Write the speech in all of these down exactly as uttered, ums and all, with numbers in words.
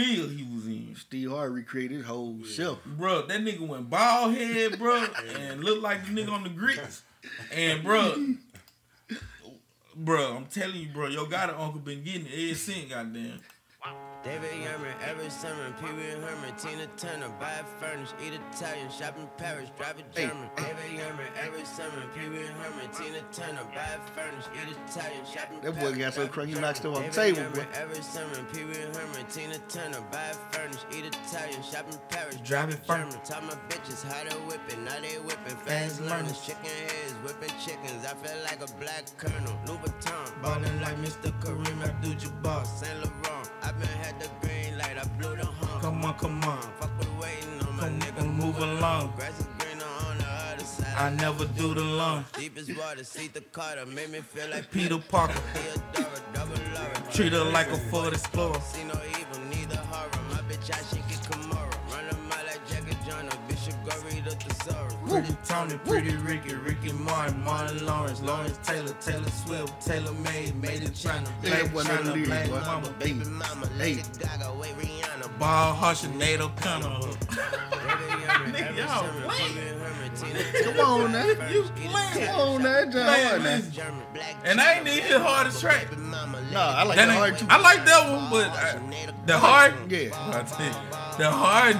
field he was in. Steve Harvey created his whole yeah. self. Bro, that nigga went bald head, bro, and looked like the nigga on the grits. And, bro, bro, I'm telling you, bro, your god uncle been getting it ever since, goddamn. David Yammer, every summer, P W Herman, Tina Turner, buy furnish, eat Italian, shop in Paris, drive a German. Hey. David Yammer, every summer, P W Herman, Tina Turner, buy furnish, eat Italian, shop in Paris. That boy got so crazy, he knocked him on the table, boy. Every summer, P W Herman, Tina Turner, buy furnish, eat Italian, shop in Paris, drive a German. Taught my bitches how to whip it, now they whipping fast learners, chicken heads, whipping chickens. I feel like a black colonel, Louis Vuitton, ballin' like Mister Kareem Abdul-Jabbar, Saint Laurent. I've been had the green light, I blew the hump. Come on, come on. Fuck with waiting on my come nigga. On, move along. Grass is greener on the other side. I never do the lawn. Deepest water, see the Carter. Made me feel like Peter Parker. Treat her like a Ford Explorer. See no evil, neither horror. My bitch, I should get Kimura. Run a mile like Jackie Joyner. Bishop go read the thesaurus. Pretty Tony, pretty Ricky, Ricky Martin, Martin Lawrence, Lawrence Taylor, Taylor Swift, Taylor May, made in China, Black China, Black Mama, Baby Mama, Lady Gaga, wait Rihanna, Ball Hush, Nate O'Connor. Nigga, y'all playing. Come on now, you playing. Come on now, that's hard now. And I ain't need his hardest track. No, I like the hard too. I like that one, but I, the hard, yeah, I think the hard.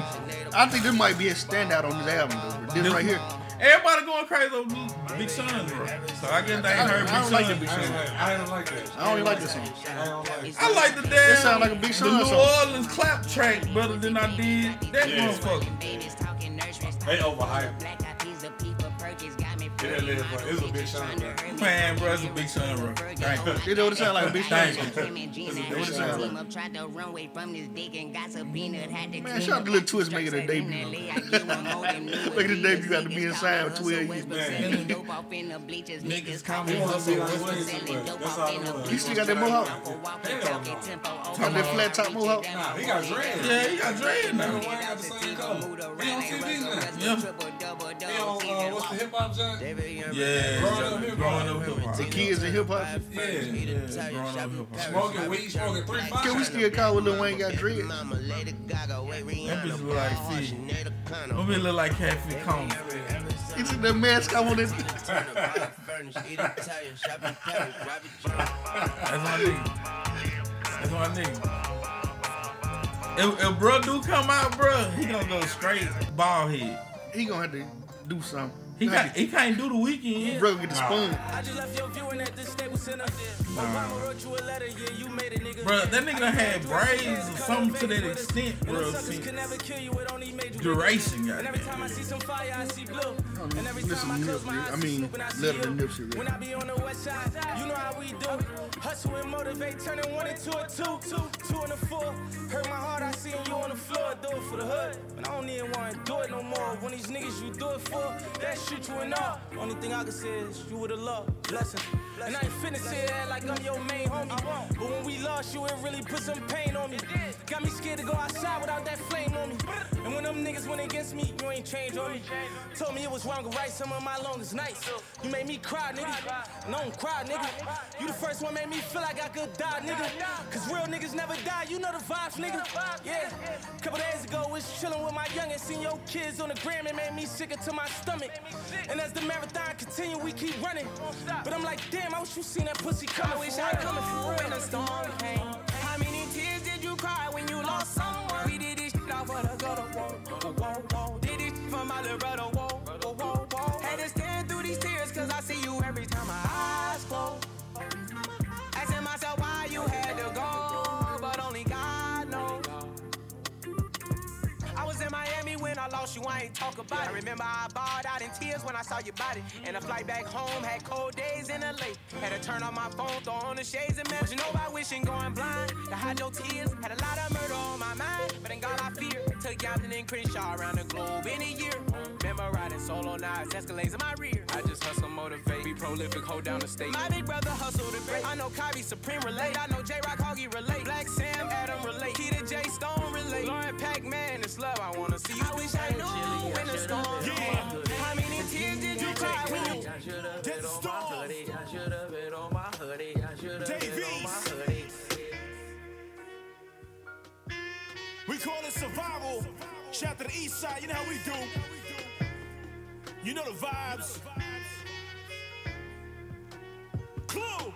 I think this might be a standout on this album, though. This, this right here. Everybody going crazy over Big Sean, bro. So I guess I ain't heard Big Sean. I don't like Big Sean. I don't like that. I don't even like this song. I don't like it. I like the damn. It sound like a Big Sean song. The New Orleans clap track better than I did that motherfucker. They overhyped. It is a Big Sean, bro. Man, bro, it's a Big Sean, bro. Thank you. It don't sound like a Big Sean. Thank you. It don't sound like. Man, shout out to Lil Twist making a debut. Making a debut after being signed for twelve years. Man. Niggas call me hustle. You still got that mohawk? Got that flat top mohawk? Nah, he got dread. Yeah, he got dread now. He got the same color. He on T V now. Yeah. He on, uh, what's the hip-hop genre? Yeah, growing up hip hop. The kids in hip hop? Yeah, yeah, growing up hip hop. Smoking weed, smoking three boxes. Can we still call with Lil Wayne got dread? That bitch look like fish. That bitch look like Catfish Combs. He took that mask off on his. That's my nigga. That's my nigga. If, if bro do come out, bro, he gonna go straight bald head. He gonna have to do something. He, got, he can't do the weekend. Bro, get the spoon. I just left your viewing at this stable center. My mama wrote you a letter, yeah, you made a nigga. Bro, that nigga had braids or something to that extent, bro. Duration, goddamn. And every time I see some fire, I see blue. And every time I close my eyes, I mean, letter and nip shit. When I be on the west side, you know how we do. Hustle and motivate, turning one into a two, two, two and a four. Hurt my heart, I see you on the floor. Do it for the hood, but I don't even want to do it no more. When these niggas you do it for, that's you and all. Only thing I can say is you would have loved blessings. And I ain't finna say that like I'm your main homie. But when we lost you, it really put some pain on me. Got me scared to go outside without that flame on me. And when them niggas went against me, you ain't changed on me. Told me it was wrong to write some of my longest nights. You made me cry, nigga. And I don't cry, nigga. You the first one made me feel like I could die, nigga. Cause real niggas never die. You know the vibes, nigga. Yeah. Couple days ago, was chilling with my youngin'. Seen your kids on the gram, it made me sicker to my stomach. And as the marathon continue, we keep running. But I'm like, damn, I wish you seen that pussy coming. I wish I come if when a storm came. How many tears did you cry when you lost someone? We did this shit off of the gutter, whoa, whoa, whoa. Did it from my Loretta, whoa, whoa, whoa, whoa. Had to stand through these tears, cause I see you every time my eyes close. Asking myself why you had to go, but only God knows. I was in Miami when I lost you, I ain't talk about it. I remember I bawled out in tears when I saw your body. And a flight back home, had cold days in L A. Had to turn on my phone, throw on the shades and manage. You know about wishing going blind, to hide your tears. Had a lot of murder on my mind, but in God I fear. Took Yampton and Crenshaw around the globe in a year. Remember riding solo knives, Escalades in my rear. I just hustle, motivate, be prolific, hold down the state. My big brother hustled and break. I know Kyrie Supreme relate. I know J-Rock Hoggy relate. Black Sam Adam relate. Keita J Stone relate. Lauren Pac-Man is love, I wanna see you. I wish I knew when the storm. Yeah. How many tears did you cry when you did the storm? Davies. We call it survival. Shout out to the east side, you know how we do. You know the vibes. Clue!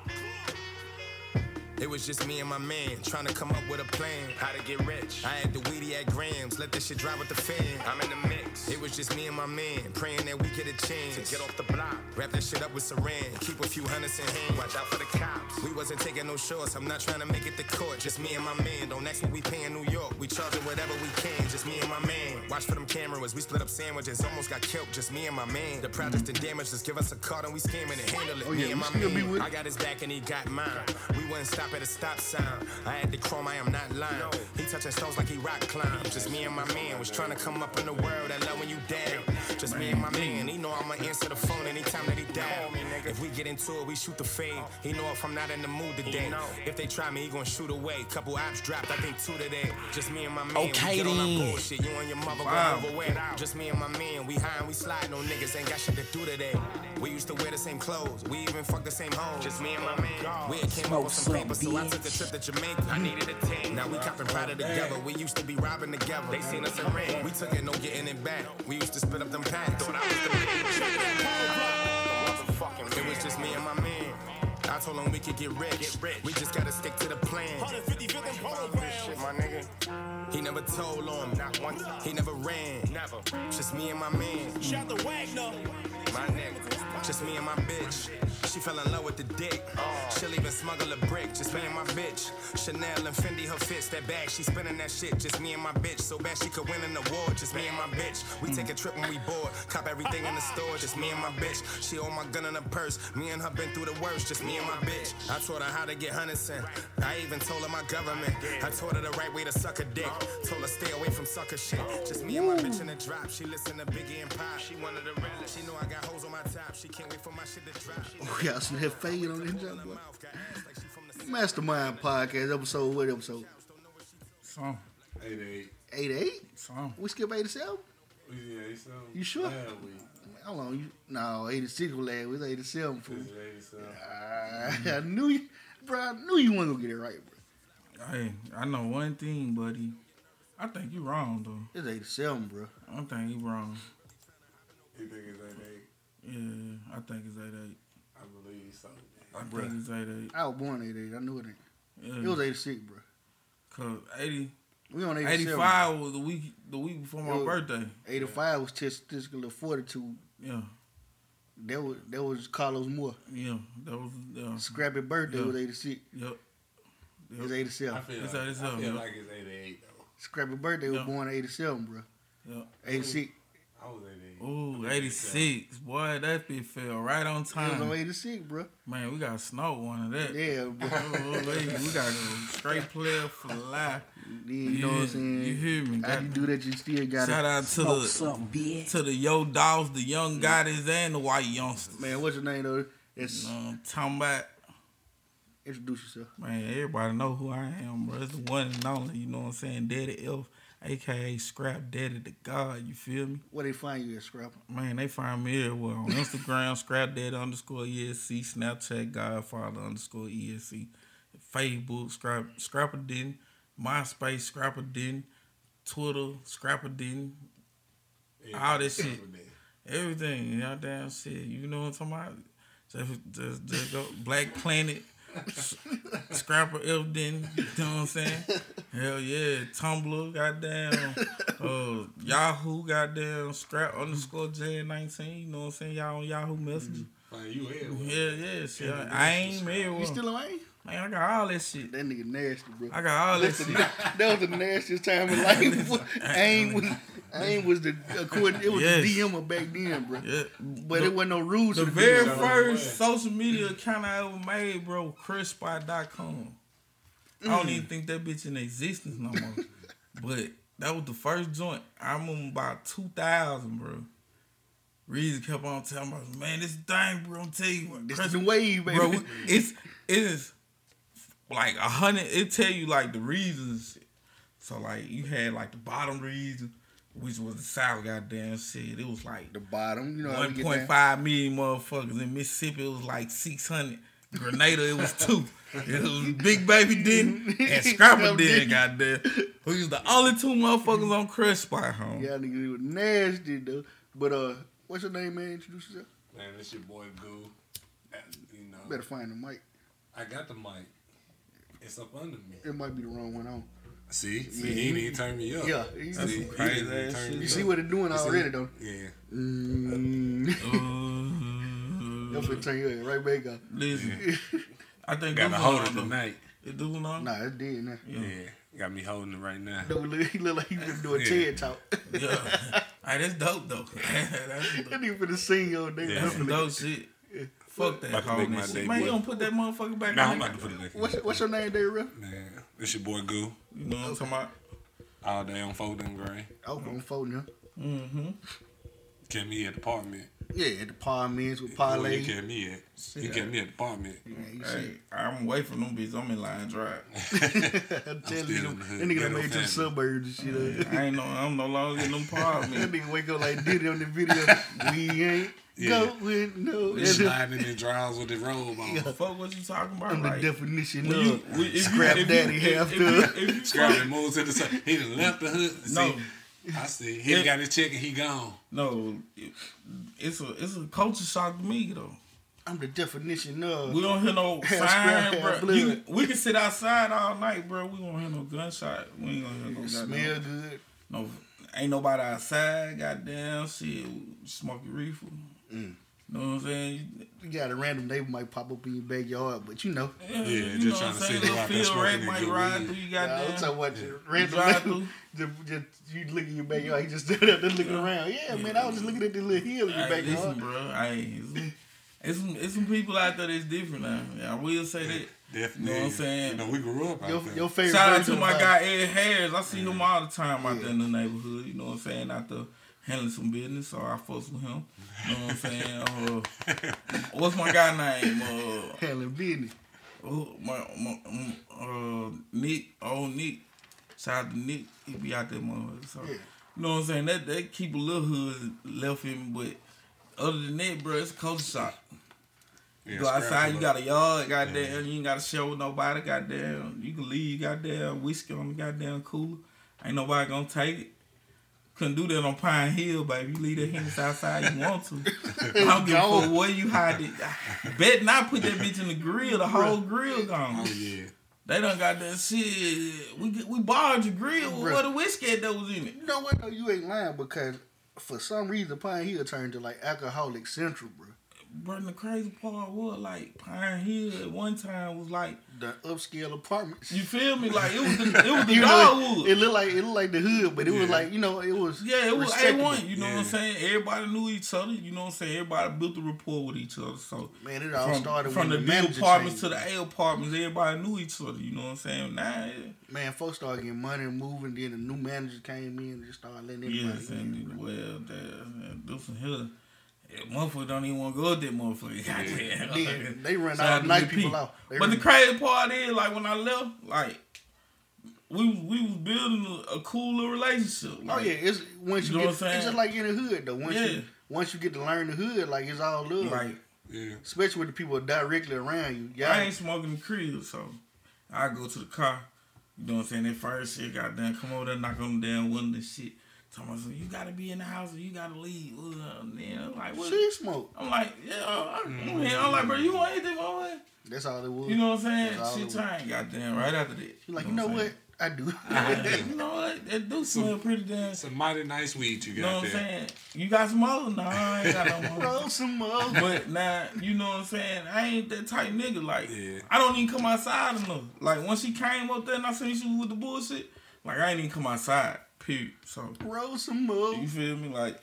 It was just me and my man, trying to come up with a plan, how to get rich. I had the weedy at Grams, let this shit dry with the fan. I'm in the mix. It was just me and my man, praying that we get a chance to get off the block, wrap that shit up with saran, keep a few hundreds in hand, watch out for the cops. We wasn't taking no shorts, I'm not trying to make it to court. Just me and my man, don't ask what we pay in New York, we charging whatever we can. Just me and my man, watch for them cameras, we split up sandwiches, almost got killed. Just me and my man, the projects and damage, just give us a card and we scamming and handle it. Oh, yeah, me and my man, with- I got his back and he got mine. We wouldn't stop at a stop sign. I had the chrome, I am not lying. No. He touching stones like he rock climbs. Just me and my man was trying to come up in the world that love when you down. Just man, me and my man, he know I'ma answer the phone anytime that he down. If we get into it, we shoot the fade. He know if I'm not in the mood today. If they try me, he gon' shoot away. Couple ops dropped, I think two today. Just me and my man, okay, we get on our bullshit. You and your mother wow. Go overweight. Just me and my man, we high and we slide. No niggas ain't got shit to do today. We used to wear the same clothes. We even fuck the same hoes. Just me and my man, we came up with some paper. So I took the trip to Jamaica. I needed a team. Now we copping powder together. We used to be robbing together. They seen us in rain. We took it, no getting it back. We used to split up them packs. Thought I was the motherfucking. It was just me and my man. I told him we could get rich. Get rich. We just gotta stick to the plan. one fifty-fifth programs, shit, my nigga. He never told on me. Not once. He never ran. Never. Just me and my man. Shout to Wagner. My nigga. Just me and my bitch. She fell in love with the dick. Oh. She'll even smuggle a brick. Just me and my bitch. Chanel and Fendi, her fits. That bag, she spinning that shit. Just me and my bitch. So bad she could win an award. Just me and my bitch. We take a trip when we bored. Cop everything in the store. Just me and my bitch. She hold my gun in her purse. Me and her been through the worst. Just me and my bitch. I taught her how to get Huntington. I even told her my government. I taught her the right way to suck a dick. Told her stay away from sucker shit. Just me and my bitch in the drop. She listen to Biggie and Pop. She one of the realest. She know I got hoes on my top. She can't wait for my shit to drop. We got some head fade on this job. Mastermind podcast episode. What episode? Some eighty-eight. eighty-eight? Some. We skip eighty-seven? Yeah, eighty-seven. You sure? Yeah, we. How long you? No, eighty-six was last. It was eighty-seven, fool. It was eighty-seven. I, I knew you, bro. I knew you wasn't gonna get it right, bro. Hey, I know one thing, buddy. I think you wrong, though. It's eighty-seven, bro. I don't think you wrong. You think it's eighty-eight? Yeah, I think it's eighty-eight. I believe so. I, I think it's eighty-eight. I was born eighty-eight. I knew it. Yeah. It was eighty-six, bro. Cause eighty. We on eighty-seven. eighty-five was the week the week before my was, birthday. eighty-five yeah. was testicular fortitude. Yeah. That was that was Carlos Moore. Yeah, that was uh, Scrappy birthday yeah. was eighty-six. Yep. yep. It's eighty-seven. I feel, it's like, eighty-seven, I feel yeah. like it's eighty-eight though. Scrappy birthday yep. was born in eighty-seven, bro. Yep. eighty-six. I was eighty-eight. Ooh, eighty-six. Boy, that bitch fell right on time. It was on eighty-six, bro. Man, we got to snow one of that. Yeah, bro. Oh, we got a straight player for life. Yeah, you know what I'm saying? You hear me? How you do that, you still got to shout out to the, something. To the Yo Dolls, the Young Goddess, and the White Youngsters. Man, what's your name, though? It's, you know what I'm talking about? Introduce yourself. Man, everybody know who I am, bro. It's the one and only, you know what I'm saying? Daddy Elf. A K A Scrap Daddy to God, you feel me? Where they find you at, Scrap? Man, they find me everywhere. On Instagram, Scrap Daddy underscore E S C, Snapchat, Godfather underscore E S C, Facebook, Scrap Scrapper Denny, MySpace, Scrapper Denny, Twitter, Scrapper Denny, all that shit. Everything, y'all damn shit. You know what I'm talking about? Just, just, just go. Black Planet. Scrapper Epstein, you know what I'm saying? Hell yeah, Tumblr, goddamn, uh, Yahoo, goddamn, Scrap underscore J nineteen, you know what I'm saying? Y'all on Yahoo Messenger. Like you everywhere. Yeah, yeah, shit. I ain't everywhere. You still ain't? Man, I got all that shit. That nigga nasty, bro. I got all that, that shit. The, that was the nastiest time in life. Aim was, Aim was the, according, it was yes. the D M back then, bro. Yeah. But the, it wasn't no rules. The, the very video. First social media account I ever made, bro, Crespot dot com. Mm. I don't even think that bitch in existence no more. But that was the first joint. I remember about two thousand, bro. Reason kept on telling me, man, this thing, bro, I'm telling you. This Crespot, is the wave, baby. Bro, it's, it is. Like a hundred, it tell you like the reasons. So like you had like the bottom reason, which was the South goddamn shit. It was like the bottom, you know, one point five million motherfuckers in Mississippi. It was like six hundred. Grenada, it was two. It was Big Baby didn't and Scrapper didn't, goddamn. Who was the only two motherfuckers on Crush Spot, home. Yeah, niggas, it was nasty, though. But, uh, what's your name, man? Introduce yourself. Man, this your boy, Goo. You know, better find the mic. I got the mic. It's up under me. It might be the wrong one on. See? See, yeah. He didn't even turn me up. Yeah. He's That's some crazy ass shit. You see up. What it's doing already, though. Yeah. Mm. That's what turn you in. Right back up. Listen. I think got to hold it tonight. It doing all? Nah, it did now. Yeah. yeah. Got me holding it right now. He look like he was doing yeah. TED Talk. yeah. Hey, that's dope, though. That's dope. That nigga finna sing all day. Yeah. That's some dope shit. Yeah. Fuck that. Home man, day, man you don't put that motherfucker back. Nah, I'm about to put it back. What's, what's your name, David Ruff? Man, it's your boy Goo. You know what I'm talking about? All day on Folding Gray. Oh, on Folding. Mm-hmm. Kept me at the apartment. Yeah, at the apartments with parlay. You kept me at. You kept me at the apartment. Yeah, hey, see. I'm away from them bitches. I'm in Lion Drive. I'm telling you, that nigga done made it to the suburbs and shit. Yeah, I ain't no, I'm no longer in them apartments. That nigga wake up like Diddy on the video. We ain't. Yeah. Go with no. It's sliding and drives with the robe on. Yeah. Fuck what you talking about? I'm the like, definition of you, if scrap you, daddy you, half done. Scrap and moves to the side. He done left the hood. No. See, I see. He it, got his check and he gone. No. It, it's a it's a culture shock to me, though. I'm the definition of. We don't hear no sign, bro. You, we can sit outside all night, bro. We don't hear no gunshot. We ain't gonna hear no gunshot. Smell good. No. Ain't nobody outside. Goddamn shit. Smoky reefer. Mm. Know what I'm saying? You got a random neighbor might pop up in your backyard, but you know. Yeah, yeah you just know trying to see you out there smoking might ride through you got nah, I'm talking about the random neighbor. Just, you look in your backyard, he just stood up there looking yeah. around. Yeah, yeah, man, I was just looking at this little hill in your backyard. Listen, bro, I ain't. It's, it's, some, it's some people out there that's different now. I will say that. Definitely. You know what I'm saying? You know, we grew up out your, there. Your favorite shout out to my guy, Ed Harris. I see yeah. him all the time out yeah. there in the neighborhood. You know what I'm saying? Out there. Handling some business, so I fuss with him. You know what I'm saying? Uh, what's my guy name? Uh, Handling business. Uh, my, my, um, uh, Nick, old Nick. Shout out to Nick. He be out there, motherfucker. So, yeah. You know what I'm saying? That that keep a little hood left him, but other than that, bro, it's a culture shock. You yeah, go outside, you got a yard, goddamn. Yeah. You ain't got to share with nobody, goddamn. You can leave, goddamn, whiskey on the goddamn cooler. Ain't nobody gonna take it. Couldn't do that on Pine Hill, baby. You leave that Hennessy outside you want to. I don't give a fuck where you hide it. Bet not put that bitch in the grill. The whole grill gone. Oh, yeah. They done got that shit. We we borrowed your grill with what the whiskey that was in it. You know what, though? You ain't lying because for some reason, Pine Hill turned to like alcoholic central, bro. Bro, and the crazy part was like Pine Hill at one time was like the upscale apartments. You feel me? Like it was the, it was the dogwood. It, it looked like it looked like the hood, but it yeah. was like you know it was yeah it was A one. You know yeah. what I'm saying? Everybody knew each other. You know what I'm saying? Everybody built a rapport with each other. So man, it all from, started from when the B apartments changed. To the A apartments. Everybody knew each other. You know what I'm saying? Now yeah. man, folks started getting money and moving. Then a new manager came in and just started letting everybody. Yes, in. Well, there, some here. That motherfucker don't even want to go with that motherfucker. Yeah. yeah, they run so out of night people out. They but run. The crazy part is, like, when I left, like, we we was building a, a cooler relationship. Like, oh, yeah. It's, once you you know get, it's just like in the hood, though. Once, yeah. you, once you get to learn the hood, like, it's all love. Like, yeah. Especially with the people directly around you. Y'all, I ain't smoking the crib, so I go to the car. You know what I'm saying? That first shit, goddamn, come over there, knock on the damn window and shit. So you gotta be in the house or you gotta leave. And then I'm like, what? She smoke. I'm like, yeah. I'm, mm-hmm. I'm like, bro, you want anything over there? That's all it was. You know what I'm saying? She trying, goddamn, right after that. She like, you know, you know what? I do. I, you know what? That do smell some, pretty damn. Some mighty nice weed you got there. You know what there. I'm saying? You got some more? No, I ain't got no more. Bro, some more. But now, you know what I'm saying? I ain't that type nigga. Like, yeah. I don't even come outside enough. Like, when she came up there and I seen she was with the bullshit, like, I ain't even come outside. Period. So roll some more. You feel me? Like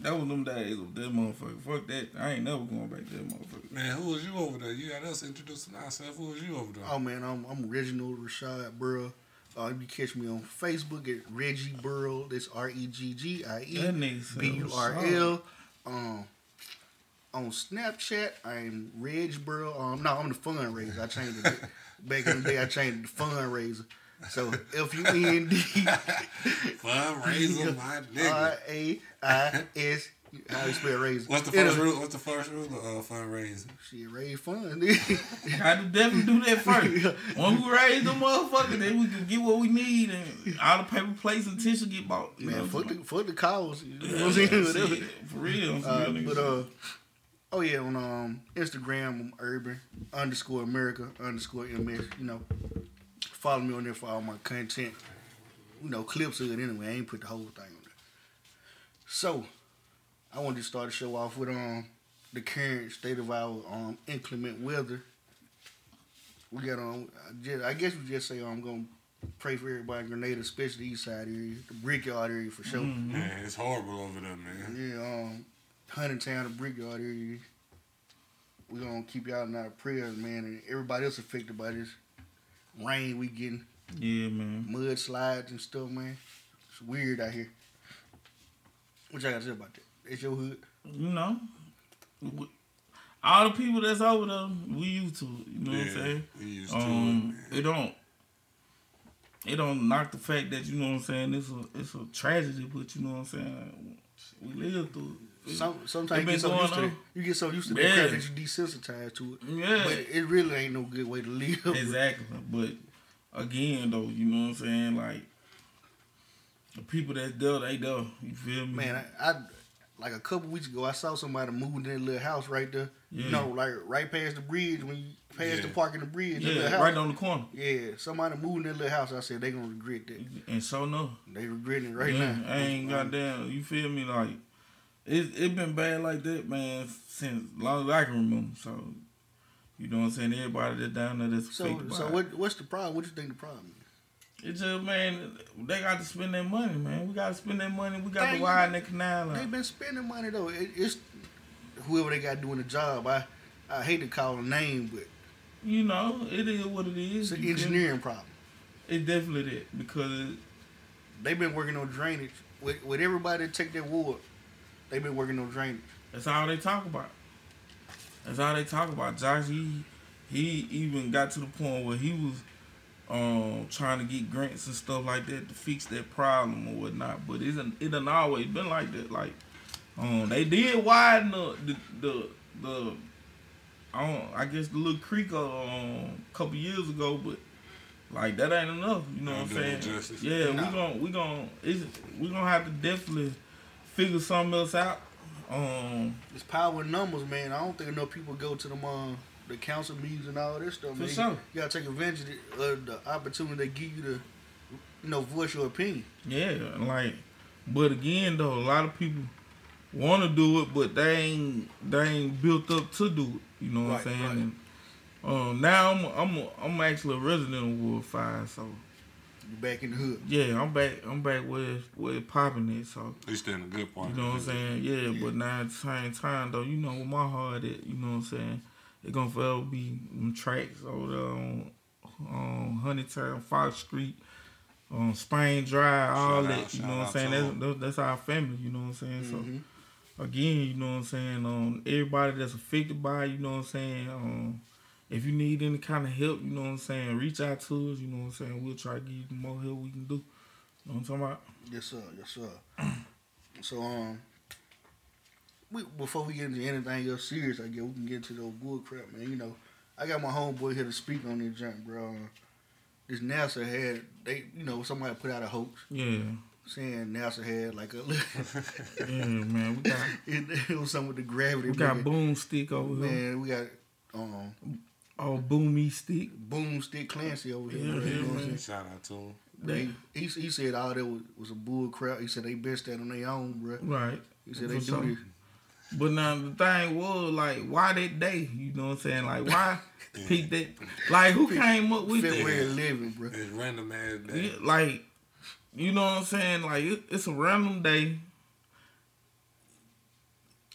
that was them days of that motherfucker. Fuck that. I ain't never going back to that motherfucker. Man, who was you over there? You got us introducing ourselves. Who was you over there? Oh man, I'm I'm Reginald Rashad Burl. Uh, you can catch me on Facebook at Reggie Burl. That's R E G G I E B U R L. Um, on Snapchat I'm Reg Burl. Um, no, I'm the fundraiser. I changed it back in the day. I changed it to fundraiser. So F U N D fundraiser my nigga R A I S How you spell raising? What's the first rule? What's the first rule of uh, fundraising? Shit, raise funds. I definitely do that first. When we raise them motherfuckers, then we can get what we need and all the paper plates and tissue get bought. Man, know, fuck, the, fuck the cause. You know what I'm saying? Whatever. For real. For uh, real but uh, oh yeah, on um Instagram, urban underscore America underscore M S. You know, follow me on there for all my content. You know, clips of it anyway. I ain't put the whole thing on there. So, I wanted to start the show off with um the current state of our um inclement weather. We got on. Um, I guess we just say I'm um, gonna pray for everybody in Grenada, especially the east side area, the Brickyard area for sure. Mm-hmm. Man, it's horrible over there, man. Yeah, um, Huntington, the Brickyard area. We gonna keep y'all in our prayers, man, and everybody else affected by this rain we getting. Yeah, man. Mudslides and stuff, man. It's weird out here. What y'all got to say about that? It's your hood. You know, we, all the people that's over there, we used to. You know yeah, what I'm saying? We used um, to it, man. It don't. It don't knock the fact that you know what I'm saying. It's a it's a tragedy, but you know what I'm saying. We live through it. Some, sometimes you get, so used to, you get so used to yeah. the crap that you desensitized to it. Yeah, but it really ain't no good way to live. Exactly, but. Again, though, you know what I'm saying? Like, the people that's there, they there. You feel me? Man, I, I like, a couple weeks ago, I saw somebody moving in their little house right there. Yeah. You know, like, right past the bridge, when you pass yeah. the park and the bridge. Yeah, the house. Right on the corner. Yeah, somebody moving in their little house. I said, they gonna regret that. And so, no. They regretting it right yeah, now. I ain't um, goddamn, you feel me? Like, it's it been bad like that, man, since long as I can remember, so... You know what I'm saying? Everybody that's down there that's so, fake. So what, what's the problem? What do you think the problem is? It's just, man, they got to spend their money, man. We got to spend their money. We got they, to widen that canal. They've been spending money, though. It, it's whoever they got doing the job. I, I hate to call a name, but... You know, it is what it is. It's an engineering problem. It definitely is, because... They've been working on drainage. With, with everybody that take their wood, they've been working on drainage. That's all they talk about. That's all they talk about. Josh, he, he even got to the point where he was um, trying to get grants and stuff like that to fix that problem or whatnot. But it done, it done always been like that. Like, um, they did widen the, the, the, the I, don't, I guess, the little creek a um, couple years ago, but, like, that ain't enough. You know what I'm saying? Justice. Yeah, no. we gon' we gon' we gon' have to definitely figure something else out. Um, it's power in numbers, man. I don't think enough people go to them, uh, the council meetings and all this stuff, man. For sure. You got to take advantage of the, uh, the opportunity they give you to, you know, voice your opinion. Yeah, like, but again, though, a lot of people want to do it, but they ain't, they ain't built up to do it. You know what right, I'm saying? Right. And, um, now I'm I'm a, I'm actually a resident of Ward five, so. You back in the hood. Yeah, I'm back. I'm back where where it popping at. So it's still in a good part. You know what I'm saying? Yeah, yeah, but now at the same time though, you know with my heart at, you know what I'm saying? It gonna forever be them tracks over there on on Huntington, Fox Street, on Spain Drive, all shout that. Out, you know what I'm saying? That's that's our family. You know what I'm saying? Mm-hmm. So again, you know what I'm saying? Um, everybody that's affected by, you know what I'm saying? Um. If you need any kind of help, you know what I'm saying, reach out to us, you know what I'm saying. We'll try to give you the more help we can do. You know what I'm talking about? Yes, sir. Yes, sir. So, um, we before we get into anything else serious, I guess we can get into those bull crap, man. You know, I got my homeboy here to speak on this junk, bro. This NASA had, they, you know, somebody put out a hoax. Yeah. Saying NASA had like a yeah, man. We got, it, it was something with the gravity. We got Boom Stick over man, here. Man, we got, um... Oh, Boomy Stick. Boom Stick Clancy over there. Yeah, yeah, man. Shout out to him. They, he, he said all that was, was a bull crap. He said they best that on their own, bro. Right. He said they do this. But now the thing was, like, why that day? You know what I'm saying? Like, why yeah. pick that? Like, who came up with that? February eleventh, bro. It's random ass day. Like, you know what I'm saying? Like, it, it's a random day.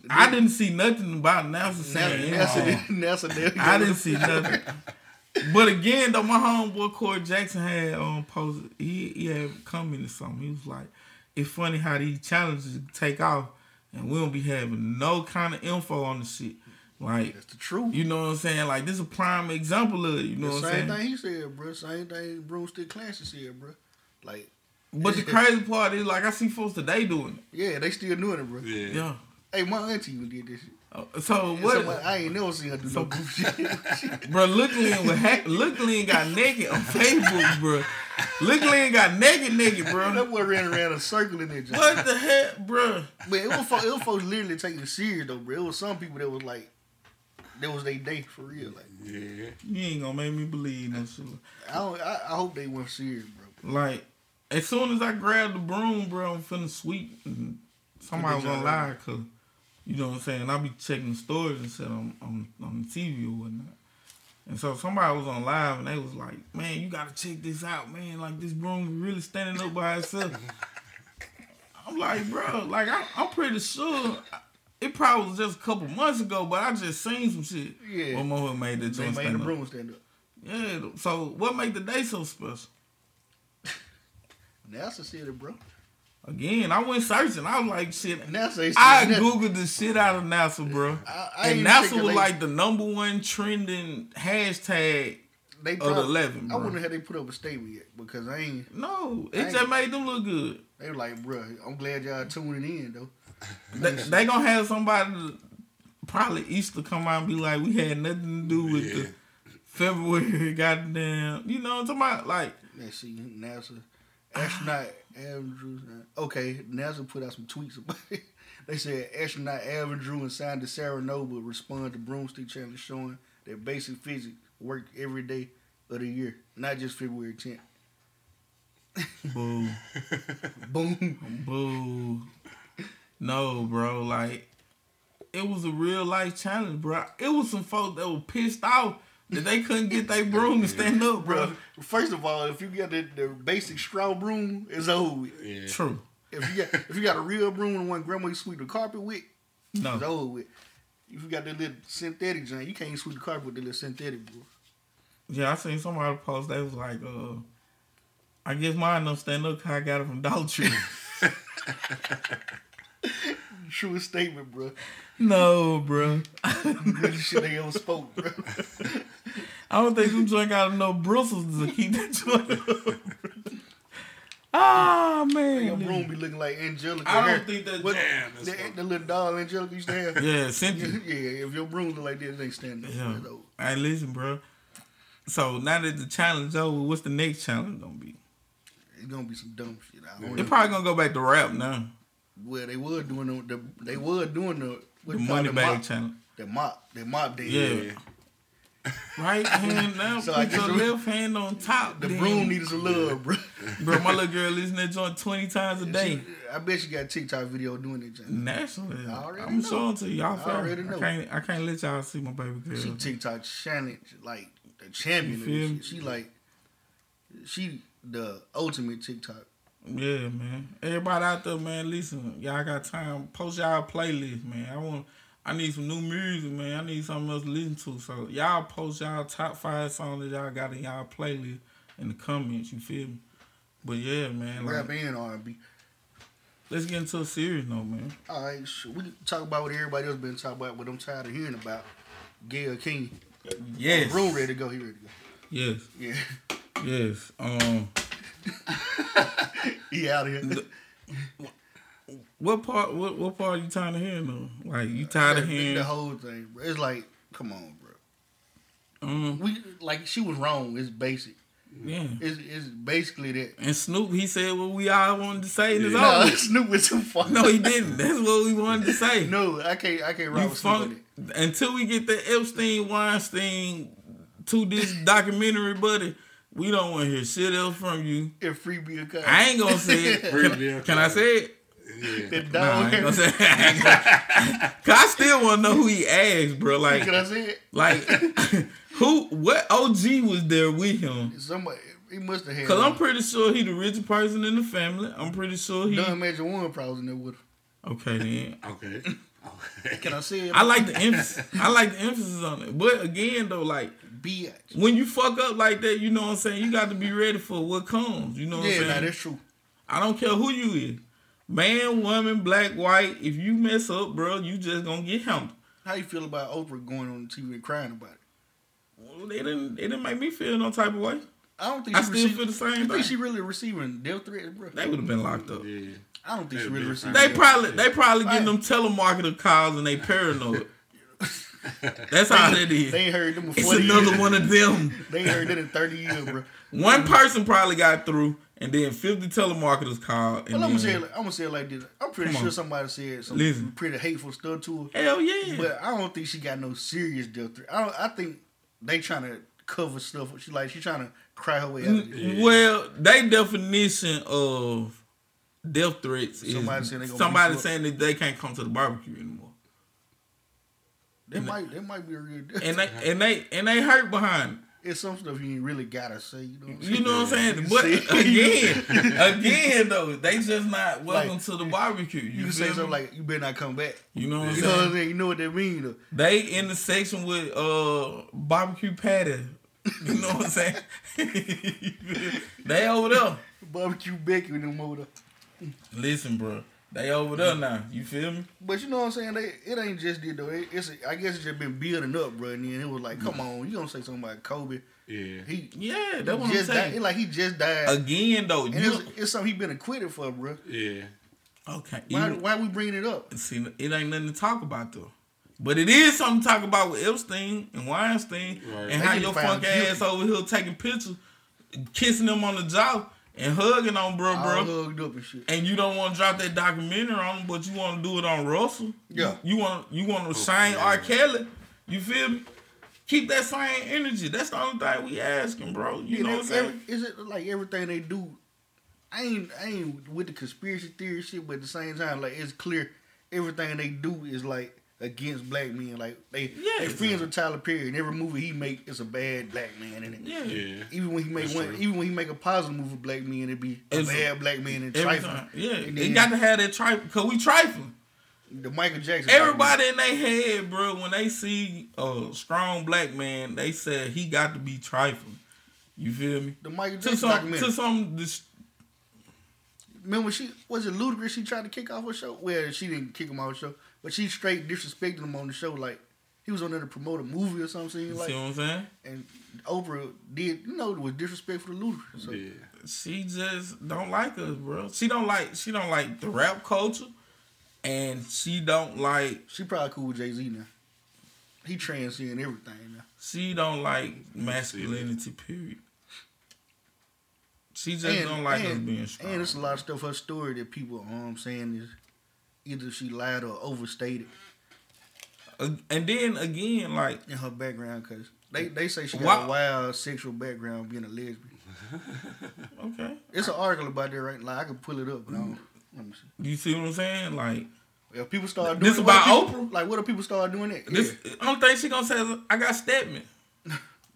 I didn't see nothing about NASA saying NASA, NASA, NASA, I didn't see nothing. But again, though, my homeboy Corey Jackson had um, posted, he, he had commented something. He was like, it's funny how these challenges take off and we don't be having no kind of info on the shit. Like, that's the truth. You know what I'm saying? Like, this is a prime example of it. You know the what I'm saying? Same thing he said, bro. Same thing Broomstick Clancy said, bro. Like, but the crazy part is, like, I see folks today doing it. Yeah, they still doing it, bro. Yeah. yeah. Hey, my auntie even did this shit. Oh, so what? So, like, I ain't never seen her do so, no goof shit. Bro, Look Lean ha- got naked on Facebook, bro. Look Lean got naked, naked, bro. That boy ran around a circle in there. What the heck, bro? But it was folks, it was folks literally taking it serious, though, bro. It was some people that was like, that was their day for real. Like, yeah. You ain't gonna make me believe no shit. I, don't, I, I hope they weren't serious, bro. Like, as soon as I grabbed the broom, bro, I'm finna sweep. Somebody was gonna lie, cause. You know what I'm saying? I be checking stories and shit on, on, on the T V or whatnot. And so somebody was on live and they was like, man, you got to check this out, man. Like, this broom really standing up by itself. I'm like, bro, like, I, I'm pretty sure it probably was just a couple months ago, but I just seen some shit. Yeah. What motherfucker made that joint stand up. They made the broom stand up. Yeah. So what made the day so special? NASA said it, bro. Again, I went searching. I was like, shit. NASA, I googled the shit out of NASA, bro. I, I and NASA was they, like the number one trending hashtag they probably, of eleven. Bro. I wonder how they put up a statement yet because I ain't. No, it ain't, just made them look good. They were like, bro, I'm glad y'all tuning in though. they, they gonna have somebody probably Easter come out and be like, we had nothing to do with yeah. the February goddamn. You know, somebody like. Let's see, NASA. Astronaut Andrew. Okay, NASA put out some tweets about it. They said astronaut Andrew and signed to Sarah Noble respond to Broomstick Challenge showing that basic physics work every day of the year, not just February tenth. Boo. Boom. Boo. No, bro. Like, it was a real life challenge, bro. It was some folks that were pissed off that they couldn't get their broom to stand up, bro. First of all, if you got the, the basic straw broom, it's old. Yeah. True. If you got if you got a real broom and one grandma you sweep the carpet with, no. It's old with. If you got that little synthetic joint, you can't sweep the carpet with the little synthetic broom. Yeah, I seen somebody post that was like, uh, I guess mine don't stand up because I got it from Dollar Tree. Truest statement, bro. No, bro. This shit they ever spoke, bro. I don't think them joint got enough bristles to keep that joint up. Ah, oh, man. Your room be looking like Angelica. I don't think that. What, damn, that's the, the little doll Angelica used to have. Yeah, Cynthia. Yeah, if your room look like this, it ain't standing up. Yeah. All right, listen, bro. So now that the challenge over, what's the next challenge gonna be? It's gonna be some dumb shit. I don't They're know. probably gonna go back to rap now. Well, they were doing the they were doing the the money bag challenge. The mop, the mop day. Yeah. Right hand down, so put your left hand on top. The then. Broom needs a love, bro. Bro, my little girl listen to that joint twenty times a day. She, I bet you got a TikTok video doing that joint. Naturally, I already I'm know. showing to y'all. I already know. I can't, I can't let y'all see my baby girl. She TikTok challenge like the champion. Of this shit. She like she the ultimate TikTok. Yeah, man. Everybody out there, man, listen. Y'all got time. Post y'all playlist, man. I want. I need some new music, man. I need something else to listen to. So y'all post y'all top five songs that y'all got in y'all playlist in the comments. You feel me? But yeah, man. Rap like, and R and B. Let's get into a serious note, man. All right, so we talk about what everybody else been talking about, what I'm tired of hearing about. Gayle King. Yes. Room ready to go. He ready to go. Yes. Yeah. Yes. Um. He out here. The, what part? What, what part are you tired of hearing though? Like you tired that, of hearing the whole thing? Bro. It's like, come on, bro. Mm. We like she was wrong. It's basic. Yeah. It's it's basically that. And Snoop, he said what we all wanted to say. Yeah. No, nah, Snoop was too far. No, he didn't. That's what we wanted to say. No, I can't. I can't rock with Snoop with it. Until we get the Epstein Weinstein to this documentary, buddy. We don't want to hear shit else from you. And free beer cut. I ain't gonna say it. Can, can I say it? Yeah. Nah, I ain't gonna say it. I, Cause I still want to know who he asked, bro. Like, can I say it? Like, who? What O G was there with him? Somebody. He must have had. Cause him. I'm pretty sure he the richest person in the family. I'm pretty sure he. Don't imagine one problem in there with him. Okay then. Okay. Okay. Can I say it? I like the emphasis. I like the emphasis on it. But again, though, like. Bitch. When you fuck up like that, you know what I'm saying? You got to be ready for what comes. You know what yeah, I'm saying? Yeah, that's true. I don't care who you is. Man, woman, black, white. If you mess up, bro, you just going to get humbled. How you feel about Oprah going on the T V and crying about it? Well, they didn't, they didn't make me feel no type of way. I don't think I she still received, feel the same. I think thing. She really receiving death threats, bro. They would have been locked up. Yeah. I don't think they she really received. They probably they probably getting them telemarketer calls and they paranoid. That's how they, it is. They heard them before. It's another years. One of them. They heard it in thirty years, bro. One person probably got through, and then fifty telemarketers called. And well, I'm, then, gonna say it, I'm gonna say it like this. I'm pretty sure on. somebody said some Listen. pretty hateful stuff to her. Hell yeah! But I don't think she got no serious death threat. I don't. I think they trying to cover stuff. She like she trying to cry her way out of this. Well, they definition of death threats is somebody saying, they somebody saying that they can't come to the barbecue anymore. They might, they might be a real death. And they, and they, and they hurt behind it. It's some stuff you ain't really gotta say. You know what I'm saying? You know what I'm saying? But again, again though, they just not welcome like, to the barbecue. You, you can say something me? like, "You better not come back." You know what I'm you saying? Know what I'm saying? You know what that mean? Though. They in the section with uh barbecue patty. You know what I'm saying? They over there. Barbecue Becky with them over there. Listen, bro. They over there now. You feel me? But you know what I'm saying? They, it ain't just it though. It, it's a, I guess it's just been building up, bro. And then it was like, come yeah. on, you gonna say something about Kobe? Yeah. He yeah, that's what I'm saying. It like he just died again though. And you, it's, it's something he been acquitted for, bro. Yeah. Okay. Why? Why we bringing it up? See, it ain't nothing to talk about though. But it is something to talk about with Epstein and Weinstein right. and they how your funk ass over here taking pictures, kissing them on the jaw. And hugging on bro, bro. Hugged up and shit. And you don't want to drop that documentary on him, but you want to do it on Russell. Yeah. You, you want you want to shine R. Kelly. You feel me? Keep that same energy. That's the only thing we asking, bro. You yeah, know what I'm saying? Is it like everything they do? I ain't I ain't with the conspiracy theory shit, but at the same time, like it's clear everything they do is like against black men. Like they, yeah, they friends yeah. with Tyler Perry, and every movie he make is a bad black man in it. Yeah. yeah. Even when he make one, even when he make a positive movie with black men, it be a it's bad a, black man and trifling. Time. Yeah. And they got to have that trifling because we trifling. The Michael Jackson. Everybody in their head, bro, when they see a strong black man, they said he got to be trifling. You feel me? The Michael Jackson to some, documentary. To some this, remember she was it Ludacris she tried to kick off her show? Well, she didn't kick him off her show. But she straight disrespected him on the show. Like, he was on there to promote a movie or something. You like, see what I'm saying? And Oprah did, you know, was disrespectful to Luther. So. Yeah. She just don't like us, bro. She don't like She don't like the rap culture. And she don't like... She probably cool with Jay-Z now. He transcending everything now. She don't like masculinity, period. She just and, don't like and, us being strong. And it's a lot of stuff, her story that people um saying is... Either she lied or overstated. Uh, and then again, like... In her background, because they, they say she got wh- a wild sexual background being a lesbian. Okay. It's an article about that right now. Like, I can pull it up, but I don't... Let me see. You see what I'm saying? Like... If people start doing... This about people, Oprah? Like, what if people start doing that? This, yeah. I don't think she gonna say, I got Stepman.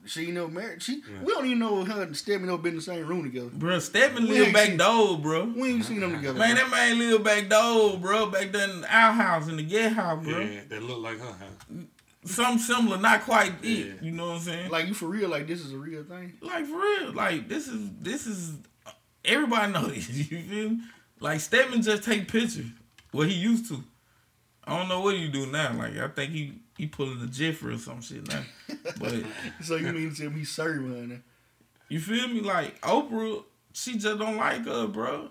She ain't no married. She, yeah. We don't even know her and Stephen have been in the same room together. Bro, Stephen live back door, bro. We ain't seen them together. Man, bro. That man live back door, bro. Back there in our house, in the guest house, bro. Yeah, that look like her house. Something similar, not quite yeah. it. You know what I'm saying? Like, you for real, like, this is a real thing? Like, for real. Like, this is, this is, everybody know this. You feel me? Like, Stephen just take pictures. What he used to. I don't know what he do now. Like, I think he... He pulling a Jeffrey or some shit now. But so you mean to him he serving her? You feel me? Like Oprah, she just don't like her, bro.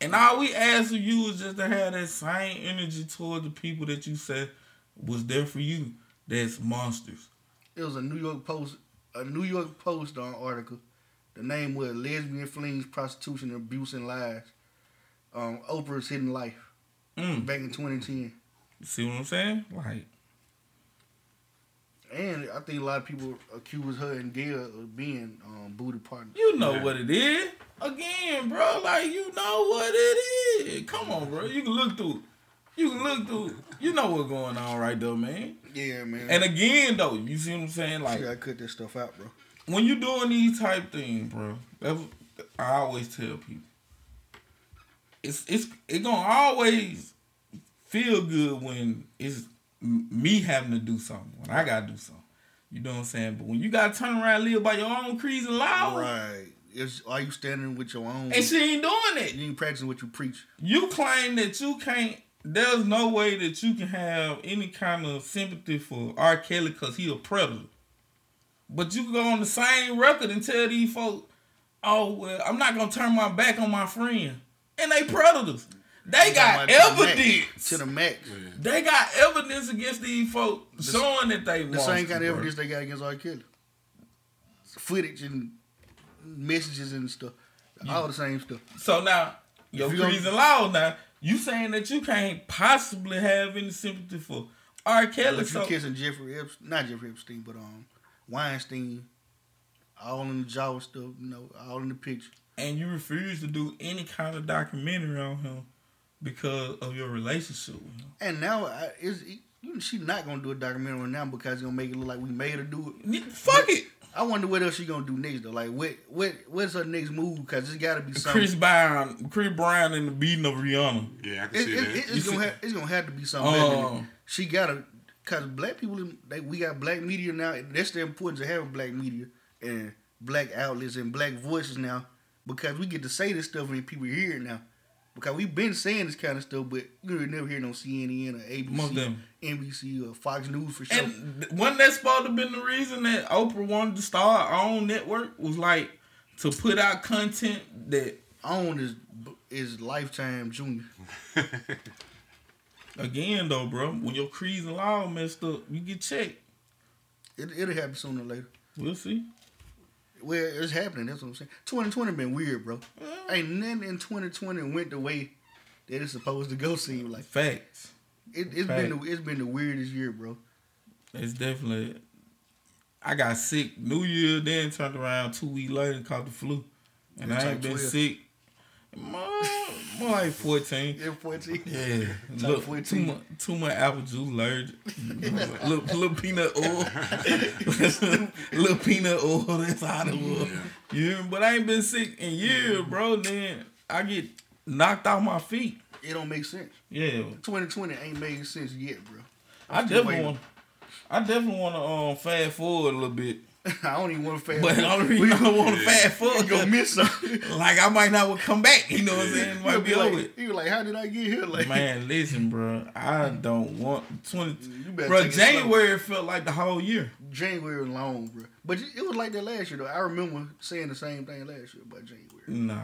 And all we ask of you is just to have that same energy toward the people that you said was there for you. That's monsters. It was a New York Post a New York Post article. The name was Lesbian Flings, Prostitution, Abuse and Lies. Um, Oprah's Hidden Life. Mm. Back in twenty ten. You see what I'm saying? Like And I think a lot of people accuse her and Gail of being um, booty partners. You know yeah. what it is. Again, bro, like, you know what it is. Come on, bro. You can look through. You can look through. You know what's going on right there, man. Yeah, man. And again, though, you see what I'm saying? Like, you gotta cut this stuff out, bro. When you doing these type things, bro, that's what I always tell people. It's, it's, it's gonna always feel good when it's... me having to do something when I gotta do something, you know what I'm saying. But when you gotta turn around and live by your own creeds and laws, right? It's, are you standing with your own? And she ain't doing it. You ain't practicing what you preach. You claim that you can't. There's no way that you can have any kind of sympathy for R. Kelly because he a predator. But you can go on the same record and tell these folks, oh, well, I'm not going to turn my back on my friend. And they predators. They, they got evidence. To the Mac. They got evidence against these folks the, showing that they want. The same kind of evidence they got against R. Kelly. Footage and messages and stuff. Yeah. All the same stuff. So now, your creeds and laws now, you saying that you can't possibly have any sympathy for R. Kelly. If you're so, kissing Jeffrey Epstein, not Jeffrey Epstein, but um, Weinstein, all in the jaw stuff, you know, all in the picture. And you refuse to do any kind of documentary on him because of your relationship with him. And now, I, it's, it, she's not going to do a documentary now because it's going to make it look like we made her do it. Fuck but, it. I wonder what else she gonna do next though. Like what, what, what's her next move? Because it's gotta be something. Chris Brown, Chris Brown, and the beating of Rihanna. Yeah, I can it, see it, that. It, it's, gonna see? Have, it's gonna have to be something. Uh, she gotta, because black people, they, we got black media now. That's the importance of having black media and black outlets and black voices now, because we get to say this stuff and people hear it now. Because we've been saying this kind of stuff, but you never hear no C N N or A B C, N B C or Fox News for sure. And wasn't that supposed to have been the reason that Oprah wanted to start her own network? Was like to put out content that owned is is Lifetime Junior. Again, though, bro, when your creeds and law messed up, you get checked. It, it'll happen sooner or later. We'll see. Well, it's happening. That's what I'm saying. twenty twenty been weird, bro. Yeah. Ain't nothing in twenty twenty went the way that it's supposed to go. Seem like facts. It, it's Fact. been the, it's been the weirdest year, bro. It's definitely. I got sick New Year, then turned around two weeks later and caught the flu, and it's I ain't like been sick. More, more like fourteen. Yeah, fourteen. Yeah, look, fourteen. Too much, too much apple juice, allergic. little, little peanut oil, little peanut oil. That's out of it. Yeah, but I ain't been sick in years, bro. Then I get knocked off my feet. It don't make sense. Yeah, twenty twenty ain't making sense yet, bro. I'm I definitely want. I definitely want to um fast forward a little bit. I don't even want to fast forward. But the only reason I don't want to fast forward go miss something. Like, I might not come back. You know what I'm saying? It might be over. He was like, how did I get here? Like, man, listen, bro. I don't want... twenty. Bro, January felt like the whole year. January was long, bro. But it was like that last year, though. I remember saying the same thing last year about January. Nah.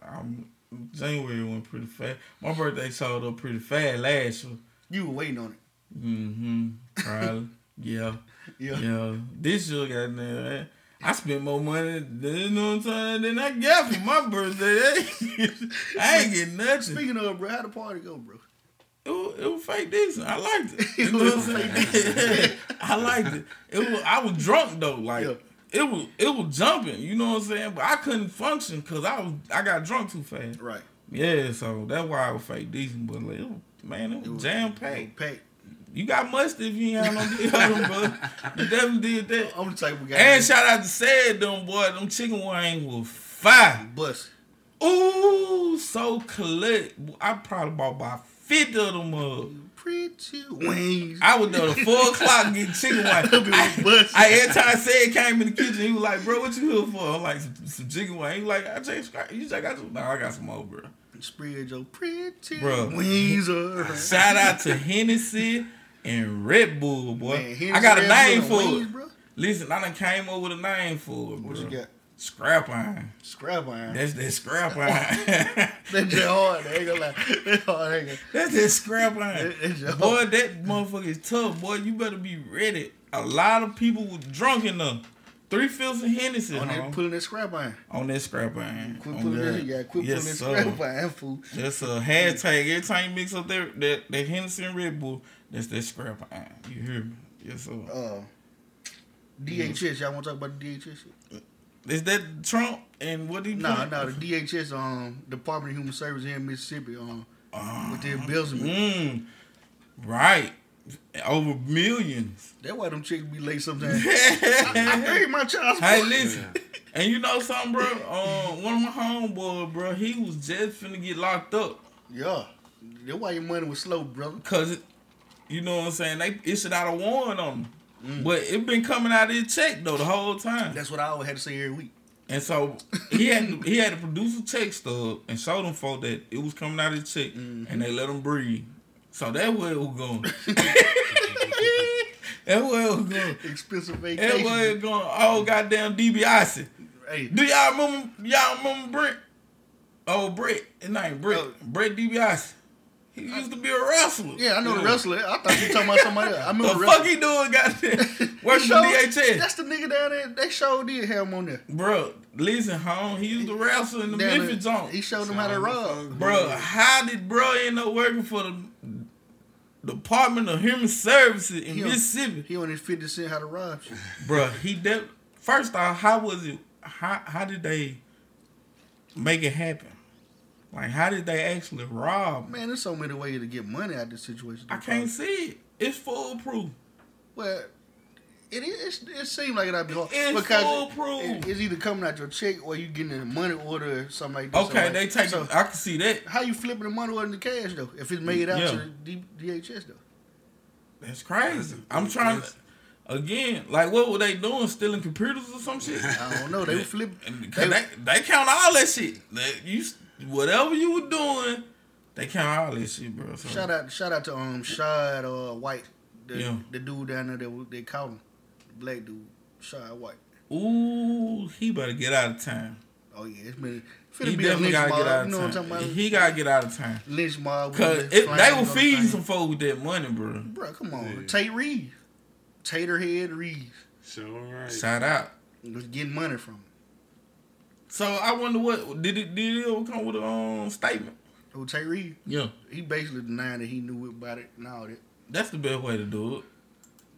I'm, January went pretty fast. My birthday showed up pretty fast last year. You were waiting on it. Mm-hmm. Probably. Yeah. Yeah. yeah, this year, goddamn, I spent more money than, you know what I'm saying, than I got for my birthday. I ain't getting nothing. Speaking of, bro, how the party go, bro? It was, it was fake decent. I liked it. You know what I'm saying? I liked it. It was. I was drunk though. Like yeah. it was. It was jumping. You know what I'm saying? But I couldn't function because I was. I got drunk too fast. Right. Yeah. So that's why I was fake decent. But like, it was, man, it was, was jam packed. Packed. You got mustard if you ain't have no deodorant, bro. You definitely did that. I'm the type of guy. And shout out to Sad them boy. Them chicken wings were fire. Bust. Ooh, so collect. I probably bought about fifty of them up. Pretty wings. I was there at four o'clock getting chicken wings. I, I every time Sad came in the kitchen, he was like, "Bro, what you here for?" I'm like, "Some, some chicken wings." He was like, "I just you just got some." No, I got some more, bro. Spread your pretty bro, wings. Shout out to Hennessy. And Red Bull, boy. Man, I got a name for wings, it. Bro? Listen, I done came up with a name for it, bro. What you got? Scrap iron. Scrap iron. That's that scrap iron. That's just hard. They ain't gonna lie. That's hard. Ain't gonna... That's that scrap iron. That, boy, that motherfucker is tough, boy. You better be ready. A lot of people were drunk enough. Three fifths of Hennessy. On that, pulling that scrap iron. On that scrap iron. Quit pulling that. Yeah, quit pulling that scrap iron, fool. That's a hashtag. Every time you mix up that, that, that Hennessy and Red Bull, that's that scrap iron. You hear me? Yes, sir. Uh, D H S. Y'all want to talk about the D H S shit? Is that Trump and what he put? Nah, nah. The D H S, um, Department of Human Services in Mississippi, um, um with their embezzlement. Mm, right. Over millions. That's why them chicks be late sometimes. I paid my child support. Hey, listen. And you know something, bro? Uh, one of my homeboys, bro, he was just finna get locked up. Yeah. That's why your money was slow, brother. Because it... You know what I'm saying? They issued out a warrant on them. Mm. But it been coming out of his check, though, the whole time. That's what I always had to say every week. And so he had to, he had to produce a check stub and show them folk that it was coming out of his check, mm-hmm. and they let him breathe. So that way it was going. That was going expensive vacation. That was going all goddamn D B I C. Hey. Do y'all remember y'all remember Brent? Oh Brett. His name Brett. Uh, Brett D B I C. He used to be a wrestler. Yeah, I know yeah. the wrestler. I thought you were talking about somebody else. I remember the fuck he doing, goddamn? Where's the D H S? That's the nigga down there. They showed did have him on there. Bro, listen, home. He used to wrestle in the Memphis zone. He showed them how to rub. Bro, how did bro end up working for the Department of Human Services in he on, Mississippi? He only fifty cent how to rob shit. Bro, he did. First off, how was it? How how did they make it happen? Like, how did they actually rob? Man, there's so many ways to get money out of this situation. I can't see it. It's foolproof. Well, it is. It seems like it ought to be hard. It's foolproof. It, it's either coming out your check or you getting in the money order or something like that. Okay, like they take. So, I can see that. How you flipping the money order into cash though? If it's made out yeah. to the D H S though, that's crazy. I'm trying to. Again, like what were they doing? Stealing computers or some shit? I don't know. They flip. They, they, they count all that shit. They, you. Whatever you were doing, they count all this shit, bro. So. Shout out, shout out to um Shad uh, White, the, yeah. the dude down there that they called him, the black dude, Shad White. Ooh, he better get out of town. Oh yeah, it's been. He definitely gotta mob. Get out of you know time. What I'm he gotta get out of time. Lynch mob. Cause it, they will feed some folk with that money, bro. Bro, come on, yeah. Tate Reeves, Taterhead Reeves. So right. Shout out. Was getting money from him. So I wonder what did it did it ever come with a um, statement? Oh, Tate Reeves. Yeah, he basically denied that he knew about it and all that. That's the best way to do it.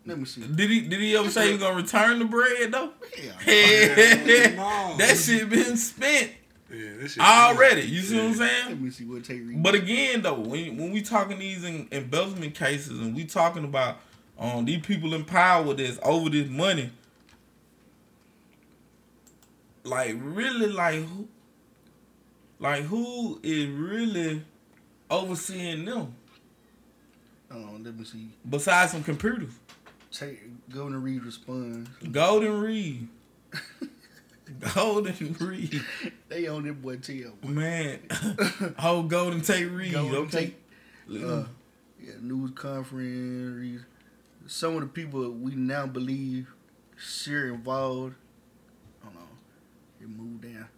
Let me see. Did he did he ever say he was gonna return the bread though? Yeah, yeah. That shit been spent. Yeah, that shit already. You see yeah. what I'm saying? Let me see what Tate Reeves. But again though, when when we talking these in, embezzlement cases and we talking about um these people in power that's over this money. Like really, like who, like who is really overseeing them? Oh, let me see. Besides some computers, Take, Golden Reed responds. Golden Reed, Golden Reed. They own that boy tail. Man, oh Golden Tate Reed. Golden okay. Tate. Uh, yeah, news conference. Some of the people we now believe she're involved. It moved down.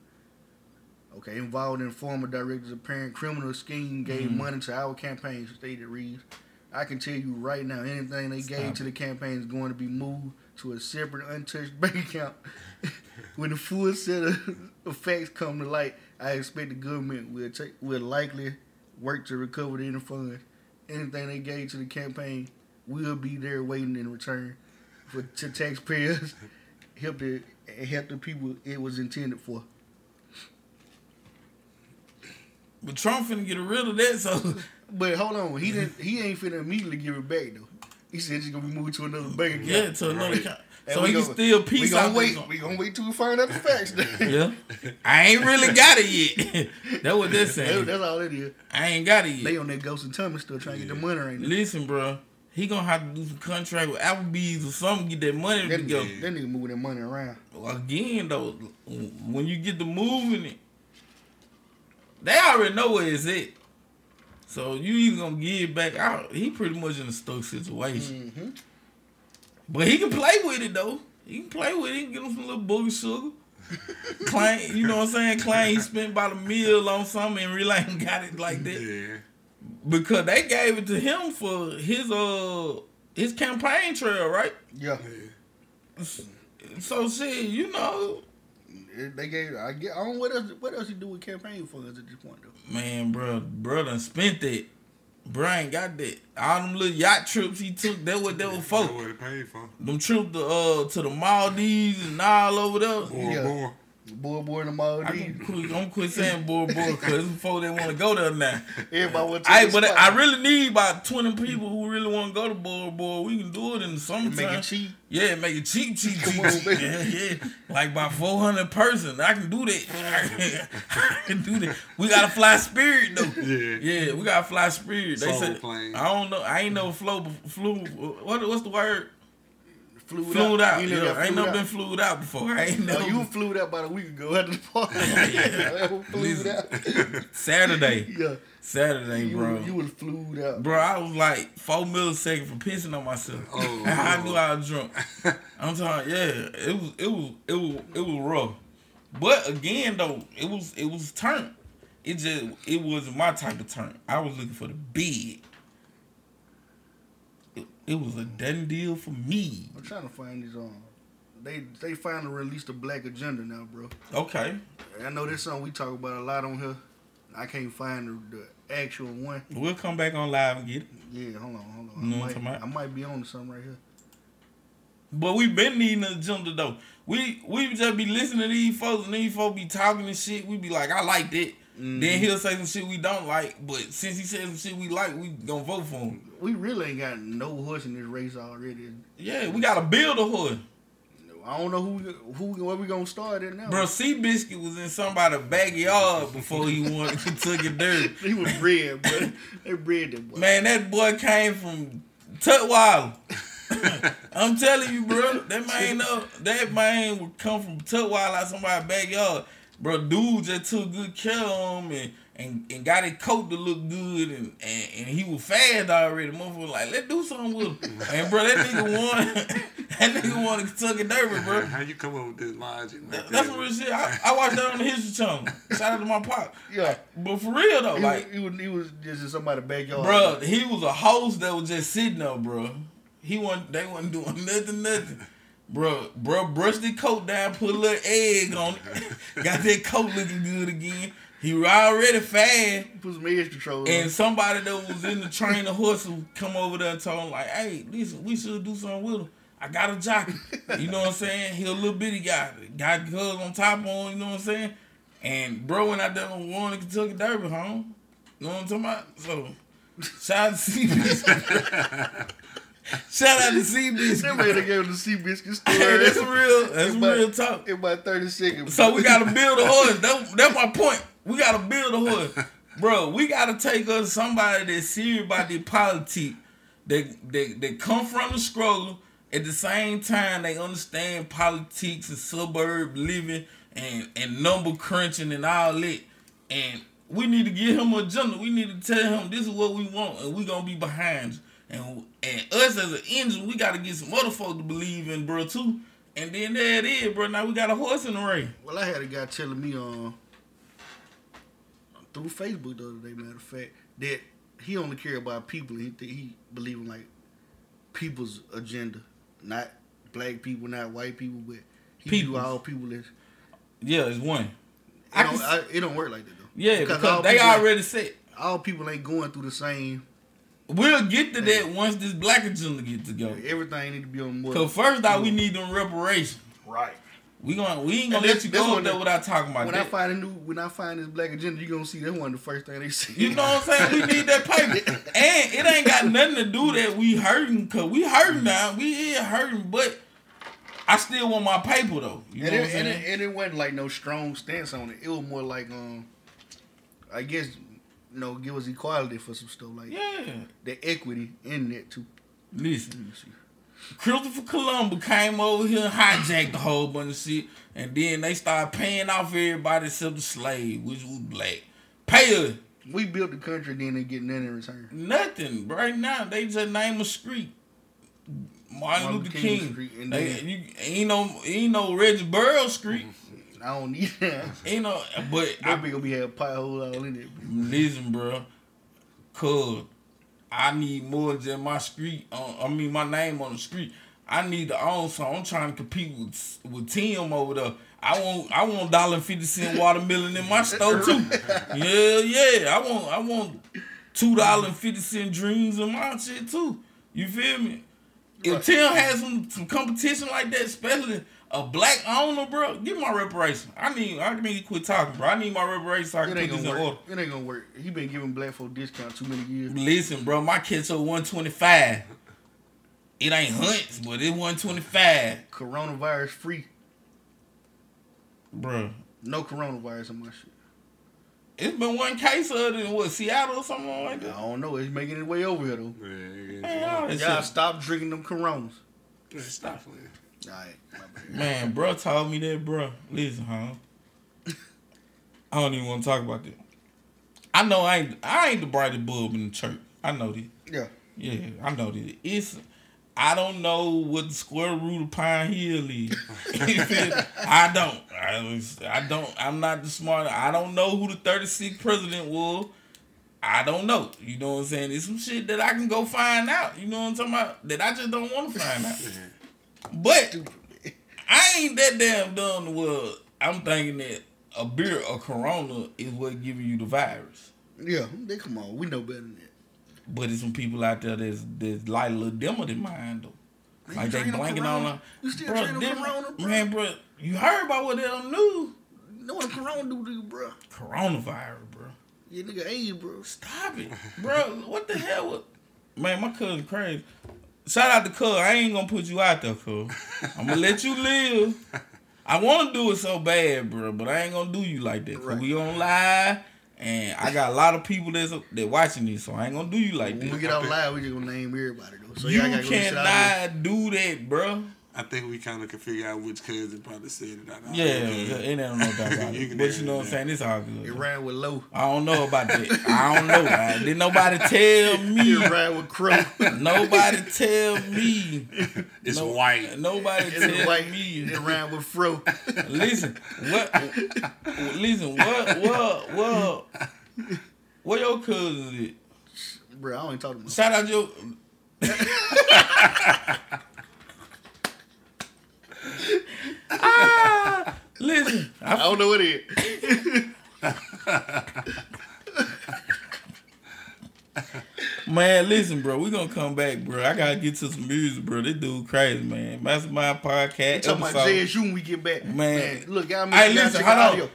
Okay, involved in former directors apparent criminal scheme gave mm-hmm. money to our campaign, stated Reeves. I can tell you right now, anything they Stop gave it. to the campaign is going to be moved to a separate, untouched bank account. When the full set of facts come to light, I expect the government will take will likely work to recover the funds. Anything they gave to the campaign will be there waiting in return for to taxpayers. Help the help the people it was intended for. But Trump finna get rid of that, so. But hold on, he didn't. He ain't finna immediately give it back though. He said he's gonna be moved to another bank account. Yeah, to another right. account. So he can still piece out. We gonna wait. We gonna wait till we find out the facts. Yeah, I ain't really got it yet. That's what they're saying. That's all it is. I ain't got it yet. They on that Ghost and Tummy still trying yeah. to get the money right now. Listen, bro. He gonna have to do some contract with Applebee's or something to get that money that together. Nigga, that nigga moving that money around. Again, though, when you get to moving it, they already know where it's at. So you either gonna give it back out. He pretty much in a stuck situation. Mm-hmm. But he can play with it, though. He can play with it. He can get him some little booger sugar. Claim, you know what I'm saying? Claim he spent about a meal on something and really ain't got it like that. Yeah. Because they gave it to him for his uh his campaign trail, right? Yeah. So shit, you know, they gave. I get. I don't. What else? What else he do with campaign funds at this point though? Man, bro, bro done spent that. Bro ain't got that. All them little yacht trips he took, that what they were for. That what they paid for. Them trips to uh to the Maldives and all over there. Boy, yeah. boy. Boy, boy, in the mall. I'm quit, quit saying boy, boy, because before they want to go there now. Everybody want to. I, but I really need about twenty people who really want to go to boy, boy. We can do it in the summertime. Make it cheap. Yeah, make it cheap, cheap, cheap. Come on, baby. Yeah, yeah. Like by four hundred person, I can do that. I can, I can do that. We gotta fly Spirit though. Yeah, yeah, we gotta fly Spirit. They Soul said plane. I don't know. I ain't no flow. Flew. What? What's the word? flued, flued out. out. You know, yeah, I ain't never been flued out before. I ain't never. No, you flued out about a week ago at the party. Yeah. Flued out. Saturday. Yeah. Saturday, you, bro. You was flued out. Bro, I was like four milliseconds from pissing on myself. Oh. I knew I was drunk. I'm talking. Yeah, it was. It was. It was. It was rough. But again, though, it was. It was turnt. It just. It wasn't my type of turnt. I was looking for the big. It was a done deal for me. I'm trying to find these on. They they finally released the Black Agenda now, bro. Okay. I know that's something we talk about a lot on here. I can't find the, the actual one. We'll come back on live and get it. Yeah, hold on, hold on. You know I, might, I might be on to something right here. But we been needing an agenda, though. We we just be listening to these folks, and these folks be talking and shit. We be like, I like that. Mm-hmm. Then he'll say some shit we don't like, but since he said some shit we like, we gonna vote for him. We really ain't got no horse in this race already. Yeah, we gotta build a horse. I don't know who who where we gonna start at now. Bro, Seabiscuit was in somebody's backyard before he won Kentucky Derby. He was bred, bro. They bred that boy. Man, that boy came from Tutwiler. I'm telling you, bro, that man uh, that man would come from Tutwiler out somebody's backyard. Bro, dude just took good care of him and, and, and got his coat to look good, and, and, and he was fast already. Motherfucker was like, let's do something with him. And, bro, that nigga won. That nigga won the Kentucky Derby, bro. How you come up with this logic? Like that, that's some real shit. I, I watched that on the History Channel. Shout out to my pop. Yeah. But for real, though. He, like, he, was, he was just in somebody's backyard. Bro, he was a host that was just sitting up, bro. He wasn't, they wasn't doing nothing, nothing. Bro, bro, brush the coat down, put a little egg on it. Got that coat looking good again. He was already fast. Put some edge control on. And somebody that was in the train of horses come over there and told him, like, hey, listen, we should do something with him. I got a jockey. You know what I'm saying? He a little bitty guy. Got cuz on top of him, you know what I'm saying? And bro went out there and won the Kentucky Derby, home. You know what I'm talking about? So, shout out to C B S. Shout out to Seabiscuit. That man gave the Seabiscuit story. Hey, that's real. That's about, real talk. In about thirty seconds. So we gotta build a horse. That, that's my point. We gotta build a horse, bro. We gotta take us somebody that's serious about their politics. That that that come from the struggle. At the same time, they understand politics and suburb living and and number crunching and all that. And we need to give him an agenda. We need to tell him this is what we want, and we gonna be behind you. And, and us as an engine, we got to get some other folk to believe in, bro, too. And then there it is, bro. Now we got a horse in the ring. Well, I had a guy telling me um, through Facebook the other day, matter of fact, that he only care about people. He, he believe in, like, people's agenda. Not black people, not white people, but he people. Do all people as... Yeah, it's one. It, I don't, can... I, it don't work like that, though. Yeah, because, because they already said... All people ain't going through the same... We'll get to that once this Black agenda get to go. Yeah, everything need to be on more. So first off, we need them reparations. Right. We gonna we ain't gonna let you go up there without talking about that. When I find a new, when I find this Black agenda, you gonna see that one of the first thing they see. You know what I'm saying? We need that paper, and it ain't got nothing to do that we hurting, cause we hurting now. We is hurting, but I still want my paper though. You and know it, what I'm saying? And it, and it wasn't like no strong stance on it. It was more like um, I guess. You know, give us equality for some stuff like yeah. The equity in that too. Listen, Christopher Columbus came over here and hijacked a whole bunch of shit, and then they started paying off everybody except the slave, which was black. Pay us. We built the country, then they get nothing in return. Nothing. Right now, they just name a street. Martin, Martin Luther King, King. Street. And they, you, ain't no, ain't no Reggie Burl Street. I don't need that. Ain't no, but I be gonna be having potholes all in it. Listen, bro, cause I need more than my street. On, I mean, my name on the street. I need to own something. I'm trying to compete with with Tim over there. I want I want dollar fifty cent watermelon in my store too. Yeah, yeah. I want I want two dollar and fifty cent dreams in my shit too. You feel me? Right. If Tim has some some competition like that, especially. A black owner, bro, give my reparation. I need, I need to quit talking, bro. I need my reparation so I can put this in order. It ain't gonna work. He been giving black folk discount too many years. Listen, bro, my catch up one twenty-five. It ain't hunts, but it's one twenty-five. Coronavirus free. Bro. No coronavirus in my shit. It's been one case of it in, what, Seattle or something like that? I don't know. It's making its way over here, though. Yeah, hey, y'all, y'all stop drinking them Coronas. Stop playing. All right. Man, bro told me that, bro. Listen, huh? I don't even want to talk about that. I know I ain't I ain't the brightest bulb in the church. I know this. Yeah. Yeah, I know this. It's I don't know what the square root of Pine Hill is. I don't. I, I don't. I'm not the smartest. I don't know who the thirty-sixth president was. I don't know. You know what I'm saying? There's some shit that I can go find out. You know what I'm talking about? That I just don't want to find out. But I ain't that damn dumb to where I'm thinking that a beer or Corona is what giving you the virus. Yeah, they come on. We know better than that. But there's some people out there that's, that's like a little dimmer than mine, though. Like they blanking on them. You still drinking Corona, bro? Man, bro, you heard about what they don't do. You know what Corona do to you, bro? Coronavirus, bro. Yeah, nigga, hey, bro. Stop it. Bro, what the hell? Was... Man, my cousin crazy. Shout out to Cuz. I ain't gonna put you out there, Cuz. I'm gonna let you live. I want to do it so bad, bro, but I ain't gonna do you like that. Cause right. We on live, and I got a lot of people that's that watching this, so I ain't gonna do you like when that. When we get out live, we just gonna name everybody though. So you gotta cannot go do that, bro. I think we kind of can figure out which cousin probably said it. I don't yeah, it ain't no doubt about it. But you know what I'm saying? It's all good. It ran with Low. I don't know about that. I don't know. I, did nobody tell me? It ran with Crow. Nobody tell me. It's no, white. Nobody it's tell white. Me. It ran with Fro. Listen, what? Listen, what? What? What? What your cousin is? Bro, I ain't talking about. Shout out your. ah, listen. I, I don't know what it is. Man, listen, bro. We gonna come back, bro. I gotta get to some music, bro. This dude crazy, man. Mastermind podcast. Talking about J S U when we get back, man. man look, I mean, hey, listen, hold on. Audio.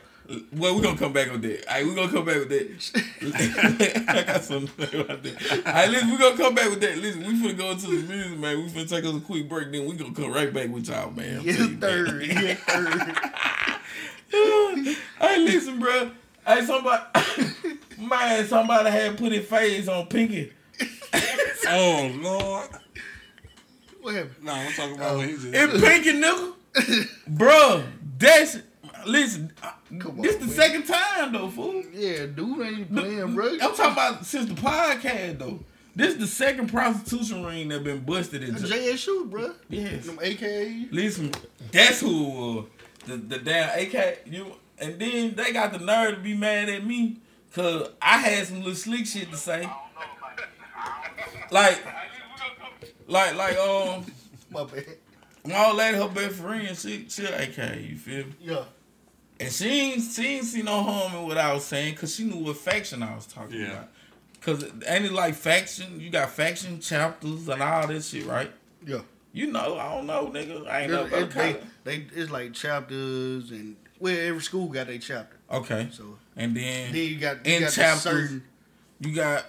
Well, we gonna come back with that. All right, we gonna come back with that. I got something about that. All right, listen, we gonna come back with that. Listen, we finna go into the music, man. We finna take us a quick break, then we gonna come right back with y'all, man. Yes, yeah, third. Yes, yeah, third. All right, listen, bro. Hey, somebody, man, somebody had put his face on Pinky. Oh Lord. What happened? Nah, I'm talking about oh. what he just. It's Pinky, nigga. Bro, that's. Listen, on, this the man. Second time though, fool. Yeah, dude ain't playing, bro. I'm talking about since the podcast though. This the second prostitution ring that been busted in J S U, bro. Yes, them A K A. Listen, that's who uh, the the damn A K. You and then they got the nerve to be mad at me because I had some little slick shit to say. like, like, like, um, my bad. My old lady, her best friend, she she A K. You feel me? Yeah. And she ain't, she ain't see no harm in what I was saying because she knew what faction I was talking yeah. about. Because ain't it like faction? You got faction chapters and all that shit, right? Yeah. You know, I don't know, nigga. I ain't know about college. They, they, it's like chapters and, well, every school got their chapter. Okay. So And then, then you got, you in got chapters, certain... you got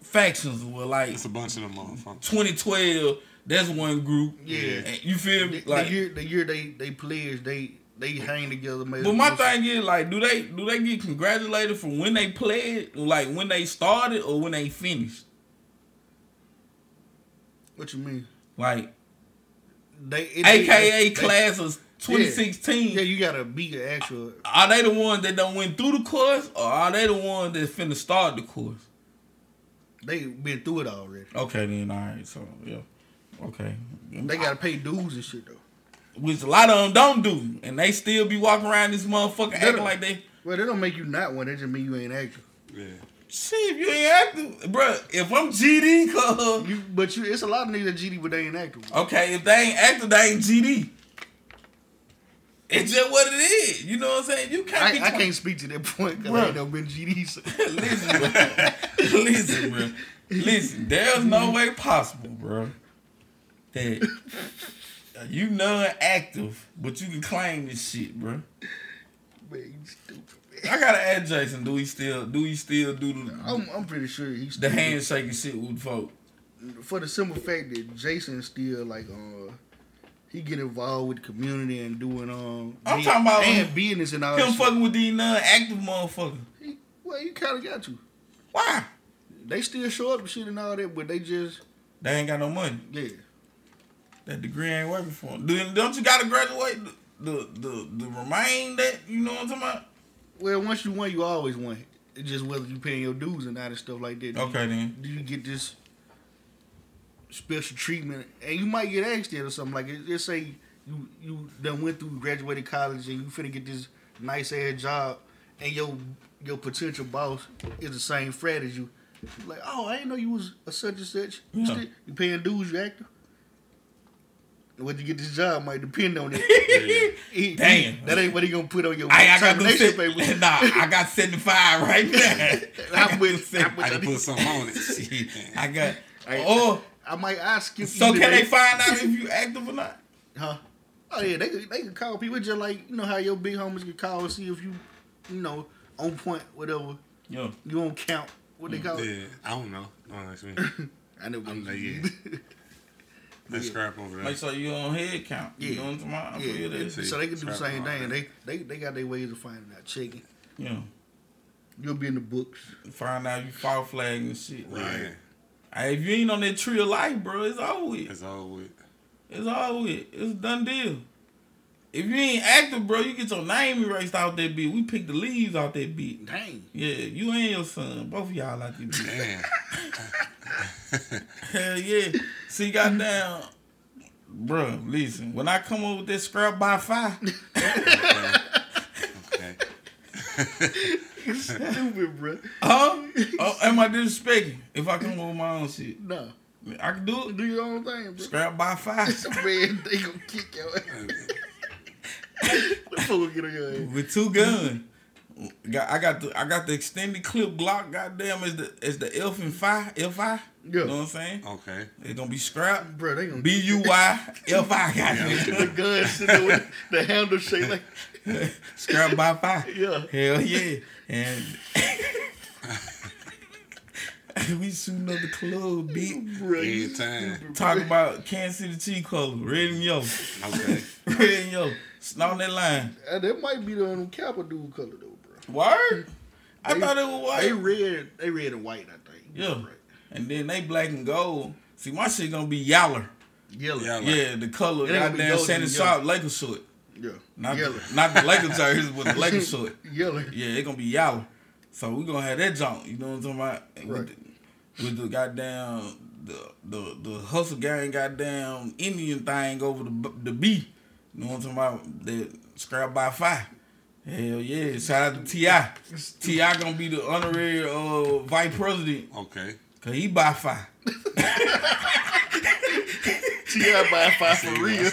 factions where like... It's a bunch of them motherfuckers. twenty twelve, that's one group. Yeah. And you feel me? The, like, the year, the year they, they pledged, they... They hang together, man. But my thing is, like, do they do they get congratulated for when they played, like when they started or when they finished? What you mean? Like, they it, A K A they, class they, of twenty sixteen. Yeah. yeah, you gotta be the actual. Are they the ones that done went through the course, or are they the ones that finna start the course? They been through it already. Okay, then all right, so yeah, okay. They gotta pay dues and shit though. Which a lot of them don't do. And they still be walking around this motherfucker they acting like they... Well, they don't make you not one. They just mean you ain't active. Yeah. See, if you ain't active... Bro, if I'm G D, cuz... You, but you, it's a lot of niggas that G D, but they ain't active. Okay, if they ain't active, they ain't G D. It's just what it is. You know what I'm saying? You can't I, be... I can't t- speak to that point because I ain't never been G D, so... Listen, bro. Listen, bro. Listen, there's no way possible, bro, that... You non-active, but you can claim this shit, bro. Man, you stupid, man. I gotta ask Jason, do he still do he still do the... I'm, I'm pretty sure he's the handshaking shit with folk. For the simple fact that Jason still, like, uh, he get involved with the community and doing, um... I'm being, talking about... And him, business and all that shit. Him fucking with these non-active motherfuckers. He, well, you kinda got you. Why? They still show up and shit and all that, but they just... They ain't got no money. Yeah. That degree ain't working for him. Do, don't you gotta graduate the the, the the remain that, you know what I'm talking about? Well, once you won, you always won. It's just whether you paying your dues or not and stuff like that. Do okay you, then. Do you get this special treatment? And you might get asked that or something like it. Just say you you done went through, graduated college, and you finna get this nice ass job, and your your potential boss is the same frat as you. Like, oh, I didn't know you was a such and such. Yeah. You paying dues, you actor. Whether you get this job might depend on it. he, Damn. He, that ain't what he gonna put on your I, I termination got paper. Nah, I got seventy-five right now. I, I, with, I, I, I put something on it. I got... I, oh, I might ask you... So can they find out if you active or not? Huh? Oh, yeah, they could, they could call people. Just like, you know how your big homies can call and see if you, you know, on point, whatever. Yo. You on count. What they call yeah, it? I don't know. Don't ask me. I know. I'm like, yeah. Let's yeah. scrap over there. Like, so you on head count. Yeah. You on tomorrow. Yeah. yeah. So they can do the same thing. They, they they got their ways of finding out. Checking. Yeah. You'll be in the books. Find out you foul flag and shit. Right. Like, if you ain't on that tree of life, bro, it's all with. It's all with. It's all with. It's a done deal. If you ain't active, bro, you get your name erased out that bitch. We pick the leaves out that bitch. Dang. Yeah, you and your son. Both of y'all out that bitch. Damn. Hell yeah. See, goddamn. Bro, listen. When I come over with that scrap by five. Okay. You're stupid, bro. Huh? Oh, am I disrespecting if I come over with my own shit? No. I can do it. Do your own thing, bro. Scrap by five. Man, they gonna kick your ass. With two guns, I got the I got the extended clip Glock. Goddamn, is the is the Elf and Fi F I. Yeah. You know what I'm saying? Okay. It's gonna be scrapped, bro. They gonna B U Y F I. Goddamn. The gun sitting with the handle shaped like scrap by Fi. Yeah. Hell yeah. And we shooting up the club, bitch. Every time. Talk about Kansas City Chief Color, red and yellow. Okay. Red and yellow. Snowing that line. Uh, that might be the um, Kappa dude color though, bro. Word? I they, thought it was white. They red, they red and white, I think. Yeah. Right. And then they black and gold. See, my shit gonna be yaller. Yellow. Yellow. Yeah, the color. Goddamn Shannon Sharp Lakers short. Yeah. Not the, not the Lakers jersey, but the Lakers short. Yellow. Yeah, it gonna be yaller. So we gonna have that junk. You know what I'm talking about? Right. With, the, with the goddamn the the the hustle gang, goddamn Indian thing over the the B. You know what I'm talking about? That scrap by five. Hell yeah. Shout out to T I. T I gonna be the honorary uh, vice president. Okay. Cause he by five. T I by five for real.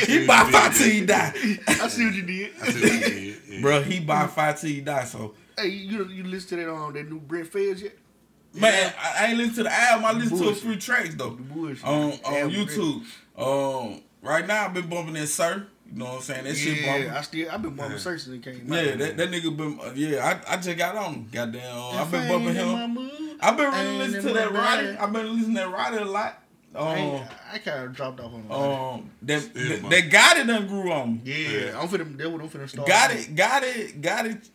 He by five till he die. I see what you did. I see what you did. Bro, he by five till he die, so. Hey, you you listen to that um, that new Brent Fez yet? Man, yeah. I, I ain't listen to the album. I listen to a few tracks though. The on on album YouTube. Really. Um Right now, I've been bumping that Sir. You know what I'm saying? That yeah, shit bumping. Yeah, I still, I've been bumping yeah. Sir since it came out. Yeah, that, that nigga been, uh, yeah, I, I just got on him. Goddamn, uh, I've been bumping him. I've been really listening to that Roddy. I've been listening to that Roddy a lot. Um, I, I kind of dropped off on him. Um, that, that, that, that got it done grew on me. Yeah, yeah. I'm finna, that what I'm finna start. Got it, got it, got it.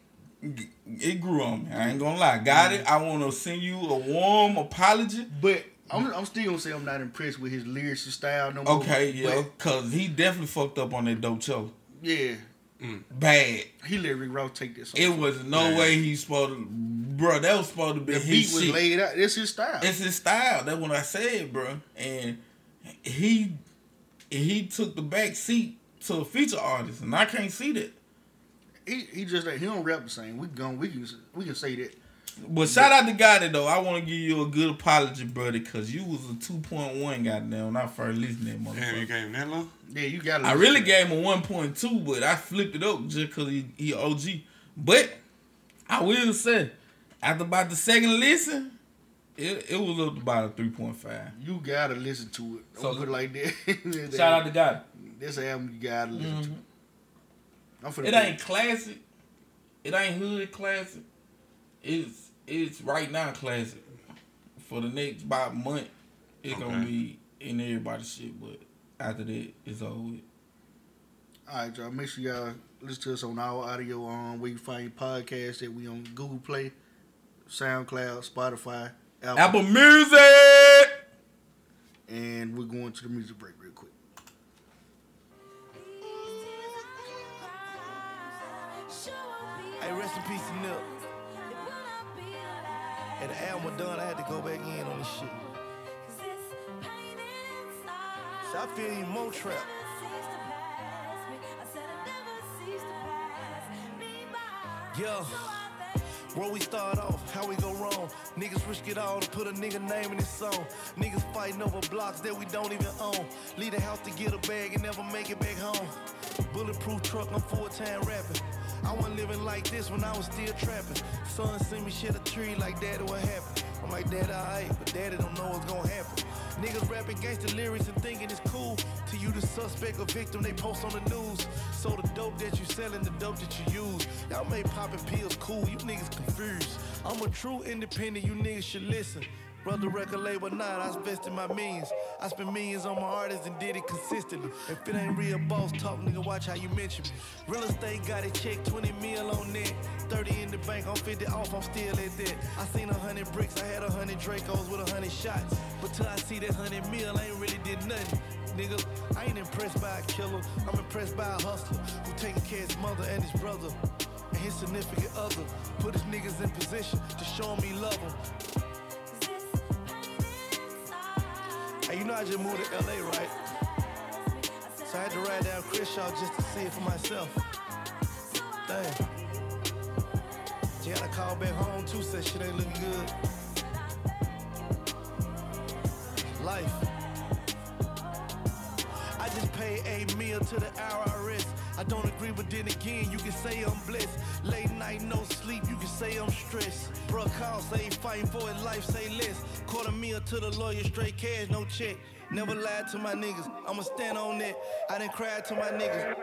It grew on me. I ain't gonna lie. Got mm-hmm. it. I want to send you a warm apology. But. I'm, I'm still gonna say I'm not impressed with his lyrics and style no more. Okay, yeah, cause he definitely fucked up on that dope cello. Yeah, mm. bad. He let Rick Ross take this. It was no yeah. way he supposed to, bro. That was supposed to be the his beat was shit. Laid out. It's his style. It's his style. That's what I said, bro. And he he took the back seat to a feature artist, and I can't see that. He he just like he don't rap the same. We gone. We can we can say that. But shout out to Gotti though. I want to give you a good apology, brother, because you was a two point one goddamn. I first listened to that motherfucker. Damn, you gave him that low? Yeah, you got. I really gave him a one point two, but I flipped it up just because he, he O G. But I will say, after about the second listen, it it was up to about a three point five. You gotta listen to it. Don't so put it like that. Shout out to Gotti. This album you gotta listen mm-hmm. to. I'm it ain't classic. It ain't hood classic. It's it's right now classic. For the next about month, it's okay. gonna be in everybody's shit. But after that, it's over with. All right, y'all. Make sure y'all listen to us on our audio on um, where you find podcasts that we on Google Play, SoundCloud, Spotify, Apple, Apple Music. and we're going to the music break real quick. Hey, rest in peace to Nick. And the album was done, I had to go back in on this shit. So I feel you, Mo Trap. Yo, where we start off, how we go wrong. Niggas risk it all to put a nigga name in his song. Niggas fighting over blocks that we don't even own. Leave the house to get a bag and never make it back home. Bulletproof truck, I'm full-time rapping. I wasn't living like this when I was still trapping. Son seen me shed a tree like, daddy, what happened? I'm like, daddy, alright, but daddy don't know what's gonna happen. Niggas rapping gangsta lyrics and thinking it's cool. To you, the suspect or victim, they post on the news. So the dope that you selling, the dope that you use. Y'all made popping pills cool, you niggas confused. I'm a true independent, you niggas should listen. Brother record label not, I invested my millions. I spent millions on my artists and did it consistently. If it ain't real boss talk, nigga, watch how you mention me. Real estate got a check, twenty mil on that. thirty in the bank, I'm fifty off, I'm still at that. I seen a hundred bricks, I had a hundred Dracos with a hundred shots. But till I see that hundred mil, I ain't really did nothing. Nigga, I ain't impressed by a killer, I'm impressed by a hustler who taking care of his mother and his brother and his significant other. Put his niggas in position to show me love him. Hey, you know I just moved to L A, right? So I had to ride down Crenshaw just to see it for myself. Dang. She had a call back home too, said shit ain't looking good. Life. I just paid a meal to the I R S. I don't agree, but then again, you can say I'm blessed. Late night, no sleep, you can say I'm stressed. Bruh, call, say fighting for his life, say less. Quarter meal to the lawyer, straight cash, no check. Never lied to my niggas, I'ma stand on it. I done cried to my niggas.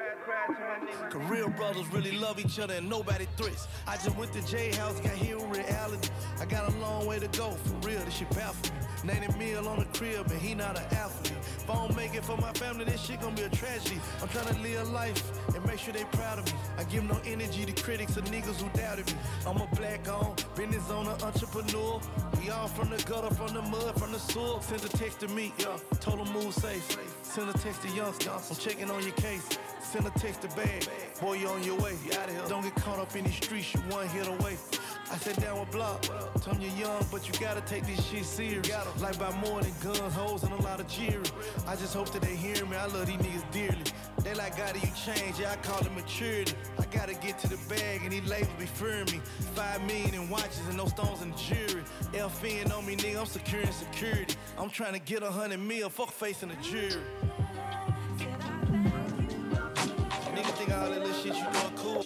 Cause real brothers really love each other and nobody threats. I just went to J House, got here with reality. I got a long way to go, for real, this shit baffle me. ninety mil on the crib and he not an athlete. If I don't make it for my family, this shit gonna be a tragedy. I'm trying to live life and make sure they proud of me. I give no energy to critics or niggas who doubted me. I'm a black on, business owner, entrepreneur. We all from the gutter, from the mud, from the soil. Send a text to me, yeah. Total move safe. Send a text to youngsters. I'm checking on your case. Send a text to bad. Boy, you on your way. You out of here. Don't get caught up in these streets, you one hit away. I sat down with Block, told him you're young, but you gotta take this shit serious. Like by more than guns, hoes, and a lot of jeering. I just hope that they hear me, I love these niggas dearly. They like, gotta you change, yeah, I call it maturity. I gotta get to the bag, and these labels be fearing me. Five million in watches and no stones in the jury. L F N on me, nigga, I'm securing security. I'm trying to get a hundred mil, fuck facing the jury. Nigga think all that little shit you doing cool.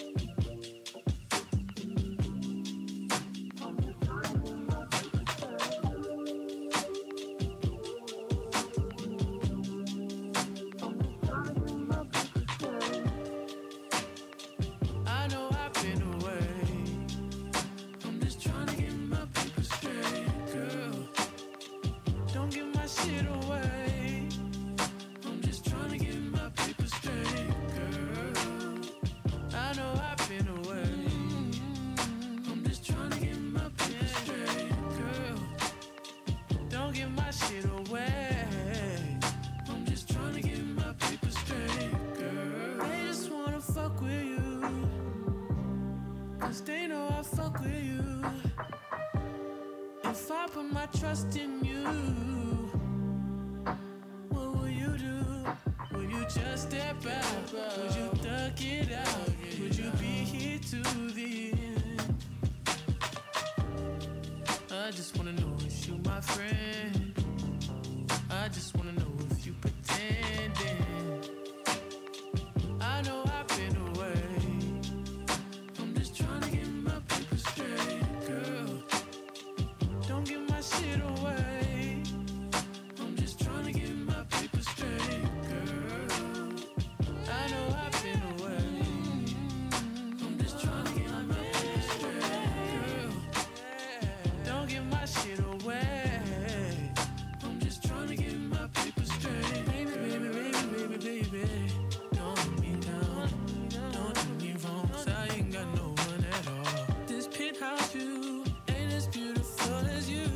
Beautiful as you.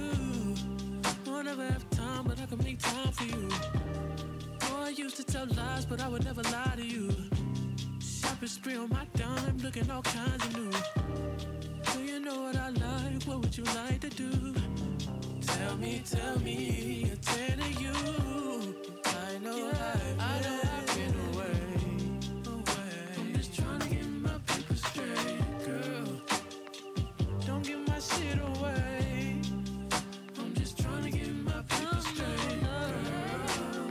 on my dime, looking all kinds of new. Do you know what I like? What would you like to do? Tell me, tell me, attending you. I know yeah, I've I know I've been away, away. I'm just trying to get my paper straight, girl. Don't give my shit away. I'm just trying to get my paper straight, girl.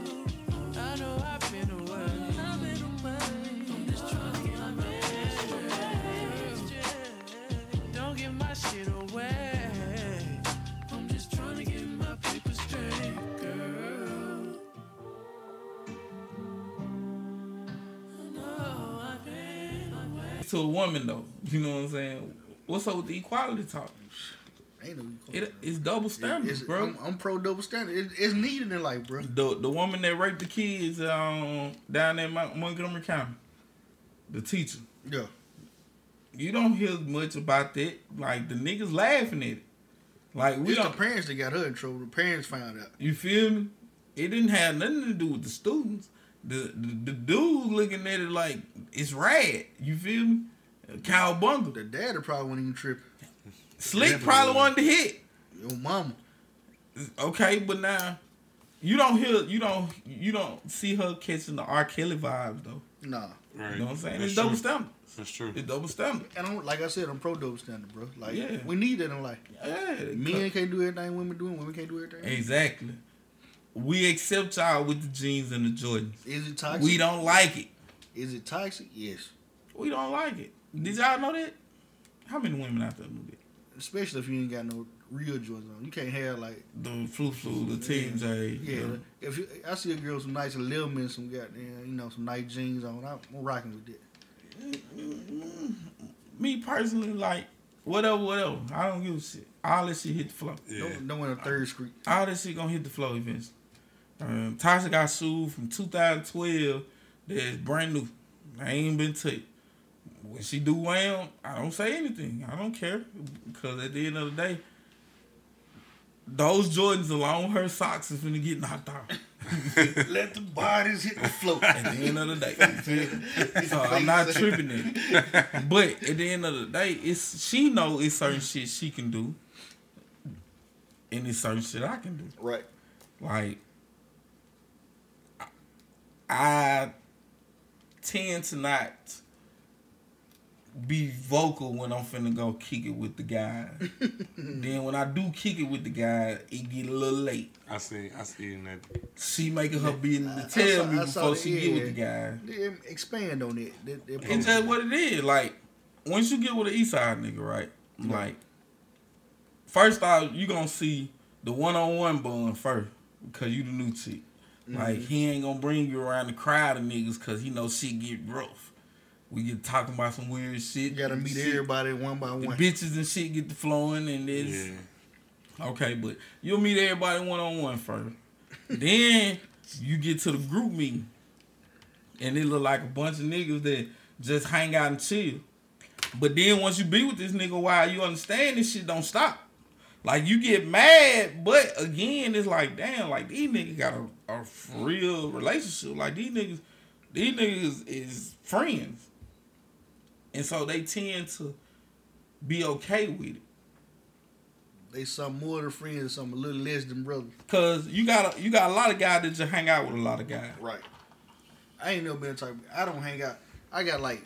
I know I've been away. I've been away. I'm just trying to get my paper straight, girl. Don't give my shit away. To a woman though, you know what I'm saying? What's up with the equality talk? Ain't no equality. It, it's double standard, it, bro. I'm, I'm pro double standard. It, it's needed in life, bro. The the woman that raped the kids um, down in Montgomery County, the teacher. Yeah. You don't hear much about that. Like the niggas laughing at it. Like we it's don't. The parents that got her in trouble. The parents found out. You feel me? It didn't have nothing to do with the students. The, the the dude looking at it like it's rad. You feel me? Cowbunga. The daddy probably wasn't even tripping. Slick Never probably wanted to hit your mama. Okay, but now you don't hear you don't you don't see her catching the R. Kelly vibes though. Nah, right. You know what I'm saying? That's it's true. Double standard. That's true. It's double standard. And I'm, like I said, I'm pro double standard, bro. Like yeah. We need that in life. Yeah, men can't do everything women do, and women can't do everything. Exactly. We accept y'all with the jeans and the Jordans. Is it toxic? We don't like it. Is it toxic? Yes. We don't like it. Did y'all know that? How many women out there know that? Especially if you ain't got no real Jordans on. You can't have like the flu flu, the T J. Yeah. You know? If you, I see a girl with some nice little men, some goddamn, you know, some nice jeans on, I'm rocking with that. Me personally, like whatever, whatever. I don't give a shit. All that shit hit the floor. Yeah. Don't, don't win a third street. All that shit gonna hit the floor eventually. Um, Tasha got sued from two thousand twelve. That's brand new. I ain't been touched. When she do wham, I don't say anything. I don't care because at the end of the day, those Jordans along with her socks is finna get knocked off. Let the bodies hit the floor. At the end of the day, so I'm not tripping it. But at the end of the day, it's she know it's certain shit she can do, and it's certain shit I can do. Right, like. I tend to not be vocal when I'm finna go kick it with the guy. Then when I do kick it with the guy, it get a little late. I see, I see that. She making her be in the tell me before she yeah. get with the guy. They expand on it. They, they it's just what it is. Like once you get with an East Side nigga, right? Yeah. Like first off, you gonna see the one on one bun first because you the new chick. Like, mm-hmm. He ain't gonna bring you around the crowd of niggas because he knows shit get rough. We get talking about some weird shit. You gotta meet shit. Everybody one by one. The bitches and shit get to flowing and it's... Yeah. Okay, but you'll meet everybody one-on-one first. Then you get to the group meeting. And it look like a bunch of niggas that just hang out and chill. But then once you be with this nigga while you understand this shit don't stop. Like, you get mad, but again, it's like, damn, like, these niggas got a, a real relationship. Like, these niggas, these niggas is friends. And so they tend to be okay with it. They some more than friends, some a little less than brothers. Because you got a, you got a lot of guys that just hang out with a lot of guys. Right. I ain't never been the type of, I don't hang out. I got, like,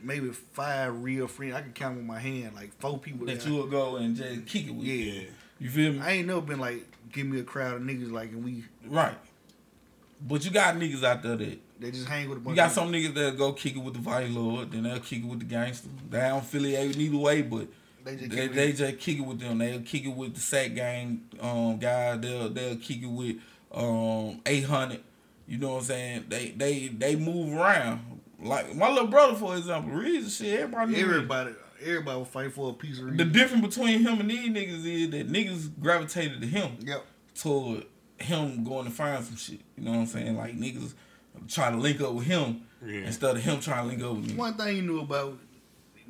maybe five real friends. I can count with my hand, like four people that you will go and just kick it with. Yeah, you feel me? I ain't never been like, give me a crowd of niggas like and we right. But you got niggas out there that they just hang with a bunch. You got of some niggas that go kick it with the vice lord, then they'll kick it with the gangster. They don't affiliate either way, but they just they, they just kick it with them. They'll kick it with the sack gang um guys. They'll they'll kick it with um eight hundred. You know what I'm saying? They they they move around. Like, my little brother, for example, Reeves shit, everybody knew Everybody, it. Everybody will fight for a piece of Reeves. The difference between him and these niggas is that niggas gravitated to him. Yep. Toward him going to find some shit. You know what I'm saying? Like, niggas try to link up with him yeah. instead of him trying to link up with me. One thing you knew about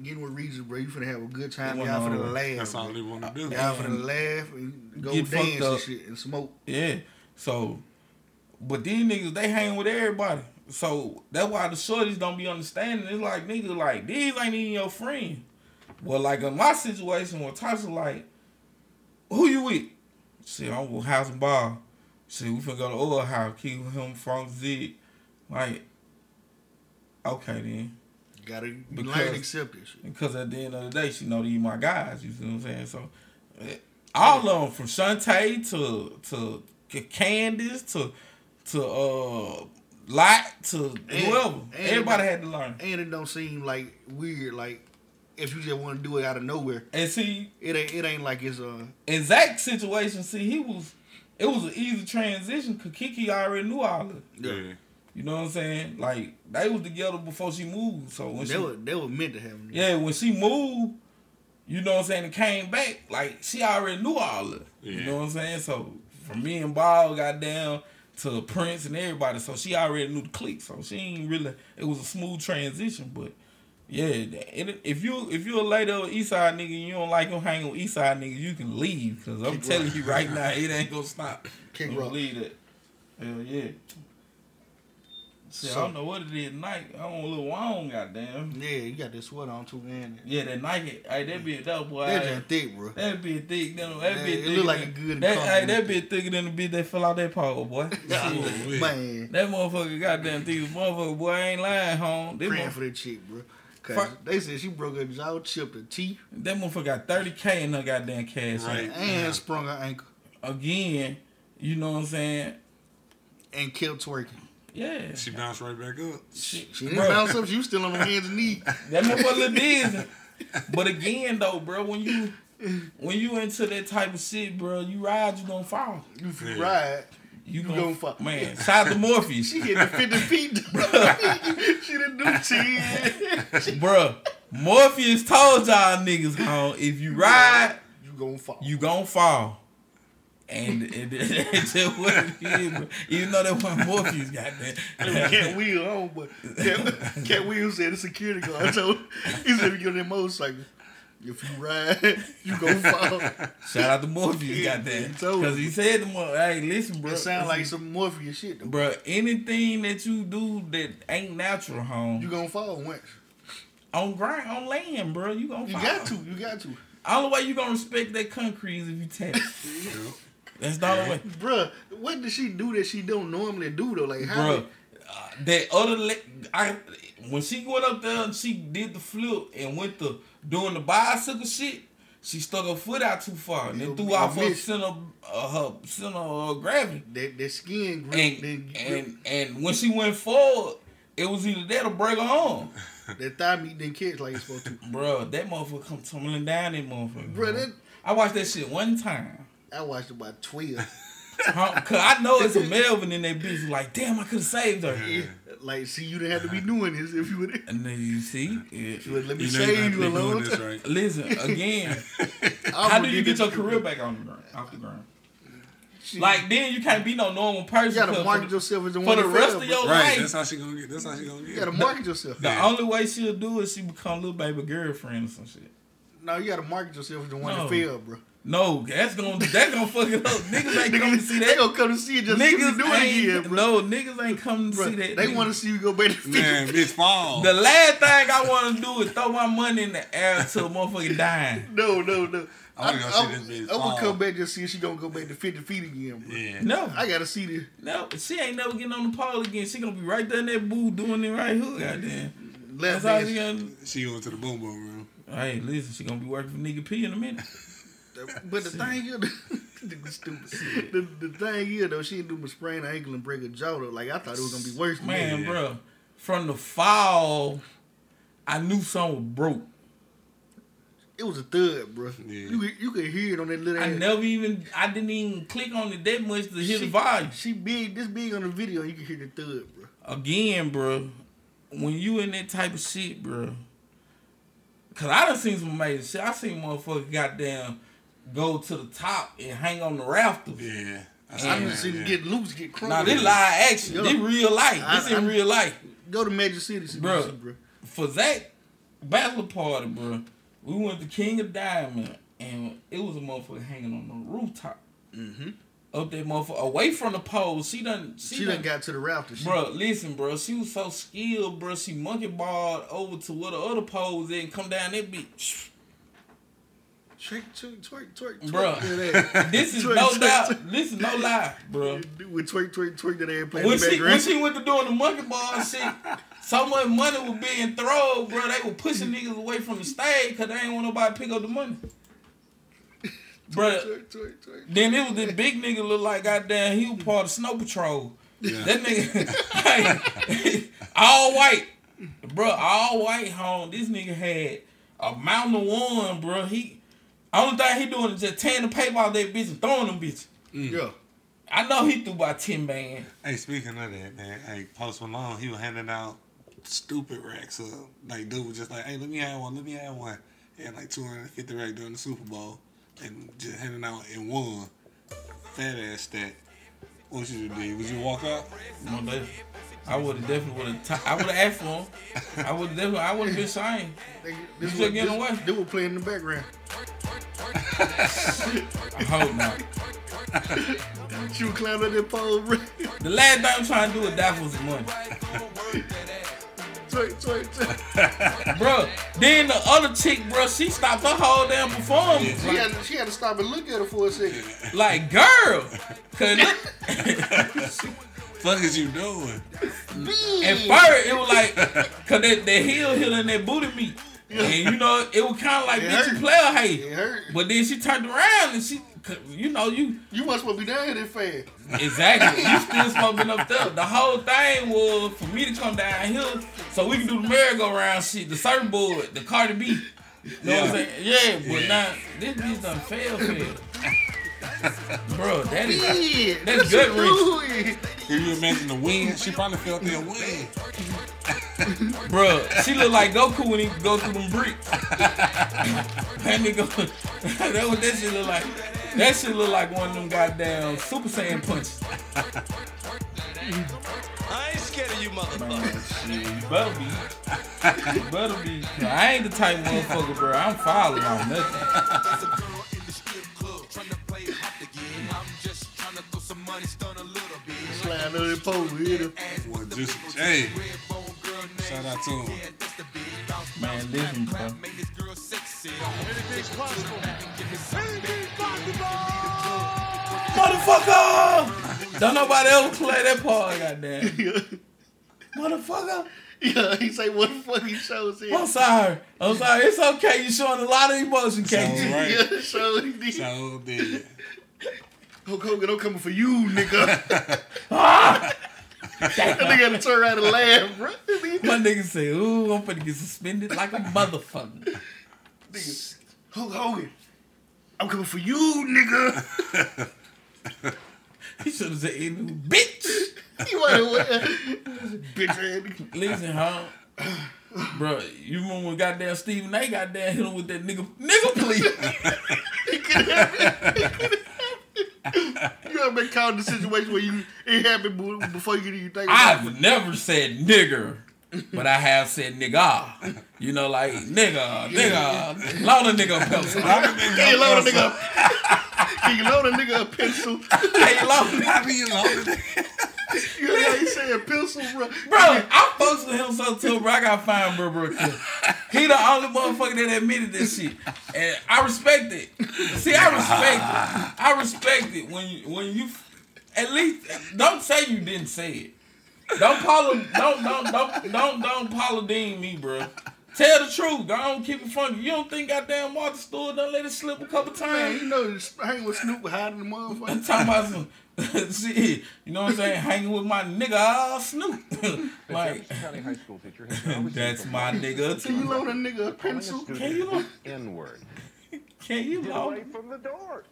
getting with Reeves, bro, you finna have a good time. Y'all finna laugh. Laugh. That's all they want to do. Y'all finna laugh and go dance and shit and smoke. Yeah. So, But these niggas, they hang with everybody. So that's why the shorties don't be understanding. It's like, nigga, like, these ain't even your friend. Well, like in my situation with Tasha, like, who you with? Shit, I'm with House and Ball. Shit, we finna go to Oil House, keep him from Zig. Like, okay then. You gotta learn to accept this. Because at the end of the day, she know these my guys, you see what I'm saying? So, all of them, from Shantae to, to Candace to, to, uh, Lot to whoever. Everybody had to learn. And it don't seem like weird, like if you just want to do it out of nowhere. And see, it ain't it ain't like it's a exact situation. See, he was it was an easy transition because Kiki already knew all of it. Yeah. You know what I'm saying? Like they was together before she moved. So when they she, were they were meant to have them. Yeah, when she moved, you know what I'm saying, and came back, like she already knew all of it. Yeah. You know what I'm saying? So from me and Bob got down to Prince and everybody, so she already knew the clique, so she ain't really. It was a smooth transition, but yeah, it, if you if you're a lady or East Side nigga, and you don't like him hanging with East Side niggas, you can leave, cause I'm Kick telling rock. you right now, it ain't gonna stop. Can't believe that. Hell yeah. See, so, I don't know what it is. Nike, I don't look wrong, goddamn. Yeah, you got that sweater on too, man. Yeah, that Nike, hey, that be that boy. That just thick, bro. That be thick. That, that be thick. It look like a good. That, hey, that be thicker than the bitch that fell out that pole, boy. Oh, man, that motherfucker goddamn thick. Motherfucker, boy, I ain't lying, home. Praying mother- for that chick, bro. Cause they said she broke her jaw, chipped her teeth. That motherfucker got thirty thousand in her goddamn cash. Right, and yeah. sprung her ankle again. You know what I'm saying? And killed twerking. Yeah. She bounced right back up. She, she didn't bro. bounce up. She was still on her hands and knees. That motherfucker dizzy. But again, though, bro, when you when you into that type of shit, bro, you ride, you gonna fall. You yeah. ride, you, you gonna, gonna fall. Man, shout out to Morpheus. She hit the fifty feet, bro. She didn't do ten. Bro, Morpheus told y'all niggas, home, if you ride, you gonna fall. You gonna fall. And it just wasn't him. Even though that one Morpheus got that. Cat Wheel on, but Cat, Cat Wheel said the security guard told him, he said, if you get on that motorcycle, if you ride, you gonna fall. Shout out to Morpheus yeah, got that. Because he, he said, hey, listen, bro. It sound like some Morpheus shit, though. Bro, anything that you do that ain't natural, home. You gonna fall once. On ground, on land, bro. You gonna fall. You got to. You got to. Only way you gonna respect that concrete is if you tap it. That's not the way, bro. What did she do that she don't normally do though? Like how? Bruh, uh, that other le- I when she went up there and she did the flip and went to doing the bicycle shit, she stuck her foot out too far and then threw off her center, uh, her center of gravity. That that skin grip. And and, and and when she went forward, it was either that or break her arm. That thigh meat didn't catch like it's supposed to. Bro, that motherfucker come tumbling down. That motherfucker. Bro, that I watched that shit one time. I watched about twelve. Huh? Cause I know it's a Melvin in that bitch. Like, damn, I could have saved her. Yeah. Like, see, you didn't have to be doing this if you would. And then you see, yeah. she would let me you shave you alone. Right. Listen again. How do you get your career back on the ground? Off the ground. She, like then you can't be no normal person. You gotta market yourself as the one for the rest of your life. Right. That's how she gonna get. That's how she gonna get. You gotta market yourself. The yeah. only way she'll do is she become little baby girlfriend or some shit. No, you gotta market yourself as the one no. that failed, bro. No, that's gonna that's gonna fuck it up. Niggas ain't coming to see that. They gonna come to see it just niggas do it again, bro. No, niggas ain't coming to bro, see that. They niggas. wanna see you go back to man, bitch fall. The last thing I wanna do is throw my money in the air to a motherfucking dying. No, no, no. I, I, I, I'm, I'm gonna come back and see if she gonna go back to fifty feet again, bro. Yeah. No. I gotta see this. No, she ain't never getting on the pole again. She gonna be right there in that booth doing it right here, goddamn. Last that's all she gonna She went to the boom boom room. Hey, listen, she gonna be working for Nigga P in a minute. But the thing is, the, the thing is though, she didn't do but sprain her ankle and break her jaw though. Like I thought it was gonna be worse. Man, than that. Bro, from the fall, I knew something was broke. It was a thud, bro. Yeah. You you could hear it on that little. I ass. never even. I didn't even click on it that much to hear she, the volume. She big, this big on the video. You can hear the thud, bro. Again, bro, when you in that type of shit, bro. Cause I done seen some amazing shit. I seen motherfuckers goddamn go to the top and hang on the rafters. Yeah. I didn't see them get loose, get crunk. Nah, this live action. Yo, this real life. I, this in real life. Go to Major Cities, bro. City, bro. For that bachelor party, bro, we went to King of Diamond, and it was a motherfucker hanging on the rooftop. Mm-hmm. up that motherfucker away from the pole. She done she, she done, done got to the rafter. Bro, listen, bro, she was so skilled, bro. She monkey balled over to where the other pole was at and come down that bitch. Trick, trick, twerk, twerk, twerk. Bro, this is twerk, no twerk, doubt. Twerk. This is no lie, bro. With twerk, twerk, twerk that ain't playing when in the she, background. When she went to doing the monkey ball shit, so much money was being thrown, bro. They were pushing niggas away from the stage because they ain't want nobody to pick up the money. Bro, twerk, twerk, twerk, twerk. Then it was this big nigga look like goddamn, he was part of Snow Patrol. Yeah. That nigga, all white. Bro, all white home. This nigga had a mountain of one, bro. He... Only thing he doing is just tearing the paper out that bitch and throwing them bitches. Mm. Yeah. I know he threw about ten bands. Hey, speaking of that, man, hey, Post Malone, he was handing out stupid racks of, like, dude was just like, hey, let me have one, let me have one. He had like two hundred fifty racks during the Super Bowl and just handing out in one. Fat ass stat. What you do? Would you walk out? No, baby. I would have definitely would have. T- I would have asked for him. I would definitely. I would have been saying. You should get away. They were playing in the background. I hope not. She was climbing that pole. The last thing I'm trying to do is die for some money. twerk, twerk, twerk. Bro, then the other chick, bro, she stopped her whole damn performance. She, like, had to, she had to stop and look at her for a second. Like, girl, cause look. Fuck is you doing? At first, it was like, cause that, that heel heel and that booty meat. And you know, it was kind of like, it bitch, hurt. You play her hate. But then she turned around and she, you know, you. You must well be down here that fast. Exactly. You still smoking up there. The whole thing was for me to come down here so we can do the merry-go-round shit, the surfboard, the Cardi B. You know yeah. what I'm saying? Yeah, but yeah. now, this bitch done fail fail. Bro, that is yeah, that's good reach. If you imagine the wind, she probably felt that wind. Bro, she looked like Goku when he go through them bricks. That nigga, that what that shit look like. That shit look like one of them goddamn Super Saiyan punches. I ain't scared of you, motherfucker. You better be. You better be. No, I ain't the type of motherfucker, bro. I'm following on nothing. Slide on that pole, hit him. Well, just, hey, shout out to him. Man, listen, bro. Motherfucker! Don't nobody else play that part, goddamn. Motherfucker! Yeah, he say what the fuck he shows here. I'm sorry. I'm sorry. It's okay. You're showing a lot of emotion, K G. So right. Yeah, so did. So did. Hulk Hogan, I'm coming for you, nigga. Ah! That nigga had to turn around and laugh, bro. My nigga say, ooh, I'm finna get suspended like a motherfucker. Nigga, Hulk Hogan, I'm coming for you, nigga. He should have said, bitch. He wasn't bitch. Listen, huh? Bro, you remember when goddamn Stephen A goddamn hit him with that nigga, nigga, please. He couldn't have it. He couldn't have it. You ever been caught in a situation where you it happened before you you think? I've it? never said nigger, but I have said nigga. You know, like nigga, nigga, load a nigga a pencil. Can you load a nigga? Can you load a nigga a pencil? Can you load? How do you load it? You know how you say a pencil, bro? Bro, I fucks with him so too, bro. I gotta find bro, bro. He the only motherfucker that admitted this shit, and I respect it. See, I respect it. I respect it when you, when you at least don't say you didn't say it. Don't Paula, don't don't don't don't don't Paula Dean me, bro. Tell the truth. I don't keep it funny. You don't think goddamn Martha Stewart don't let it slip a couple times? Man, you know, hang with Snoop hiding the motherfucker. I'm talking about some. See, you know what I'm saying? Hanging with my nigga, Snoop. Like, high school teacher. That's my nigga. Can you load a nigga a pencil? Can you load N-word? Can you load? Get away from the door,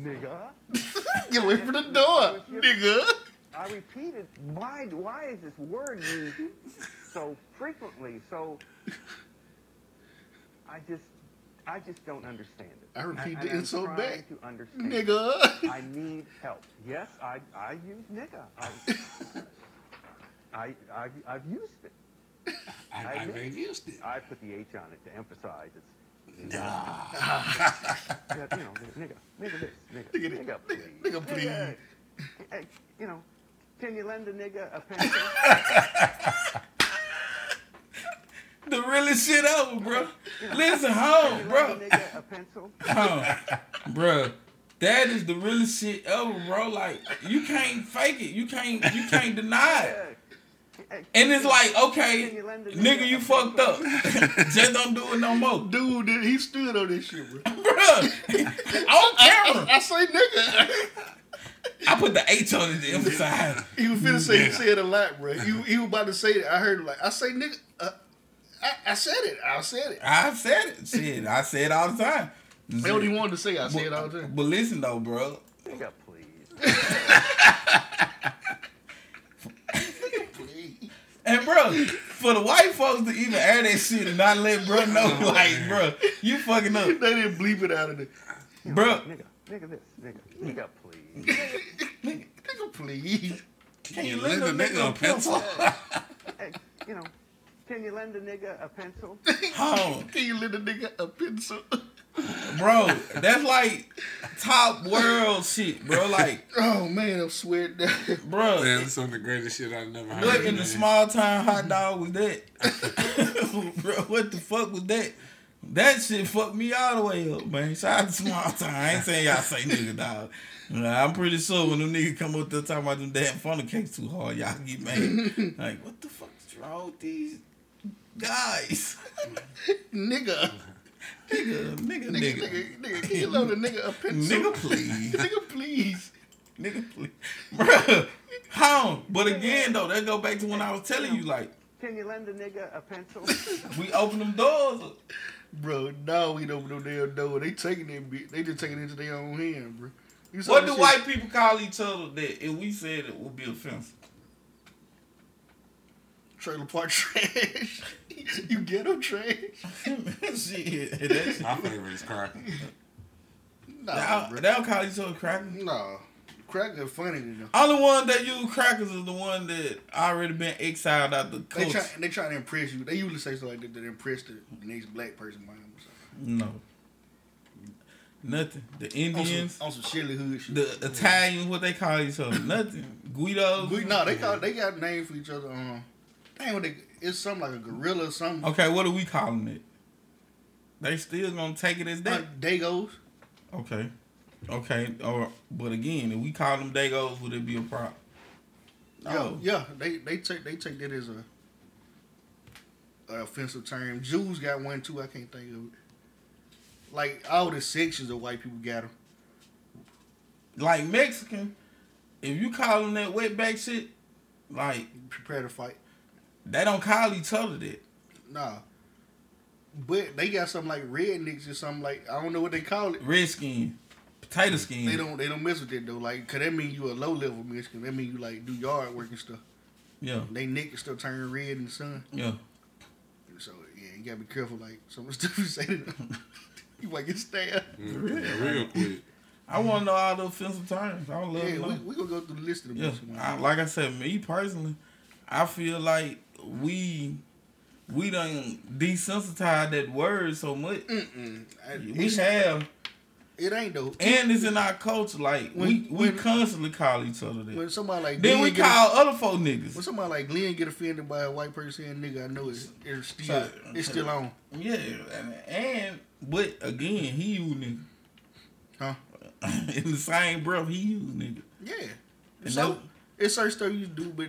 nigga. Get away from the door, nigga. I repeat it. Why? Why is this word used so frequently? So I just. I just don't understand it. I repeat the insult back. Nigga. It. I need help. Yes, I I use nigga. I I, I I've used it. I, I, I've used it. I put the H on it to emphasize it's Nah. You know, nigga, nigga this, nigga, nigga, nigga, nigga, please. Nigga, nigga, please. Nigga, hey, you know, can you lend a nigga a pencil? The realest shit over, bro. You know, listen, home, can you bro. Lend a nigga a pencil? Oh, bro. That is the realest shit ever, bro. Like, you can't fake it. You can't you can't deny it. And it's like, okay, nigga, you fucked up. Just don't do it no more. Dude, he stood on this shit, bro. Bro. On camera. I, I, I say nigga. I put the H on it to emphasize. He was finna say, yeah. He said a lot, bro. He, he was about to say it. I heard him like, I say nigga. Uh, I, I said it. I said it. I said it. Shit, I say it all the time. They only wanted to say I said all the time. But listen though, bro. Nigga, please. Please. And bro, for the white folks to even air that shit and not let bro know, like, bro, you fucking up. They didn't bleep it out of there. You know, bro. Nigga, nigga this, nigga, nigga, please. Nigga, nigga, please. Can you lend a nigga a pencil? Hey, you know, can you lend a nigga a pencil? How? Can you lend a nigga a pencil? Bro, that's like top world shit, bro. Like, oh man, I'm sweating. Bro, man, that's some of the greatest shit I've never heard. What in the small town hot dog was that? Bro, what the fuck was that? That shit fucked me all the way up, man. Shout out to small town. I ain't saying y'all say nigga dog. I'm pretty sure when them niggas come up there talking about them damn funnel cakes too hard, y'all get mad. Like, what the fuck is wrong with these guys? Nigga. Nigga, nigga, nigga, nigga, nigga, can you loan a nigga a pencil? Nigga, please. Nigga, please. Nigga, please. Bruh, how? But again, though, that go back to when I was telling you, like. Can you lend a nigga a pencil? We open them doors. Bro, no, we don't open them damn door. They taking it, they just taking it into their own hand, bro. What do shit? White people call each other that if we said it would be offensive? Trailer park trash. You ghetto trash. Shit. That's my favorite is cracker. Nah, they don't call each other cracker. No. Cracker is funny to them. Only one that use crackers is the one that already been exiled out the culture. They try, they try to impress you. They usually say something like that to impress the next black person by them. No. Nothing. The Indians. On some, on some shilly hood shit. The Italians, what they call each other. Nothing. Guidos. Guido, no, they call, they got names for each other. Um, Dang, what they... It's something like a gorilla or something. Okay, what are we calling it? They still gonna take it as that? Like Dagos. Okay. Okay. Or but again, if we call them Dagos, would it be a problem? No. Yo, yeah, they they take they take that as a, a offensive term. Jews got one too, I can't think of it. Like all the sections of white people got them. Like Mexican, if you call them that wetback shit, like prepare to fight. They don't call each other that. Nah. But they got something like rednecks or something like, I don't know what they call it. Red skin. Potato skin. They don't they don't mess with that though. Like, cause that mean you a low level Mexican. That mean you like do yard work and stuff. Yeah. They neck and stuff turn red in the sun. Yeah. So yeah, you gotta be careful like some of the stuff you say to them. You might get stabbed. Mm, yeah, real quick. I wanna know all the offensive terms. I love Yeah, we, we gonna go through the list of them. Yeah. I, like I said, me personally, I feel like We we done desensitized that word so much. Mm-mm. I, we have. It ain't though. And it's in our culture. Like when, we, we when, constantly call each other that. When somebody like then Glenn we call a, other folk niggas. When somebody like Glenn get offended by a white person saying nigga, I know it's, it's still so, it's still on. Yeah, and, and but again, he used nigga. Huh? In the same breath, he used nigga. Yeah. And so. That, It's certain stuff you do, but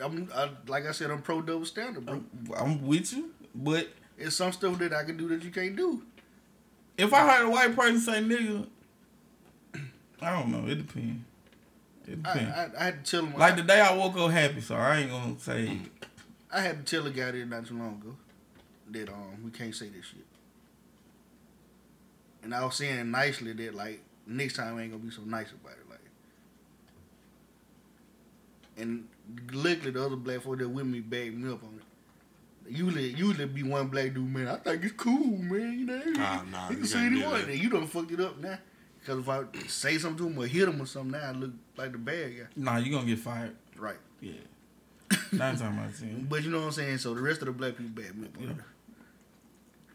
I'm I, like I said, I'm pro double standard, bro. I'm, I'm with you, but it's some stuff that I can do that you can't do. If I heard a white person say nigga, I don't know. It depends. It depends. I, I, I had to tell him. Like I, the day I woke up happy, so I ain't gonna say. I had to tell a guy there not too long ago that um we can't say this shit, and I was saying it nicely that like next time I ain't gonna be so nice about it. And luckily, the other black folk that with me bagged me up on it. Usually, usually be one black dude, man. I think it's cool, man. You know, nah, nah, you can say it one day. You done fucked it up now. Because if I say something to him or hit him or something, now I look like the bad guy. Nah, you gonna get fired. Right. Yeah. Nine times out of ten. But you know what I'm saying? So the rest of the black people bagged me up on yeah.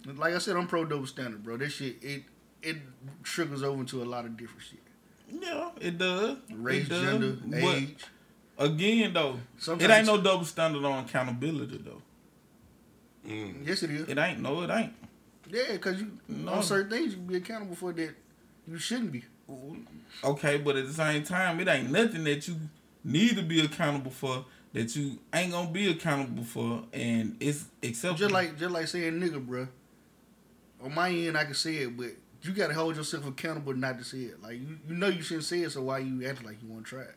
it. Like I said, I'm pro double standard, bro. This shit, it it trickles over into a lot of different shit. Yeah, it does. Race, it does. Gender, but age. Again, though, sometimes it ain't no double standard on accountability, though. Mm. Yes, it is. It ain't. No, it ain't. Yeah, because you no. on certain things, you can be accountable for that you shouldn't be. Okay, but at the same time, it ain't nothing that you need to be accountable for that you ain't gonna be accountable for, and it's acceptable. Just like just like saying nigga, bro. On my end, I can say it, but you gotta hold yourself accountable not to say it. Like you, you know you shouldn't say it, so why you acting like you want to try it?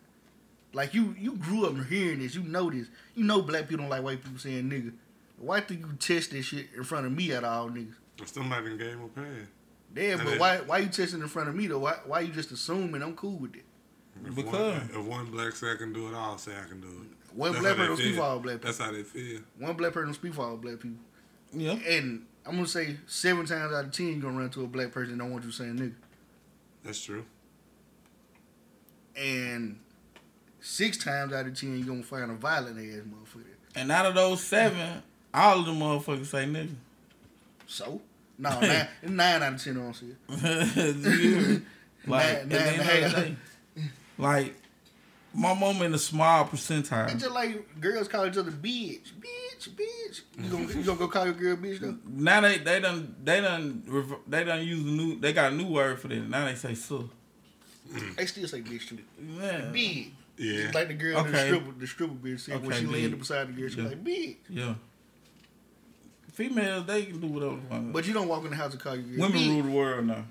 Like you, you grew up hearing this, you know this. You know black people don't like white people saying nigga. Why do you test this shit in front of me out of all niggas? If somebody gave him a pass. Yeah, but why why you testing in front of me though? Why why you just assuming I'm cool with it? If because one, if one black say I can do it, I'll say I can do it. One That's black person don't speak for all black people. That's how they feel. One black person don't speak for all black people. Yeah. And I'm gonna say seven times out of ten you're gonna run into a black person that don't want you saying nigga. That's true. And six times out of ten you're gonna find a violent ass motherfucker. And out of those seven, all of them motherfuckers say nigga. So? No, nine, nine out of ten on shit. Like, nine, nine and half. Half. Like, my mom in a small percentile. It's just like girls call each other bitch, bitch, bitch. You gonna you gonna go call your girl bitch though? Now they they done they done they done use the new they got a new word for that. Now they say so. They still say bitch too. Yeah. Bitch. Yeah. Just like the girl okay. the stripper the stripper bitch said okay, when she landed beside the girl, she yeah. was like bitch. Yeah. Females, they can do whatever they want. But you don't walk in the house and call you bitch. Women rule the world now.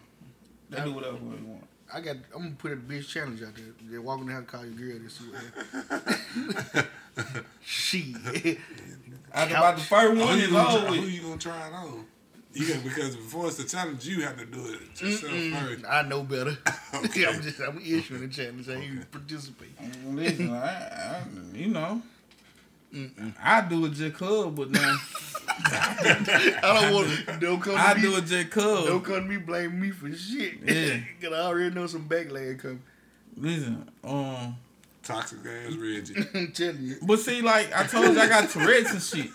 They I, do whatever they want. I got. I'm gonna put a bitch challenge out there. They walk in the house and call you girl. This year. She. I about the first one is over. Who you gonna try it on? You got, because before it's a challenge, you have to do it yourself first. I know better. Okay. I'm just. I'm issuing a challenge. I ain't okay. participate. Listen, I, I, you know. Mm-mm. I do it just cuz, but now I don't want to. Don't come. I to do me, it just cuz. Don't come to me blame me for shit. Yeah, cause I already know some backlash coming. Listen, um, toxic ass Reggie. I'm telling you. But see, like I told you, I got Tourette's and shit.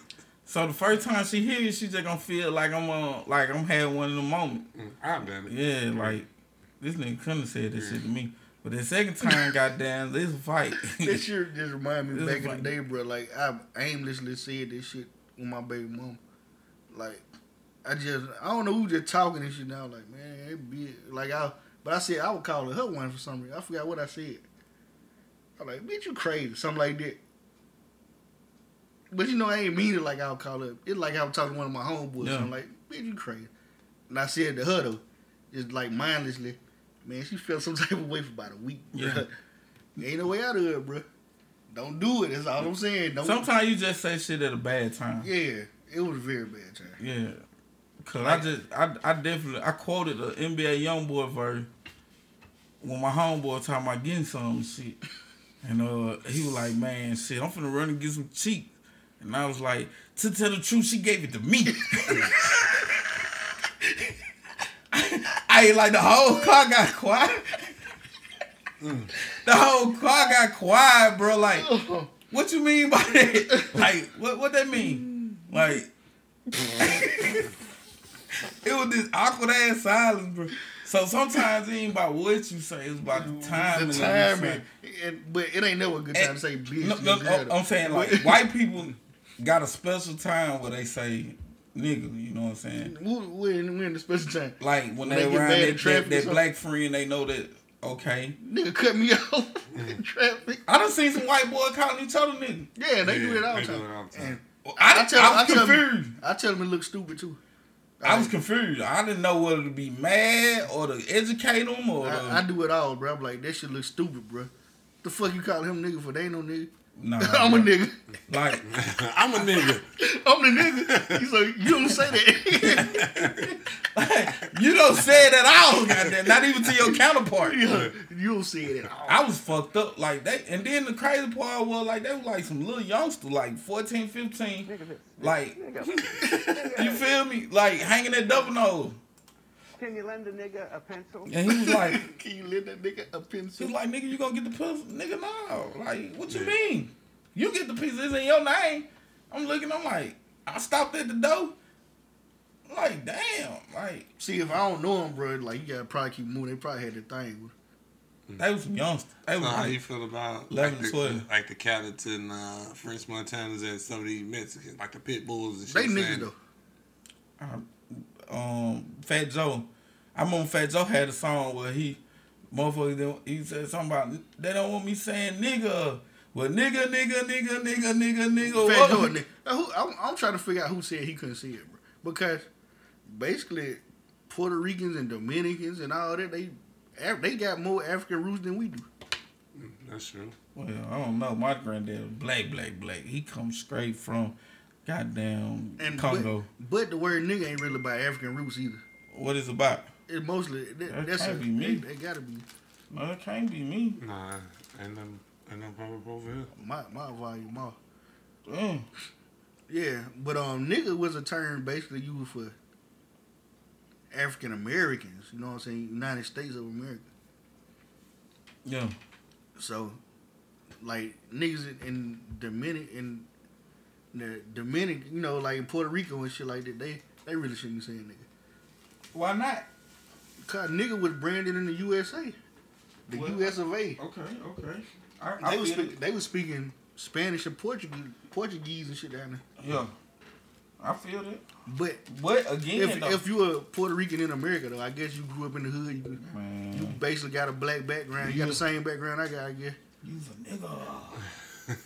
So the first time she hear you, she just gonna feel like I'm on, uh, like I'm having one in the moment. I've done it. Yeah, like this nigga couldn't have said this yeah. shit to me. But the second time, goddamn, this fight. This shit just remind me this back in the day, bro. Like, I aimlessly said this shit with my baby mama. Like, I just, I don't know who just talking and shit now. Like, man, it be, like, I, but I said, I would call her her one for some reason. I forgot what I said. I'm like, bitch, you crazy. Something like that. But you know, I ain't mean it like I would call her. It's like I was talking to one of my homeboys. Yeah. I'm like, bitch, you crazy. And I said to her, though, just like mindlessly. Man, she felt some type of way for about a week, bro. Yeah. Ain't no way out of it, bro. Don't do it. That's all I'm saying. Don't Sometimes you just say shit at a bad time. Yeah, it was a very bad time. Yeah. Because like, I just, I I definitely, I quoted the N B A Youngboy verse when my homeboy talking about getting some shit. And uh, he was like, man, shit, I'm finna run and get some cheeks. And I was like, to tell the truth, she gave it to me. I ain't like the whole car got quiet. Mm. The whole car got quiet, bro. Like, what you mean by that? Like, what what that mean? Like, it was this awkward ass silence, bro. So sometimes it ain't about what you say; it's about the time. The time, and, but it ain't never a good time and, to say bitch. No, no, no, I'm saying like white people got a special time where they say. Nigga, you know what I'm saying? We're in, we're in the special time. Like, when, when they, they around that, that, that black friend, they know that, okay. Nigga cut me off in traffic. I done seen some white boy calling each other nigga. Yeah, they yeah, do it all the time. time. Well, I, I, tell I, was them, I, tell confused. Them, I tell them it looks stupid, too. I, I was confused. I didn't know whether to be mad or to educate them. Or I, to... I do it all, bro. I'm like, that shit looks stupid, bro. The fuck you calling him nigga for? They ain't no nigga. Nah, I'm bro. a nigga. Like I'm a nigga. I'm the nigga. So you don't say that. Like, you don't say it at all, goddamn. Not even to your counterpart. Yeah, you don't say it at all. I was fucked up like that. And then the crazy part was like they was like some little youngster, like fourteen, fifteen. Nigga, like nigga. You feel me? Like hanging that double nose. Can you lend a nigga a pencil? And he was like, can you lend that nigga a pencil? He was like, nigga, you gonna get the pencil? Nigga, no. Like, what you yeah. mean? You get the pencil, it's in your name. I'm looking, I'm like, I stopped at the door. Like, damn. Like, see, if I don't know him, bro, like, you gotta probably keep moving. They probably had that thing with them. They was some youngsters. They was so like, how you feel about eleven like, the, like the Cats and uh, French Montanas and some of these Mexicans, like the Pit Bulls and shit? They niggas though. Uh, um, Fat Joe. I remember Fat Joe had a song where he, motherfucker, he said something about they don't want me saying nigga. Well, nigga, nigga, nigga, nigga, nigga, nigga. Fat Joe, nigga. Who, I'm, I'm trying to figure out who said he couldn't see it, bro. Because basically, Puerto Ricans and Dominicans and all that, they they got more African roots than we do. That's true. Well, I don't know. My granddad was black, black, black. He come straight from goddamn and Congo. But, but the word nigga ain't really about African roots either. What is it about? It mostly, that, that that's can't a, be me. That gotta be. No, it can't be me. Nah, ain't nothing. And I'm probably over here. My my volume off. Damn. Yeah, but um, nigga was a term basically used for African Americans. You know what I'm saying? United States of America. Yeah. So, like niggas in Dominic in the Dominic, you know, like in Puerto Rico and shit like that, they they really shouldn't be saying nigga. Why not? Cause nigga was branded in the U S A, the what? U S of A. Okay, okay. I, I they, was speak, they was speaking Spanish and Portuguese, Portuguese and shit down there. Yeah, I feel that. But but again, if, if you're a Puerto Rican in America, though, I guess you grew up in the hood. You, Man. you basically got a black background. You, you got the same background I got. I guess. You's a nigga.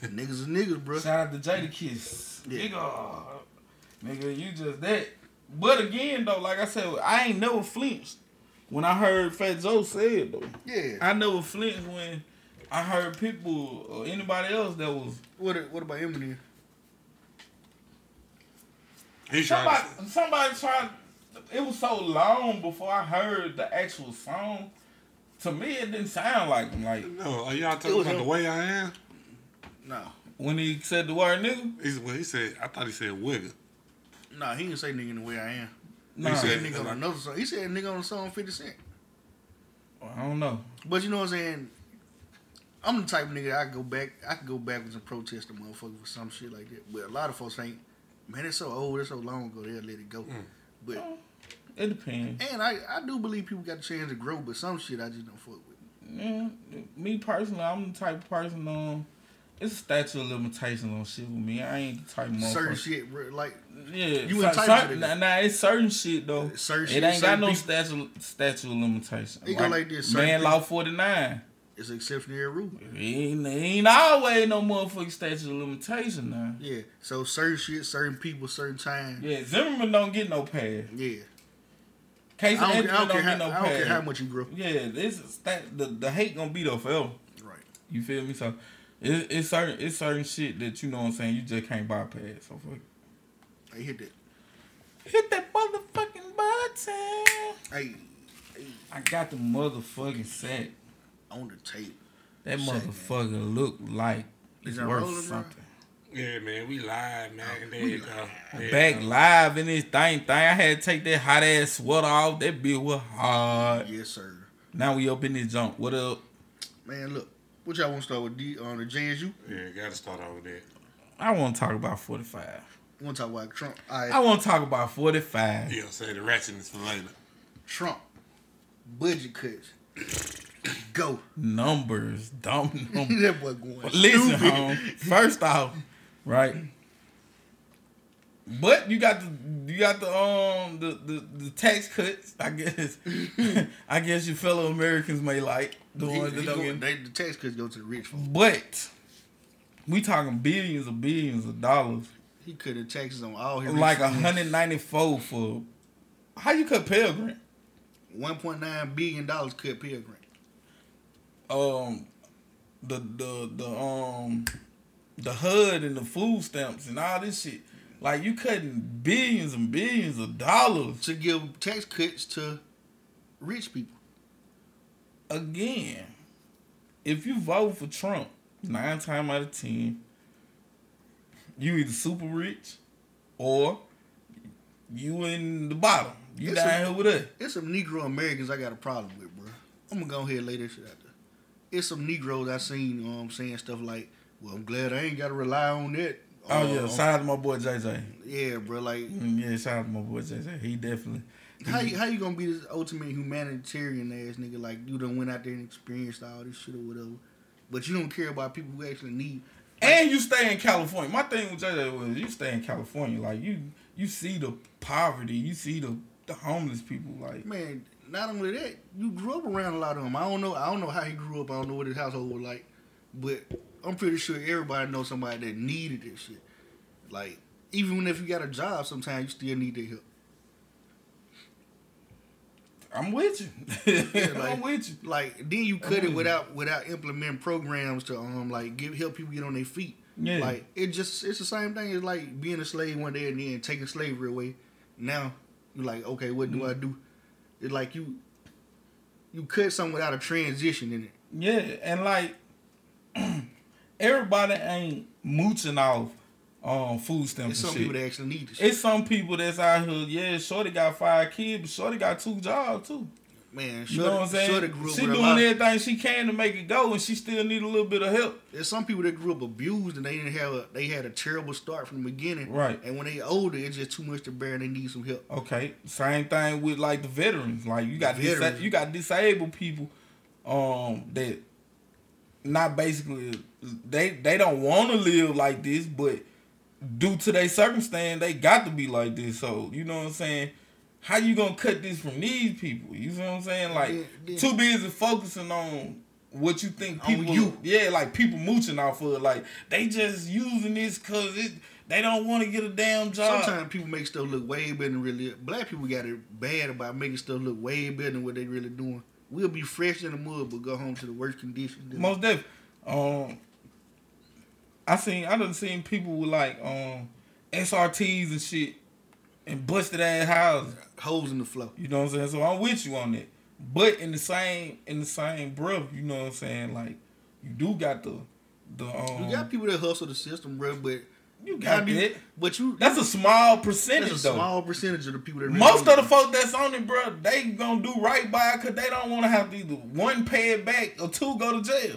Niggas is niggas, bro. Shout out to Jada Kiss. Yeah. Nigga, nigga, you just that. But again, though, like I said, I ain't never flinched when I heard Fat Joe say it, though. Yeah. I never flinched when I heard Pitbull or anybody else that was. What What about Eminem? He somebody, tried somebody tried. It was so long before I heard the actual song. To me, it didn't sound like him. Like, no, are y'all talking about him. The way I am? No. When he said the word nigga? He's, well, he said. I thought he said wigger. No, nah, he didn't say nigga in the way I am. Nah. He said nigga on another song. He said nigga on the song fifty Cent. Well, I don't know. But you know what I'm saying. I'm the type of nigga that I can go back. I can go backwards and protest a motherfucker for some shit like that. But a lot of folks ain't. Man, it's so old. It's so long ago. They'll let it go. Mm. But well, it depends. And I, I do believe people got the chance to grow. But some shit I just don't fuck with. Yeah, me personally, I'm the type of person. Um, it's a statute of limitations on shit with me. I ain't the type of motherfucker. Certain shit, bro, like yeah, you so, entitled to that. Nah, nah, it's certain shit though. Certain it shit, ain't certain got no statute statute of limitations. It like, go like this. Man, law forty-nine. It's an exceptionary rule. It ain't, it ain't always no motherfucking statute of limitation now. Yeah, so certain shit, certain people, certain time. Yeah, Zimmerman don't get no pass. Yeah. Casey Anthony don't, don't get how, no pass. I don't care how much you grow. Yeah, this is that, the, the hate gonna be there forever. Right. You feel me? So it, it's certain it's certain shit that you know what I'm saying, you just can't bypass. So fuck it. Hey, hit that. Hit that motherfucking button. Hey. hey. I got the motherfucking sack. On the table. That Shut motherfucker man. Look like it's worth something. Yeah, man, we live, man. Oh, there you go. There Back go. Live in this thing thing. I had to take that hot ass sweater off. That bitch was hard. Yes, sir. Now we up in this jump. What up? Man, look. What y'all want to start with D on the J S U? Yeah, got to start off with that. I want to talk about forty-five. You want to talk about Trump? Right. I want to talk about forty-five. Yeah, say the ratchetness for later. Trump. Budget cuts. Go. Numbers. Dumb numbers. That boy going Listen, home, first off, right? But you got the you got the um the, the, the tax cuts, I guess. I guess your fellow Americans may like the he, ones that don't get they, the tax cuts go to the rich folks. But we talking billions of billions of dollars. He cut the taxes on all his like one hundred ninety-four for how you cut Pell Grant? one point nine billion dollars cut Pell Grant. Um, the the the um, the H U D and the food stamps and all this shit. Like you cutting billions and billions of dollars to give tax cuts to rich people. Again, if you vote for Trump, nine times out of ten, you either super rich or you in the bottom. You it's down some, here with us. There's some Negro Americans I got a problem with, bro. I'm gonna go ahead and lay this shit out there. It's some Negroes I seen um, saying stuff like, well, I'm glad I ain't got to rely on that Oh um, yeah, shout out to my boy Jay Jay. Yeah, bro, like yeah, shout out to my boy Jay Jay. He definitely. He, how you, how you gonna be this ultimate humanitarian ass nigga? Like you done went out there and experienced all this shit or whatever, but you don't care about people who actually need. Like, and you stay in California. My thing with Jay Jay was you stay in California. Like you, you see the poverty, you see the the homeless people. Like man, not only that, you grew up around a lot of them. I don't know. I don't know how he grew up. I don't know what his household was like, but. I'm pretty sure everybody knows somebody that needed this shit. Like, even if you got a job, sometimes you still need their help. I'm with you. Yeah, like, I'm with you. Like, then you cut I'm it without you. without implementing programs to um like give help people get on their feet. Yeah. Like it just it's the same thing as like being a slave one day and then taking slavery away. Now you're like, okay, what do mm-hmm. I do? It's like you you cut something without a transition in it. Yeah, and like. Everybody ain't mooching off um, food stamps and shit. It's some people that actually need this shit. It's some people that's out here, yeah, Shorty got five kids, but Shorty got two jobs, too. Man, Shorty, you know what I'm saying? Shorty grew up she doing everything she can to make it go, and she still need a little bit of help. There's some people that grew up abused, and they didn't have a, they had a terrible start from the beginning. Right. And when they older, it's just too much to bear, and they need some help. Okay. Same thing with, like, the veterans. Like, you got, disa- you got disabled people um, that not basically... They they don't want to live like this, but due to their circumstance, they got to be like this. So, you know what I'm saying? How you going to cut this from these people? You know what I'm saying? Like, yeah, yeah. Too busy focusing on what you think people... You. Yeah, like, people mooching off of. Like, they just using this because it, they don't want to get a damn job. Sometimes people make stuff look way better than really... Black people got it bad about making stuff look way better than what they really doing. We'll be fresh in the mud, but go home to the worst conditions. Most definitely. Um... I seen I done seen people with like um, S R Ts and shit and busted ass houses. Holes in the floor. You know what I'm saying? So I'm with you on that. But in the same in the same breath, you know what I'm saying? Like you do got the the um, you got people that hustle the system, bro, but you got it. But you that's a small percentage that's a though. Small percentage of the people that really most of the folks that's on it, bro, they gonna do right by it cause they don't wanna have to either one pay it back or two go to jail.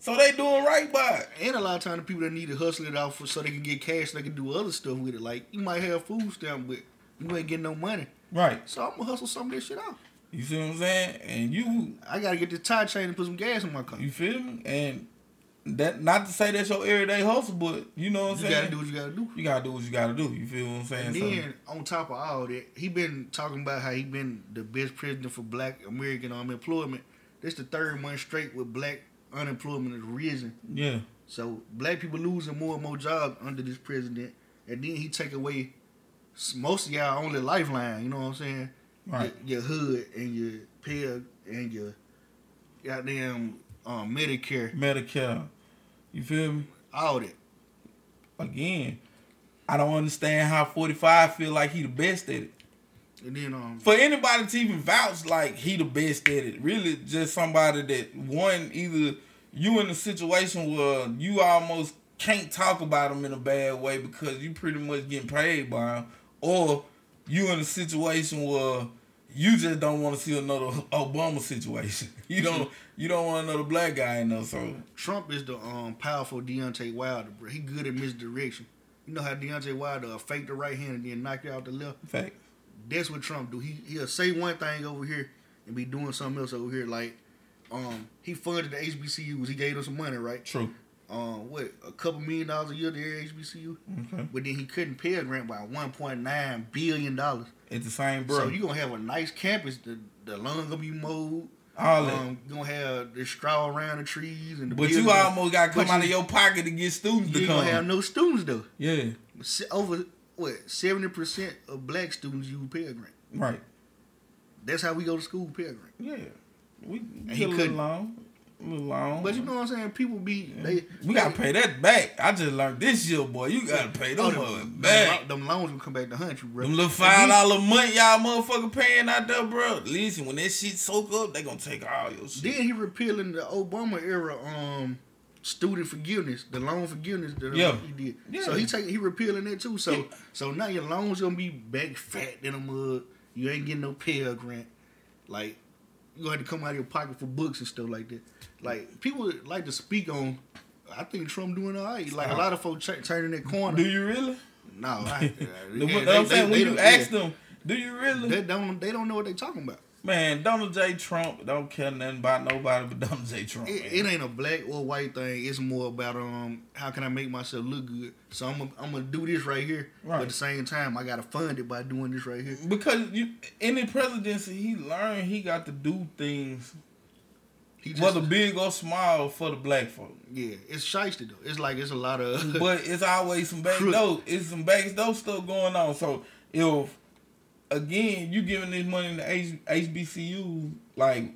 So they doing right by it. And a lot of times the people that need to hustle it out for, so they can get cash so they can do other stuff with it. Like, you might have food stamp, but you ain't getting no money. Right. So I'm going to hustle some of this shit out. You see what I'm saying? And you... I got to get this tire chain and put some gas in my car. You feel me? And that not to say that's your everyday hustle, but you know what I'm you saying? You got to do what you got to do. You got to do what you got to do. You feel what I'm saying? And then, so, on top of all that, he been talking about how he been the best president for black American unemployment. This the third month straight with black... Unemployment is risen. Yeah. So black people losing more and more jobs under this president, and then he take away most of y'all only lifeline. You know what I'm saying? Right. Your, your hood and your P E L and your goddamn um, Medicare. Medicare. You feel me? All that. Again, I don't understand how forty-five feel like he the best at it. And then, um, for anybody to even vouch like he the best at it, really just somebody that one either you in a situation where you almost can't talk about him in a bad way because you pretty much getting paid by him, or you in a situation where you just don't want to see another Obama situation. You don't you don't want another black guy in there. So Trump is the um powerful Deontay Wilder, bro. He good at misdirection. You know how Deontay Wilder fake the right hand and then knock you out the left. Fact. That's what Trump do. He, he'll say one thing over here and be doing something else over here. Like, um, he funded the H B C Us. He gave them some money, right? True. Um, what, a couple million dollars a year to every H B C U? Okay. But then he couldn't pay a grant by one point nine billion dollars. It's the same, bro. So you're going to have a nice campus. The, the lawn going to be mowed. All that. Um, you're going to have the straw around the trees. And the but you almost got to come out you, of your pocket to get students to come. You don't have no students, though. Yeah. Over... What, seventy percent of black students use Pell Grant. Right. That's how we go to school, Pell Grant. Yeah. We get a little long. A little long. But you know what I'm saying? People be... Yeah. They, we got to pay that back. I just learned this year, boy. You got to pay them oh, them, back. Them loans will come back to hunt you, bro. Them little five dollars a month y'all motherfucker paying out there, bro. Listen, when that shit soak up, they going to take all your shit. Then he repealing the Obama era... um. Student forgiveness, the loan forgiveness that yeah. he did. Yeah. So he take, he repealing that too. So yeah. so now your loan's gonna be back fat in the mud. You ain't getting no Pell Grant. Like you gonna have to come out of your pocket for books and stuff like that. Like people like to speak on I think Trump doing all right. Like, a lot of folks ch- turning their corner. Do you really? No. I, I, the, yeah, what they, I'm saying, they, when they you ask yeah. them, do you really? They don't, they don't know what they talking about. Man, Donald J. Trump don't care nothing about nobody but Donald J. Trump. It, it ain't a black or white thing. It's more about um, how can I make myself look good? So I'm I'm gonna do this right here. Right. But at the same time, I gotta fund it by doing this right here. Because you, in the presidency, he learned he got to do things, just, whether big or small, for the black folk. Yeah, it's shiesty though. It's like it's a lot of. But it's always some back door. It's some back door stuff going on. So if. Again, you giving this money to H- HBCU, like,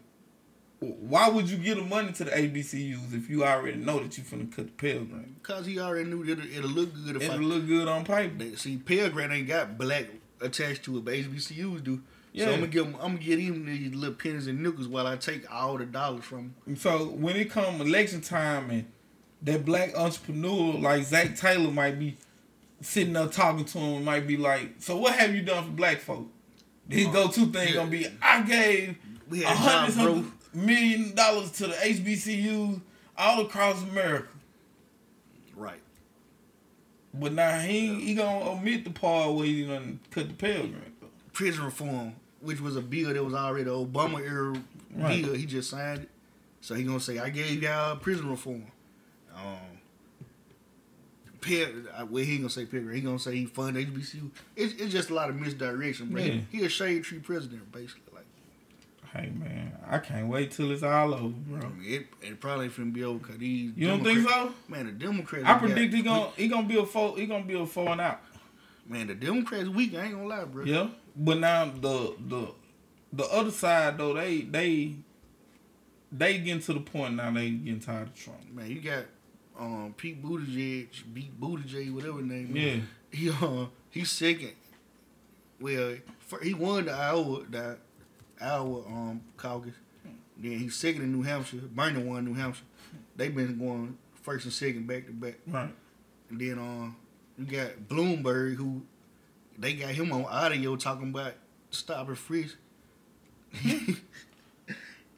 why would you give the money to the H B C Us if you already know that you finna cut the Pell Grant? Because he already knew that it'll look good if it'll I... It'll look good on paper. See, Pell Grant ain't got black attached to it, but H B C Us do. Yeah. So I'm going to give him, I'm gonna give him these little pennies and nickels while I take all the dollars from him. So when it come election time and that black entrepreneur like Zach Taylor might be sitting up talking to him, might be like, so what have you done for black folk? His uh, go-to thing yeah. gonna be, I gave a hundred some million dollars to the H B C U all across America. Right. But now he yeah. he gonna omit the part where he done cut the Pell Grant. Prison reform, which was a bill that was already an Obama era right. bill, he just signed it. So he gonna say, I gave y'all prison reform. Um, Well, he ain't gonna say Pell. He gonna say he fund H B C U. It's, it's just a lot of misdirection, bro. Yeah. He a shade tree president, basically. Like, hey man, I can't wait till it's all over, bro. I mean, it, it probably ain't finna be over because these. You don't think so? Man, the Democrats. I predict got, he gonna he gonna be a four. He gonna be a four and out. Man, the Democrats weak. I ain't gonna lie, bro. Yeah, but now the the the other side though, they they they getting to the point now. They getting tired of Trump. Man, you got. Um, Pete Buttigieg, Pete Buttigieg, whatever his name is. Yeah. He uh, he's second. Well, for, he won the Iowa, the Iowa um caucus. Then he's second in New Hampshire. Bernie won New Hampshire. They've been going first and second back to back. Right. And then um, you got Bloomberg, who they got him on audio talking about stop and frisk. He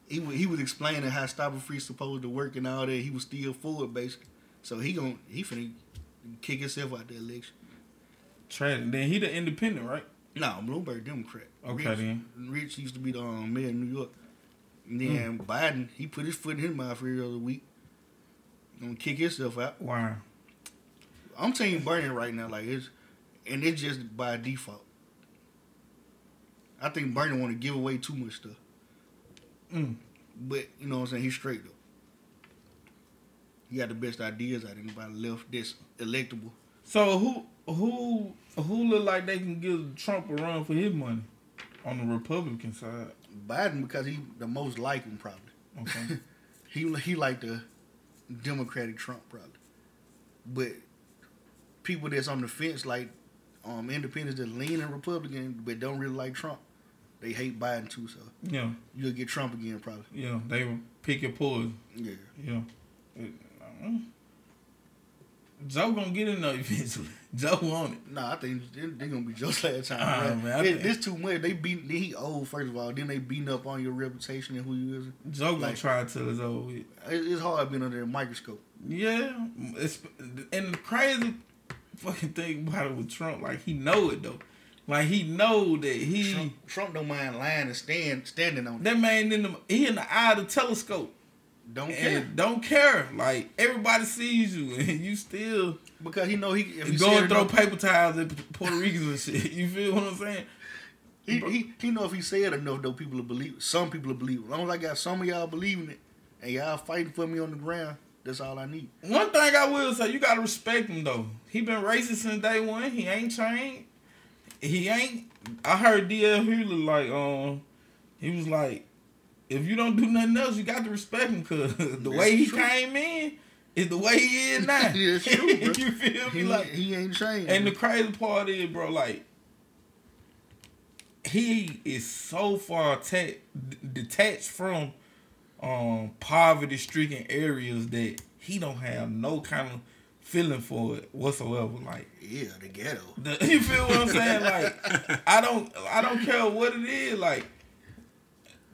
he was explaining how stop and frisk supposed to work and all that. He was still for it, basically. So he gon' he finna kick himself out the election. Tragic. Then he the independent, right? No, Bloomberg Democrat. Okay, Rich, then. Rich used to be the um, mayor of New York. And then mm. Biden, he put his foot in his mouth every other week. Gonna kick himself out. Wow. I'm team Bernie right now, like it's and it's just by default. I think Bernie wanna give away too much stuff. Mm. But you know what I'm saying, he's straight though. He got the best ideas out of anybody left that's electable. So who who who look like they can give Trump a run for his money on the Republican side? Biden, because he the most like him probably. Okay. he he like the Democratic Trump probably. But people that's on the fence like um independents that lean in Republican but don't really like Trump. They hate Biden too, so yeah, you'll get Trump again probably. Yeah, they will pick your poison. Yeah, yeah. It, Joe gonna get in there eventually. Joe want it. Nah, I think they, they gonna be Joe's last time. All right, man, it, this too much. They beat. Then he old first of all. Then they beating up on your reputation and who you is. Joe like, gonna try to tell us old. It, it's hard being under a microscope. Yeah, it's, and the crazy fucking thing about it with Trump, like he know it though. Like, he know that he... Trump, Trump don't mind lying and stand, standing on it. That man, in the, he in the eye of the telescope. Don't care. Don't care. Like, everybody sees you, and you still... Because he know he... If he go and throw no, paper towels at Puerto Ricans and shit. You feel what I'm saying? He, he he know if he said enough, though, people will believe it. Some people will believe it. As long as I got some of y'all believing it, and y'all fighting for me on the ground, that's all I need. One thing I will say, you got to respect him, though. He been racist since day one. He ain't changed. He ain't. I heard D L Hewlett like um, he was like, if you don't do nothing else, you got to respect him because the that's way he true. Came in is the way he is now. Yeah, that's true, bro. You feel me? He, like he ain't changed. And the crazy part is, bro, like he is so far ta- detached from um poverty-stricken areas that he don't have no kind of feeling for it whatsoever, like yeah, the ghetto. The, you feel what I'm saying? Like I don't, I don't care what it is. Like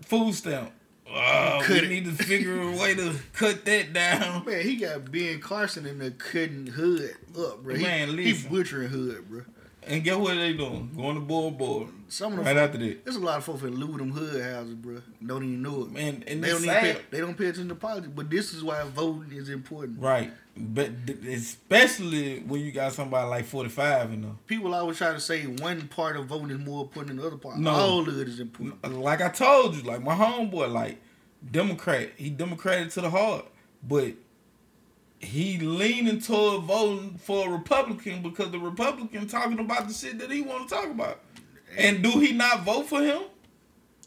food stamp, Wow, could we need to figure a way to cut that down. Man, he got Ben Carson in there cutting hood up, bro. Man, he, listen. He butchering hood, bro. And guess what they doing? Going to board board. Some of them right folk, after that. There's a lot of folks that loot them hood houses, bro. Don't even know it. Man, and they don't even pay, they don't pay attention to politics. But this is why voting is important. Right. But th- especially when you got somebody like forty-five and them. People always try to say one part of voting is more important than the other part. No. All of it is important. Like I told you, like my homeboy, like Democrat. He Democratic to the heart. But he leaning toward voting for a Republican because the Republican talking about the shit that he want to talk about. And do he not vote for him?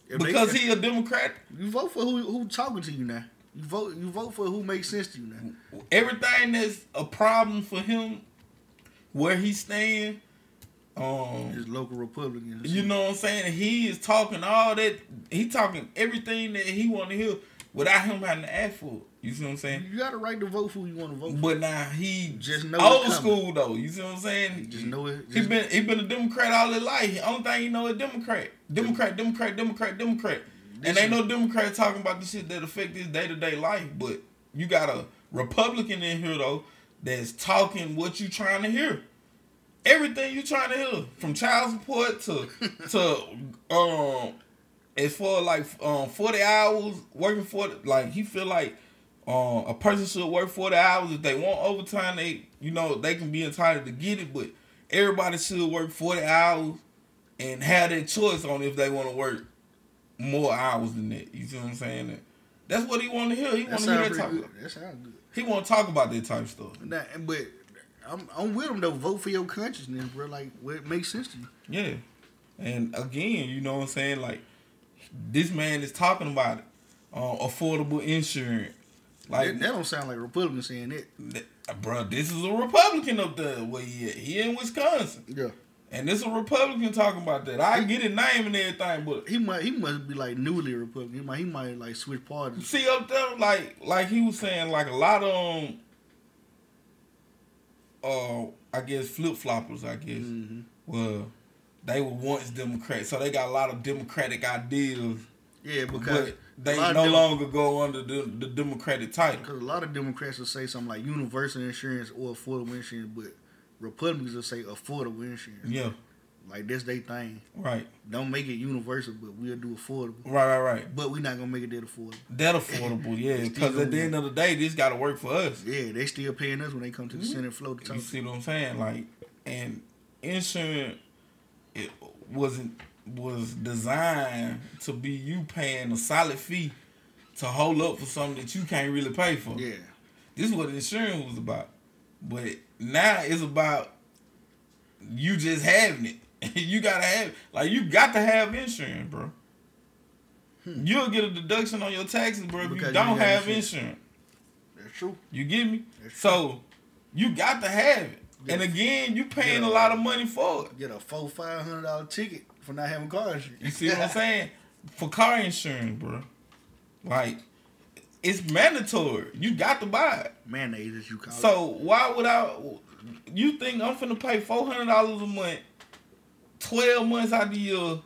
Because he a Democrat? You vote for who who talking to you now. You vote you vote for who makes sense to you now. Everything that's a problem for him, where he staying, um his local Republicans. You know what I'm saying? He is talking all that. He talking everything that he want to hear without him having to ask for it. You see what I'm saying? You got a right to vote for who you want to vote for. But now he just know old school though. You see what I'm saying? Just know it. Just he been he been a Democrat all his life. The only thing he know is Democrat, Democrat, Democrat, Democrat, Democrat. And ain't no Democrat talking about the shit that affect his day to day life. But you got a Republican in here though that's talking what you trying to hear. Everything you trying to hear, from child support to to um, as for like um forty hours working for like he feel like. Uh, a person should work forty hours. If they want overtime, they you know they can be entitled to get it. But everybody should work forty hours and have that choice on if they want to work more hours than that. You see what I'm saying? That's what he want to hear. He want to hear that talk. That sounds good. He want to talk about that type of stuff. Nah, but I'm, I'm with him though. Vote for your consciousness, bro. Like what makes sense to you. Yeah. And again, you know what I'm saying? Like this man is talking about it. Uh, affordable insurance. Like that, that don't sound like a Republican saying it. That, bro, this is a Republican up there where he at. He in Wisconsin. Yeah. And this is a Republican talking about that. I he, get his name and everything, but he might he must be like newly Republican. He might he might like switch parties. See up there, like like he was saying, like a lot of um uh I guess flip floppers, I guess. Mm-hmm. Well, they were once Democrats, so they got a lot of Democratic ideas. Yeah, because they no Dem- longer go under the, the Democratic title. Because a lot of Democrats will say something like universal insurance or affordable insurance, but Republicans will say affordable insurance. Yeah. Like, that's their thing. Right. Don't make it universal, but we'll do affordable. Right, right, right. But we're not going to make it that affordable. That affordable, yeah. Because at the end of the day, this got to work for us. Yeah, they still paying us when they come to the mm-hmm. Senate floor to talk. You see what I'm saying? Like, and insurance, it wasn't... was designed to be you paying a solid fee to hold up for something that you can't really pay for. Yeah. This is what insurance was about. But now it's about you just having it. You gotta have it. Like, you got to have insurance, bro. Hmm. You'll get a deduction on your taxes, bro, if because you don't you have insurance. insurance. That's true. You get me? That's so, true. You got to have it. Get and again, you paying a, a lot of money for it. Get a four, five hundred dollar ticket. For not having car insurance. You see what I'm saying? For car insurance, bro. Like, it's mandatory. You got to buy it. Mayonnaise, as you call so it. So, why would I... You think I'm finna pay four hundred dollars a month, twelve months out of the year,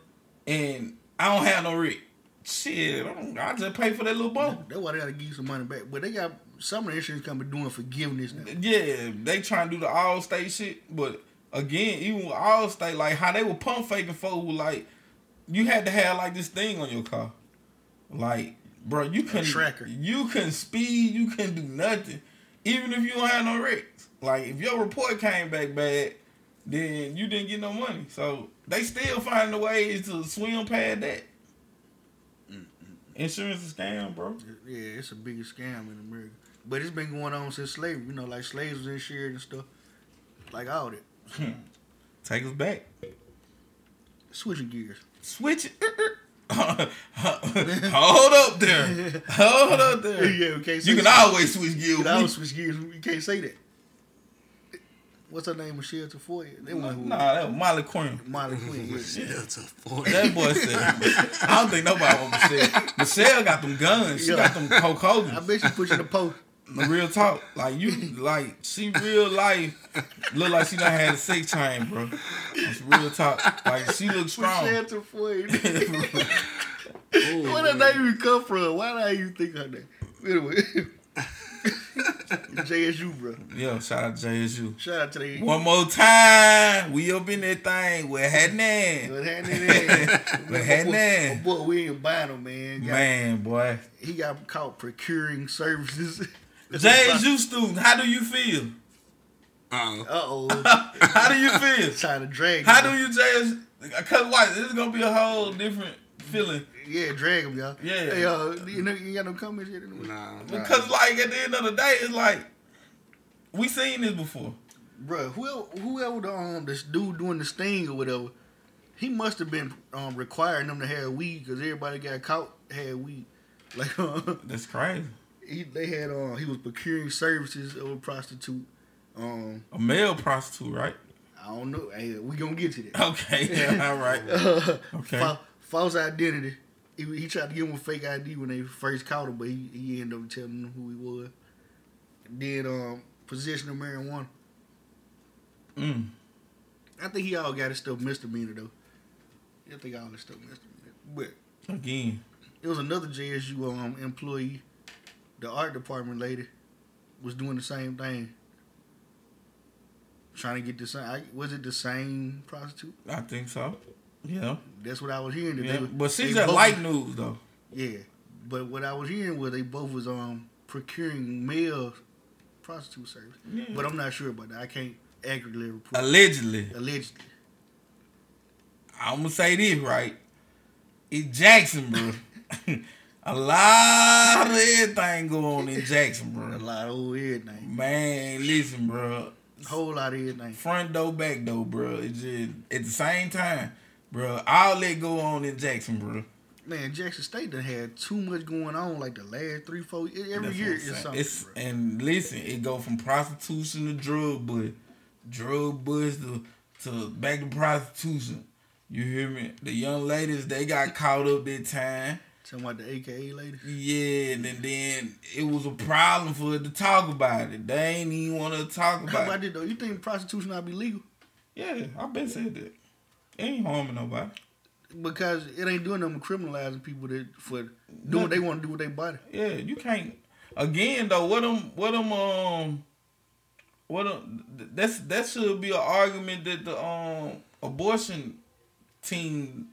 and I don't have no rent? Shit, I, don't, I just pay for that little boat. That's why they gotta give you some money back. But they got... Some of the insurance companies doing forgiveness now. Yeah, they trying to do the Allstate shit, but... Again, even with Allstate, like how they were pump faking folk, like you had to have like this thing on your car, like bro, you couldn't tracker, you couldn't speed, you couldn't do nothing, even if you don't have no wrecks. Like if your report came back bad, then you didn't get no money. So they still finding ways to swim past that. Mm-mm. Insurance is a scam, bro. Yeah, it's the biggest scam in America, but it's been going on since slavery. You know, like slaves was insured and stuff, like all that. Hmm. Take us back. Switching gears. Switch. Hold up there. Hold up there. Yeah, we can't you can always switch gears. You can always switch gears. You can't say that. What's her name? Michelle Tafoya. They want nah, nah, that was Molly Quinn. Molly Quinn. Michelle Tafoya. That boy said. I don't think nobody wants Michelle. Michelle got them guns. She yeah. got them Hulk Hogan. I bet she pushing the post. Real talk, like you, like she real life look like she done had a sex change, bro. It's real talk, like she look strong. Where did that even come from? Why did I even think her name? Anyway. J S U, bro. Yo, shout out to J S U. Shout out to the one more time. We up in that thing with Hadnan. With Hadnan. With Hadnan. Boy, we ain't buying him, man. Got, man, boy. He got caught procuring services. J S U student, how do you feel? Uh oh. How do you feel? Trying to drag. How him. Do you, J S U? Cause why? This is gonna be a whole different feeling. Yeah, drag them, y'all. Yeah. Hey, uh, you know, you got no comments yet anyway? Nah. Because, nah. like, at the end of the day, it's like, we seen this before. Bruh, whoever, whoever um, this dude doing the sting or whatever, he must have been um, requiring them to have weed because everybody got caught had weed. Like, uh, that's crazy. He, they had, uh, he was procuring services of a prostitute. Um, a male prostitute, right? I don't know. Hey, we gonna get to that. Okay. Yeah, all right. uh, okay. Fa- false identity. He, he tried to give him a fake I D when they first caught him, but he, he ended up telling them who he was. Then um, possession of marijuana. Mm. I think he all got his stuff misdemeanor though. I think all his stuff misdemeanor. But again, it was another J S U um employee, the art department lady, was doing the same thing. Trying to get the same. Was it the same prostitute? I think so. Yeah, that's what I was hearing. Yeah. They, but she's at light news though. Yeah, but what I was hearing was they both was um procuring male prostitute service. Yeah. But I'm not sure about that. I can't accurately report. Allegedly. Allegedly. I'm gonna say this right. It's Jackson, bro. A lot of everything going on in Jackson, bro. A lot of everything. Man, listen, bro. Whole lot of everything. Front door, back door, bro. It's just at the same time. Bro, I'll let go on in Jackson, bro. Man, Jackson State done had too much going on like the last three, four years. Every That's year is something, it's, bro. And listen, it go from prostitution to drug bust. Drug bust to, to back to prostitution. You hear me? The young ladies, they got caught up that time. Talking about the A K A lady? Yeah, and then, then it was a problem for her to talk about it. They ain't even want to talk about it. How about it, though? You think prostitution ought to be legal? Yeah, I been said that. It ain't harming nobody. Because it ain't doing nothing criminalizing people that for doing Nothing. What they want to do with their body. Yeah, you can't. Again, though, what them, what them, um, what them, that's, that should be an argument that the, um, abortion team,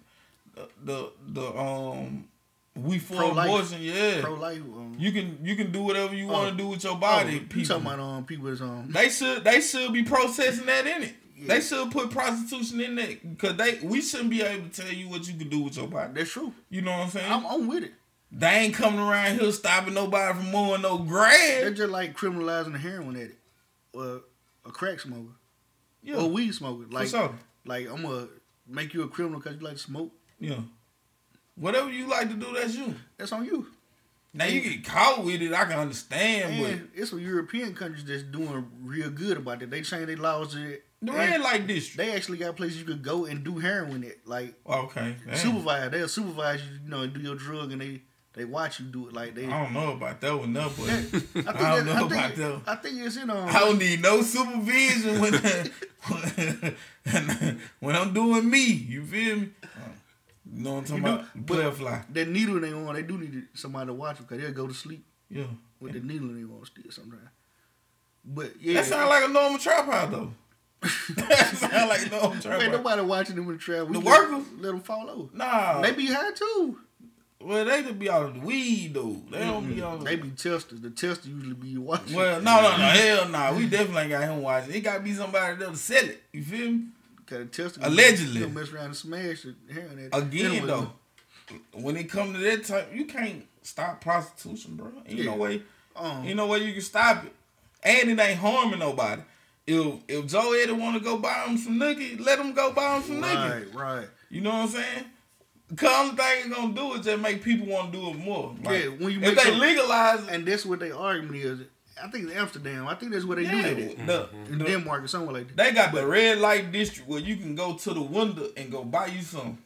the, the, the um, we for pro-life. Abortion, yeah. Pro-life. Um, you can, you can do whatever you want to um, do with your body. Oh, people. You talking about, um, people that's, um. They should, they should be processing that in it. Yeah. They should put prostitution in that because they we shouldn't be able to tell you what you can do with your body. That's true. You know what I'm saying? I'm, I'm with it. They ain't coming around here stopping nobody from mowing no grass. They're just like criminalizing a heroin addict or a crack smoker, yeah, or a weed smoker. Like, for sure. Like I'm gonna make you a criminal because you like to smoke. Yeah. Whatever you like to do, that's you. That's on you. Now you get caught with it, I can understand. Man, but it's some European countries that's doing real good about it. They change their laws to it. The red light district. They actually got places you could go and do heroin at. Like, okay, supervise. They'll supervise you, you know, and do your drug, and they, they watch you do it. Like they. I don't know about that one, no, but I, think I don't know I think about it, that. One. I think it's in. You know, I don't need no supervision when when, when I'm doing me. You feel me? You know what I'm talking you about? Butterfly. That needle they on, they do need somebody to watch them because they'll go to sleep. Yeah. With yeah. the needle they on still sometimes. But yeah, that sounds like a normal trap house though. That sound like no trap. Man, nobody watching them in the trap. We the workers let them fall over. Nah, they be high too. Well, they could be out of the weed though. They don't mm-hmm. be out. Of they be testers. The tester usually be watching. Well, no, no, no, hell no. Nah. We definitely ain't got him watching. It got to be somebody that'll sell it. You feel me? Cause the tester allegedly gonna mess around and smash it. Again though, when it come to that type, you can't stop prostitution, bro. Ain't yeah. no way. Um, ain't no way you can stop it, and it ain't harming nobody. If if Joe Eddie want to go buy him some nookie, let him go buy him some nookie. Right, right. You know what I'm saying? Because the thing it's going to do is just make people want to do it more. Like, yeah, when you if they them, legalize it. And that's what their argument is. I think it's Amsterdam. I think that's where they yeah, do that. Mm-hmm. In the, Denmark or somewhere like that. They got the red light district where you can go to the window and go buy you some.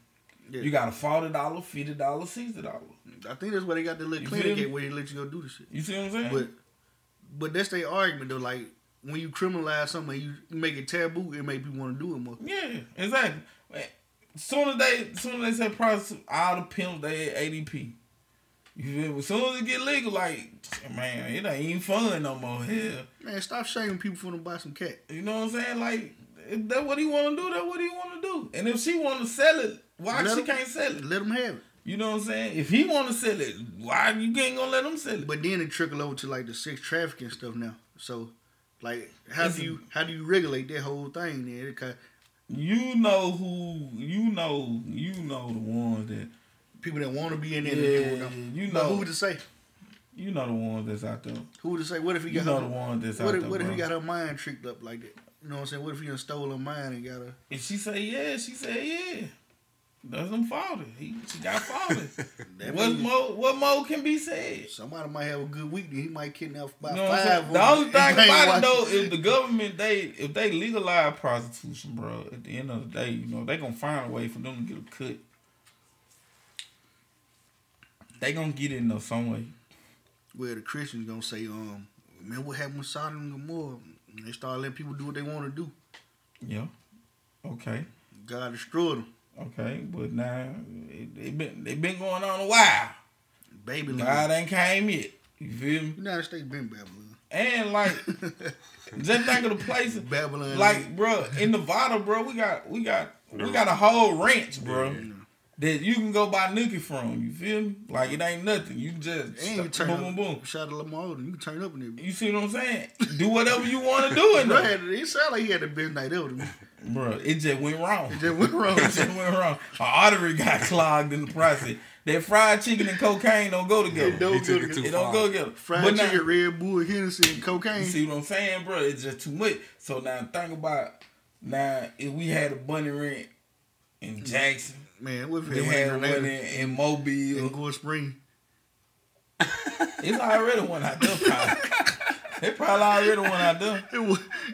Yeah. You got a forty dollars, fifty dollars, sixty dollars. I think that's where they got the little clinic at where they let you go do the shit. You see what I'm saying? But, but that's their argument, though. Like, when you criminalize something, you make it taboo, it make people want to do it more. Yeah, exactly. soon as they soon as they say prostitute, all the pimps they at A D P. You feel me? As soon as it get legal, like, man, it ain't even fun no more. Hell, man, stop shaming people for them buy some cat. You know what I'm saying? Like, if that what he want to do, that what he want to do. And if she want to sell it, why let she him, can't sell it? Let him have it. You know what I'm saying? If he want to sell it, why you ain't gonna let him sell it? But then it trickle over to like the sex trafficking stuff now. So, like, how it's do you how do you regulate that whole thing? Then because you know who you know you know the ones that. People that want to be in there, yeah, with them. You know, but who would to say? You know the ones that's out there. Who would to say? What if he got? You know her, the ones that's out if, there. What bro. if he got her mind tricked up like that? You know what I'm saying? What if he done stole her mind and got her? And she say yeah, she say yeah. Doesn't fault it. He she got faulted. What more? What more can be said? Somebody might have a good week. He might kidnap about you know five. The only thing about it though is the government. They if they legalize prostitution, bro. At the end of the day, you know they gonna find a way for them to get a cut. They gonna get it in though some way. Well, the Christians gonna say, um, man, what happened with Sodom and Gomorrah? They started letting people do what they want to do. Yeah. Okay. God destroyed them. Okay, but now it, it been they been going on a while. Baby, God ain't came yet. You feel me? United States been Babylon. And like, just think of the places. Babylon. Like, bro, in Nevada, bro, we got we got we got a whole ranch, bro. Yeah. That you can go buy nookie from, you feel me? Like it ain't nothing. You just and you turn boom, boom, boom. Shout to Lamar Odom. You can turn up in there. You see what I'm saying? Do whatever you want to do in there. It sounded like he had the best night ever to me. Bro, it just went wrong. It just went wrong. It just went wrong. Her artery got clogged in the process. That fried chicken and cocaine don't go together. It don't, go, together. It don't go together. Fried but chicken, now, Red Bull, Hennessy, and cocaine. You see what I'm saying, bro? It's just too much. So now think about now if we had a bunny ranch in mm. Jackson. Man, what if they had one in, in Mobile and Gore Spring? It's already one out there, probably. It probably already one out there.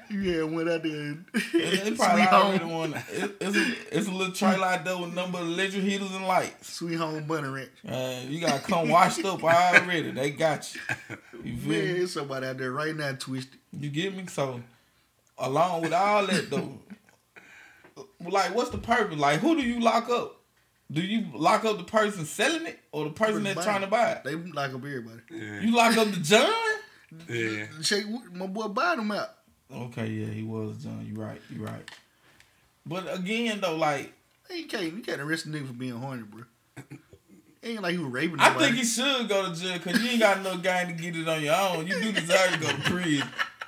You had one out there. It probably already one. It, it's, a, it's a little trailer out there with a number of electric heaters and lights. Sweet home bunny ranch. Uh, you got to come washed up already. They got you. You feel Man, me? There's somebody out there right now twisted. You get me? So, along with all that, though, like, what's the purpose? Like, who do you lock up? Do you lock up the person selling it or the person that's trying to buy it? They lock up everybody. Yeah. You lock up the John? Yeah. My boy bought him out. Okay, yeah, he was John. You right, you right. But again, though, like... You can't, you can't arrest a nigga for being horny, bro. Ain't like you raping nobody. I think he should go to jail because you ain't got no game to get it on your own. You do deserve to go to prison.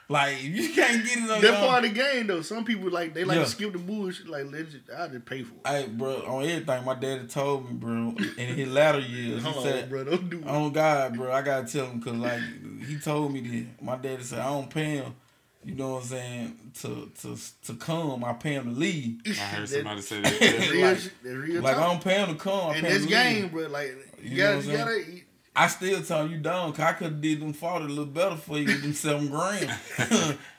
Like, you can't get it on that part of the game, though. Some people, like, they like yeah. to skip the bullshit. Like, let's just, I just pay for it. Hey, bro, on everything, my daddy told me, bro, in his latter years, he said, bro, don't do it. Oh, God, bro, I got to tell him, because, like, he told me that. My daddy said, I don't pay him, you know what I'm saying, to to to come. I pay him to leave. I heard somebody that, say that. That's real, like, that's real like I don't pay him to come. I and pay this him to game, leave. Bro, like, you, you gotta, you gotta... You, I still tell you down because I could have did them forty a little better for you with them seven grand.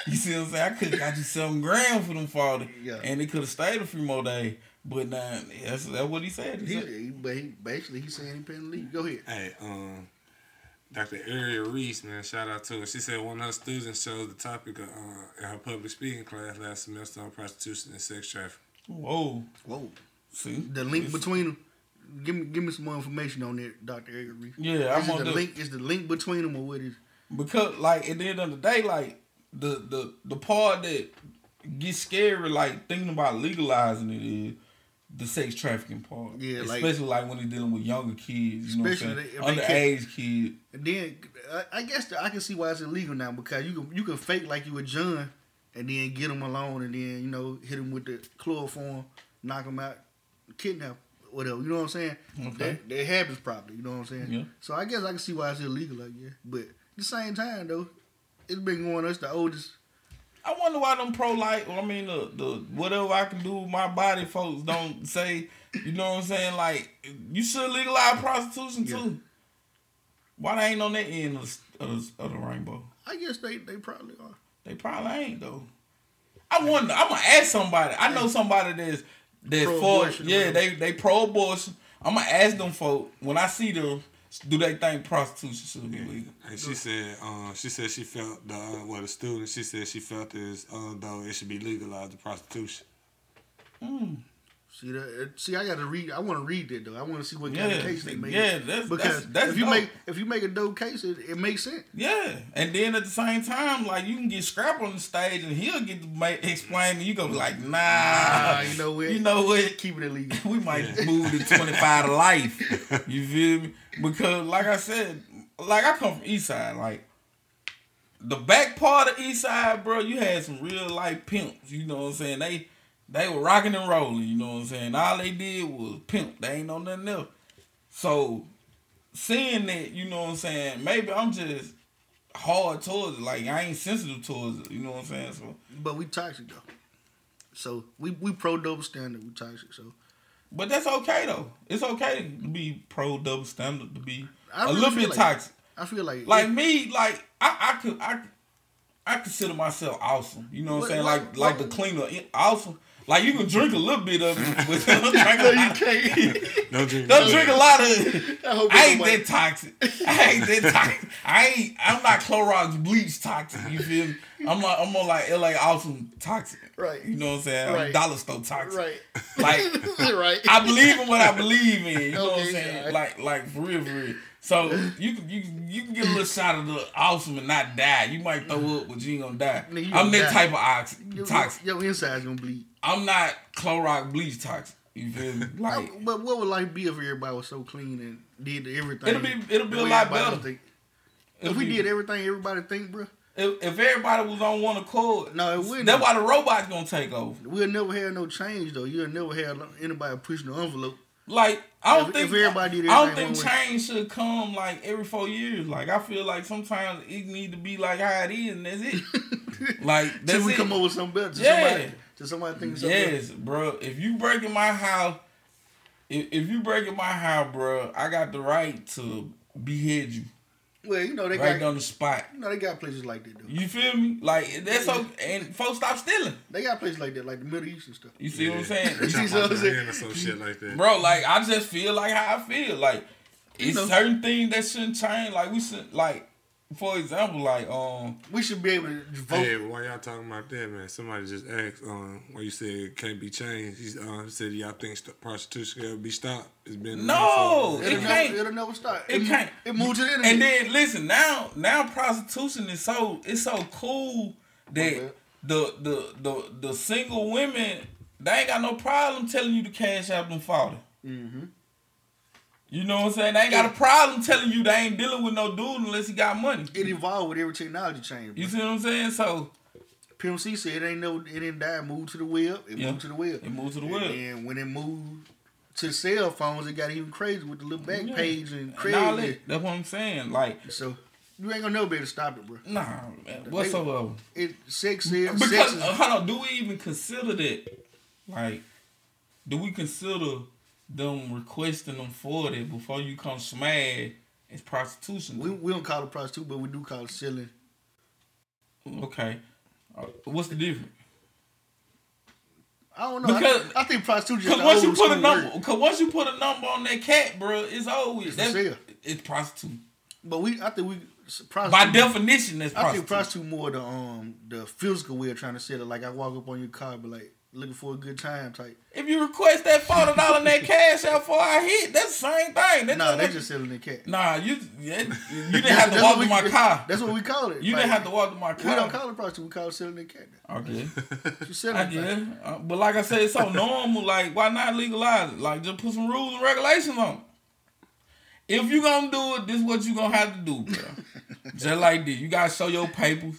You see what I'm saying? I could have got you seven grand for them forty. Yeah. And it could have stayed a few more days. But now, that's, that's what he said. He, he, but he, basically, he's saying he paying the league. Go ahead. Hey, um, Doctor Ariel Reese, man, shout out to her. She said one of her students chose the topic of, uh, in her public speaking class last semester on prostitution and sex trafficking. Whoa. Whoa. See? The link between them. Give me, give me some more information on that, Doctor Edgar Reeves. Yeah, I'm on the link. Is the link between them or what is? Because like at the end of the day, like the the the part that gets scary, like thinking about legalizing it, is the sex trafficking part. Yeah, especially like, like when they're dealing with younger kids, you know, what I'm saying? Underage kids. And then I, I guess the, I can see why it's illegal now because you can you can fake like you a John, and then get them alone, and then you know hit them with the chloroform, knock them out, kidnap them. Whatever, you know what I'm saying? Okay. That, that happens probably, you know what I'm saying? Yeah. So I guess I can see why it's illegal, I guess. But at the same time, though, it's been going on. It's the oldest. I wonder why them pro-life, I mean, the, the whatever I can do with my body, folks don't say, you know what I'm saying? Like, you should legalize prostitution, yeah. too. Why they ain't on that end of the, of the, of the rainbow? I guess they, they probably are. They probably ain't, though. I wonder. I'm going to ask somebody. I know somebody that's That's for yeah, they they pro abortion. I'm gonna ask them folk when I see them, do they think prostitution should be legal? And she said, um, she said she felt the uh, well, the student. She said she felt as uh, though it should be legalized the prostitution. Mm. See that? See, I got to read. I want to read that though. I want to see what kind yeah, of case they make. Yeah, that's because that's, that's if you dope. make if you make a dope case, it, it makes sense. Yeah, and then at the same time, like you can get Scrap on the stage and he'll get to make, explain, and you gonna be like, nah, nah, you know what? You know what? Keep it illegal. We might yeah. move to twenty five to life. You feel me? Because like I said, like I come from East Side, like. The back part of East Side, bro, you had some real life pimps. You know what I'm saying? They they were rocking and rolling. You know what I'm saying? All they did was pimp. They ain't know nothing else. So, seeing that, you know what I'm saying? Maybe I'm just hard towards it. Like, I ain't sensitive towards it. You know what I'm saying? So, but we toxic, though. So, we, we pro-double standard. We toxic, so. But that's okay, though. It's okay to be pro-double standard, to be I a really little bit like toxic. It. I feel like like it, me, like I, I could I, I consider myself awesome. You know what, what I'm saying? Like like, like, like the cleaner, awesome. Like you can drink a little bit of it, but don't drink a lot. Don't drink, don't drink a lot of. I, I ain't that toxic. I ain't that toxic. I ain't. I'm not Clorox bleach toxic. You feel me? I'm like I'm more like L A awesome toxic. Right. You know what I'm saying? Right. I'm dollar store toxic. Right. Like right. I believe in what I believe in. You know okay, what I'm saying? Yeah. Like like for real, for real. So you can you you can get a little shot of the awesome and not die. You might throw up, but you ain't gonna die. Nigga, gonna I'm that die. type of ox, your, toxic. Your inside's gonna bleed. I'm not Clorox bleach toxic. You feel me? Like, I, but what would life be if everybody was so clean and did everything? It'll be it'll be a lot better. Think. If, if we be, did everything everybody think, bro. If, if everybody was on one accord, no, it wouldn't. That's why the robots gonna take over. We'll never have no change though. You'll never have anybody pushing the envelope. Like I don't if, think if everybody did I don't think change way. should come like every four years. Like I feel like sometimes it need to be like how it is, and that's it. Like that's Till we it. come up with something better. Till yeah, somebody, till somebody think something yes, better. bro. If you breaking my house, if, if you breaking my house, bro, I got the right to behead you. Well, you know they right got on the spot. You know they got places like that though. You feel me? Like that's yeah. okay. And folks stop stealing. They got places like that, like the Middle East and stuff. You see yeah. what I'm saying? You see what I'm saying? Or some shit like that. Bro, like I just feel like how I feel. Like you it's know. certain things that shouldn't change. Like we should, like for example, like um, we should be able to vote. Yeah, why y'all talking about that, man? Somebody just asked um, why you said it can't be changed. He uh, said y'all think st- prostitution can be stopped. It's been no, it, it can't. Never, it'll never stop. It, it can't. It moved to the internet. And then listen, now now prostitution is so it's so cool that oh, the, the the the single women they ain't got no problem telling you to cash out them father. Mm-hmm. You know what I'm saying? They ain't got a problem telling you they ain't dealing with no dude unless he got money. It evolved with every technology change. Bro. You see what I'm saying? So, P M C said it ain't no, it didn't die. It moved to the web. It yeah. moved to the web. It moved to the web. And when it moved to cell phones, it got even crazy with the little back yeah. page and crazy. And all that. That's what I'm saying. Like so, you ain't gonna know better to stop it, bro. Nah, man. Whatsoever. It sex is because sex is, uh, hold on. Do we even consider that? Like, do we consider? Them requesting them for that before you come smash is prostitution. We we don't call it prostitution, but we do call it selling. Okay, what's the difference? I don't know. Because, I, think, I think prostitution. Because once you put a number, because once you put a number on that cat, bro, it's always that's it's prostitute. But we, I think we by definition that's prostitute. I think prostitute more the um the physical way of trying to sell it. Like I walk up on your car, but like. Looking for a good time type. If you request that forty dollars in that cash out before I hit, that's the same thing. That's nah, they just selling the cash. Nah, you that, you didn't have to walk to my car. That's what we call it. You like, didn't have to walk to my car. We don't call it prostitution. We call it selling the cash. Okay, you selling. I get it. Uh, but like I said, it's so normal. Like, why not legalize it? Like, just put some rules and regulations on it. If you gonna do it, this is what you gonna have to do, bro. Just like this, you gotta show your papers.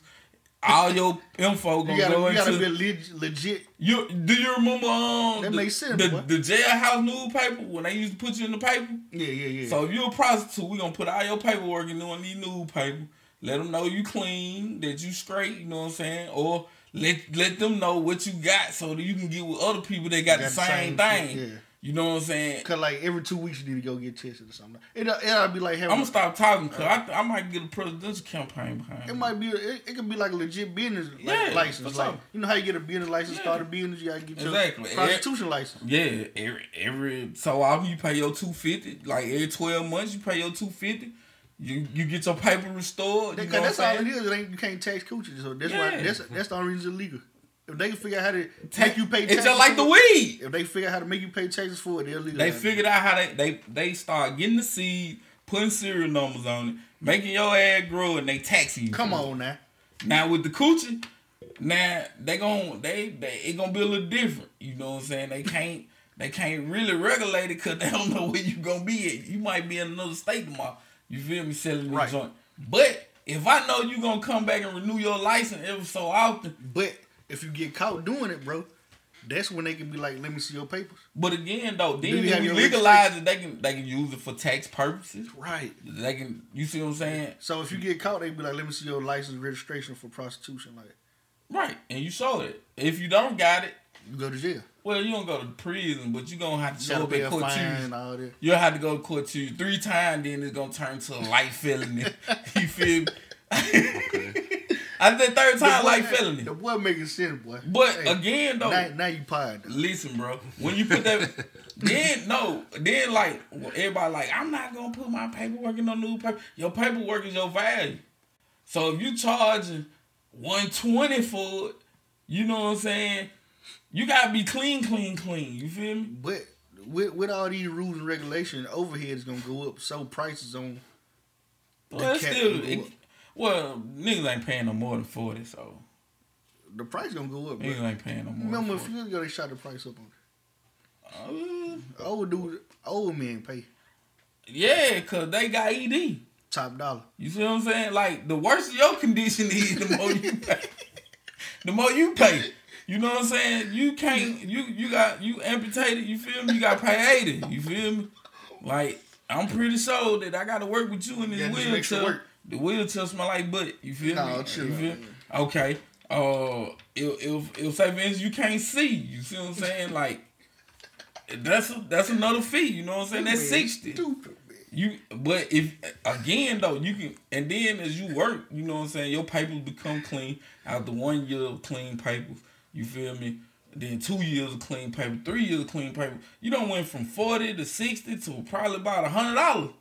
All your info gonna you gotta, go you into. You gotta be leg- legit. You do you remember um that the, makes sense, the, the jailhouse newspaper when they used to put you in the paper? Yeah, yeah, yeah. So if you're a prostitute, we gonna put all your paperwork in on these newspaper. Let them know you clean, that you straight. You know what I'm saying? Or let let them know what you got so that you can get with other people that got, got the, same the same thing. Yeah. You know what I'm saying? Cause like every two weeks you need to go get tested or something. It it'll be like having. I'm gonna stop talking cause uh, I I might get a presidential campaign behind it. It might be it, it could be like a legit business like, yeah, license. Like you know how you get a business license, yeah. start a business, you gotta get exactly. your prostitution every, license. Yeah, every every so often you pay your two fifty. Like every twelve months you pay your two fifty. You you get your paper restored. That, you know that's all it is. It ain't, you can't tax coochie, so that's yeah. why that's that's the only reason it's illegal. If they figure out how to take you pay taxes, it's just like the weed. If they figure out how to make you pay taxes for it, they'll leave it. They figured out how they, they they start getting the seed, putting serial numbers on it, making your ass grow, and they tax you. Come on now. Now with the coochie, now they gon' they they it gonna be a little different. You know what I'm saying? They can't they can't really regulate it because they don't know where you gonna be at. You might be in another state tomorrow. You feel me? Selling the right. joint, but if I know you gonna come back and renew your license every so often, but if you get caught doing it, bro, that's when they can be like, let me see your papers. But again, though, then if you legalize it, they can they can use it for tax purposes. Right. They can, you see what I'm saying? So if you get caught, they be like, let me see your license registration for prostitution. Like, right. And you show it. If you don't got it, you go to jail. Well, you don't go to prison, but you gonna have to show up at court too. You'll have to go to court too three times, then it's gonna turn to a light felony. You feel me? Okay. I think third time boy, like felony. The boy making sense, boy. But hey, again, though, now, now you pied. Listen, bro, when you put that, then no, then like everybody like, I'm not gonna put my paperwork in no new paper. Your paperwork is your value. So if you charging one twenty for it, you know what I'm saying? You gotta be clean, clean, clean. You feel me? But with with all these rules and regulations, overhead is gonna go up. So prices on. Well, still. It, Well, niggas ain't paying no more than forty, so the price gonna go up. Niggas ain't paying no more. Remember a few years ago they shot the price up on it. Uh, old dude, old men pay. Yeah, cause they got E D. Top dollar. You see what I'm saying? Like the worse your condition is, the more you pay. The more you pay. You know what I'm saying? You can't. You you got you amputated. You feel me? You got pay eighty. You feel me? Like I'm pretty sure that I got to work with you in this yeah, wheelchair. The wheelchair smell like butt. You feel no, me? True. You feel me? Okay. Uh, if if if say for instance you can't see, you see what I'm saying? Like that's a, that's another fee. You know what I'm saying? That's sixty. Stupid, man. You but if again though you can and then as you work, you know what I'm saying? Your papers become clean after one year of clean papers. You feel me? Then two years of clean paper, three years of clean paper. You done went from forty to sixty to probably about a hundred dollars.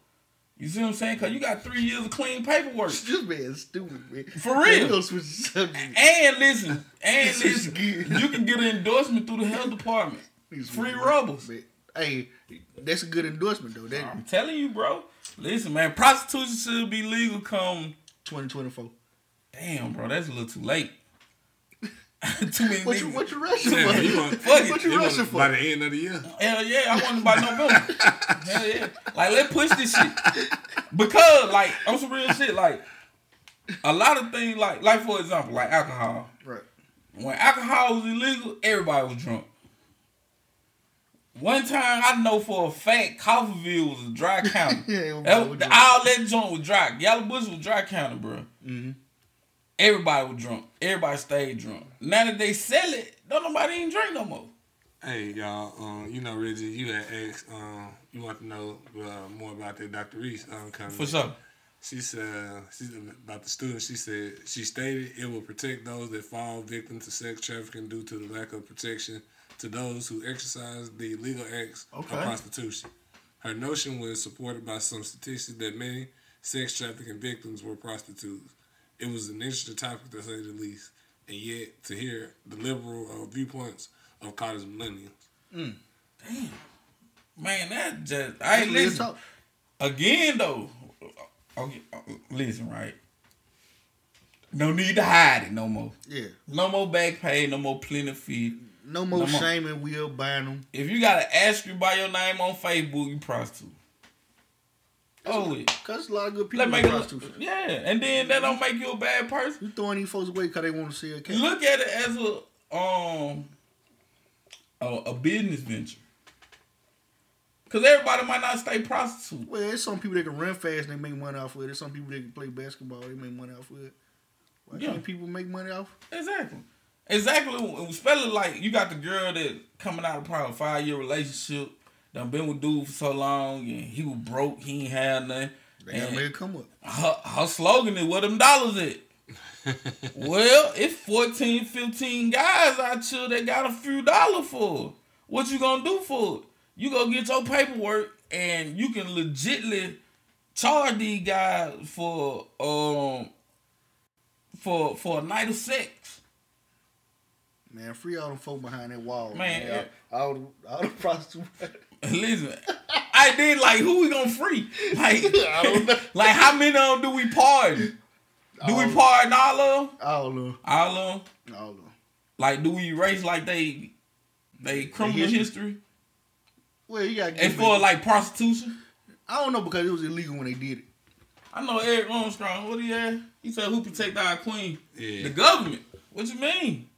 You see what I'm saying? Because you got three years of clean paperwork. This man's stupid, man. For real. And listen, and listen, you can get an endorsement through the health department. Free rubbers. Hey, that's a good endorsement, though. That I'm telling you, bro. Listen, man, prostitution should be legal come twenty twenty-four. Damn, bro, that's a little too late. Too many what, you, what you rushing for? What you rushing for? What you rushing for? By the end of the year? Hell yeah, I want it by November. Hell yeah. Like, let's push this shit. Because, like, on some real shit, like, a lot of things, like, like for example, like alcohol. Right. When alcohol was illegal, everybody was drunk. One time, I know for a fact, Coffeyville was a dry county. Yeah, that was, all that joint was dry. Yellow Bush was dry county, bro. Mm-hmm. Everybody was drunk. Everybody stayed drunk. Now that they sell it, don't nobody even drink no more. Hey, y'all. Um, you know, Reggie, you had asked, um, you want to know uh, more about that Doctor Reese um, coming. For sure. She said, she, about the students, she said, she stated it will protect those that fall victim to sex trafficking due to the lack of protection to those who exercise the illegal acts okay. of prostitution. Her notion was supported by some statistics that many sex trafficking victims were prostitutes. It was an interesting topic, to say the least, and yet to hear the liberal uh, viewpoints of college millennials. Mm. Damn, man, that just I ain't listen again though. Okay, listen, right? No need to hide it no more. Yeah, no more back pay, no more plenty fee, no more no shaming. More. We'll ban them. If you gotta ask you by your name on Facebook, you prostitute. Oh, because a lot of good people make prostitution. A, yeah, and then that don't make you a bad person. You throwing these folks away because they want to see a case. Look at it as a um a, a business venture. Because everybody might not stay prostitute. Well, there's some people that can run fast and they make money off of it. There's some people that can play basketball they make money off of it. Why yeah. can't people make money off? Exactly. Exactly. Especially like you got the girl that coming out of probably a five-year relationship. Done been with dude for so long, and he was broke. He ain't had nothing. They gotta make it come up. Her, her slogan is, where them dollars at? Well, it's fourteen, fifteen guys out here that got a few dollars for it. What you gonna do for it? You go get your paperwork, and you can legitly charge these guys for um for for a night of sex. Man, free all them folk behind that wall. Man, man. All, all, the, all the prostitutes. Listen, I did like who we gonna free? Like, I don't know. Like how many of them do we pardon? Do all we pardon all of them? All of them. All of them. All of them. Like, do we erase like they, they criminal history? history? Well, you gotta. And for like prostitution? I don't know because it was illegal when they did it. I know Eric Armstrong. What he had? He said, "Who protect our queen?" Yeah. The government. What you mean?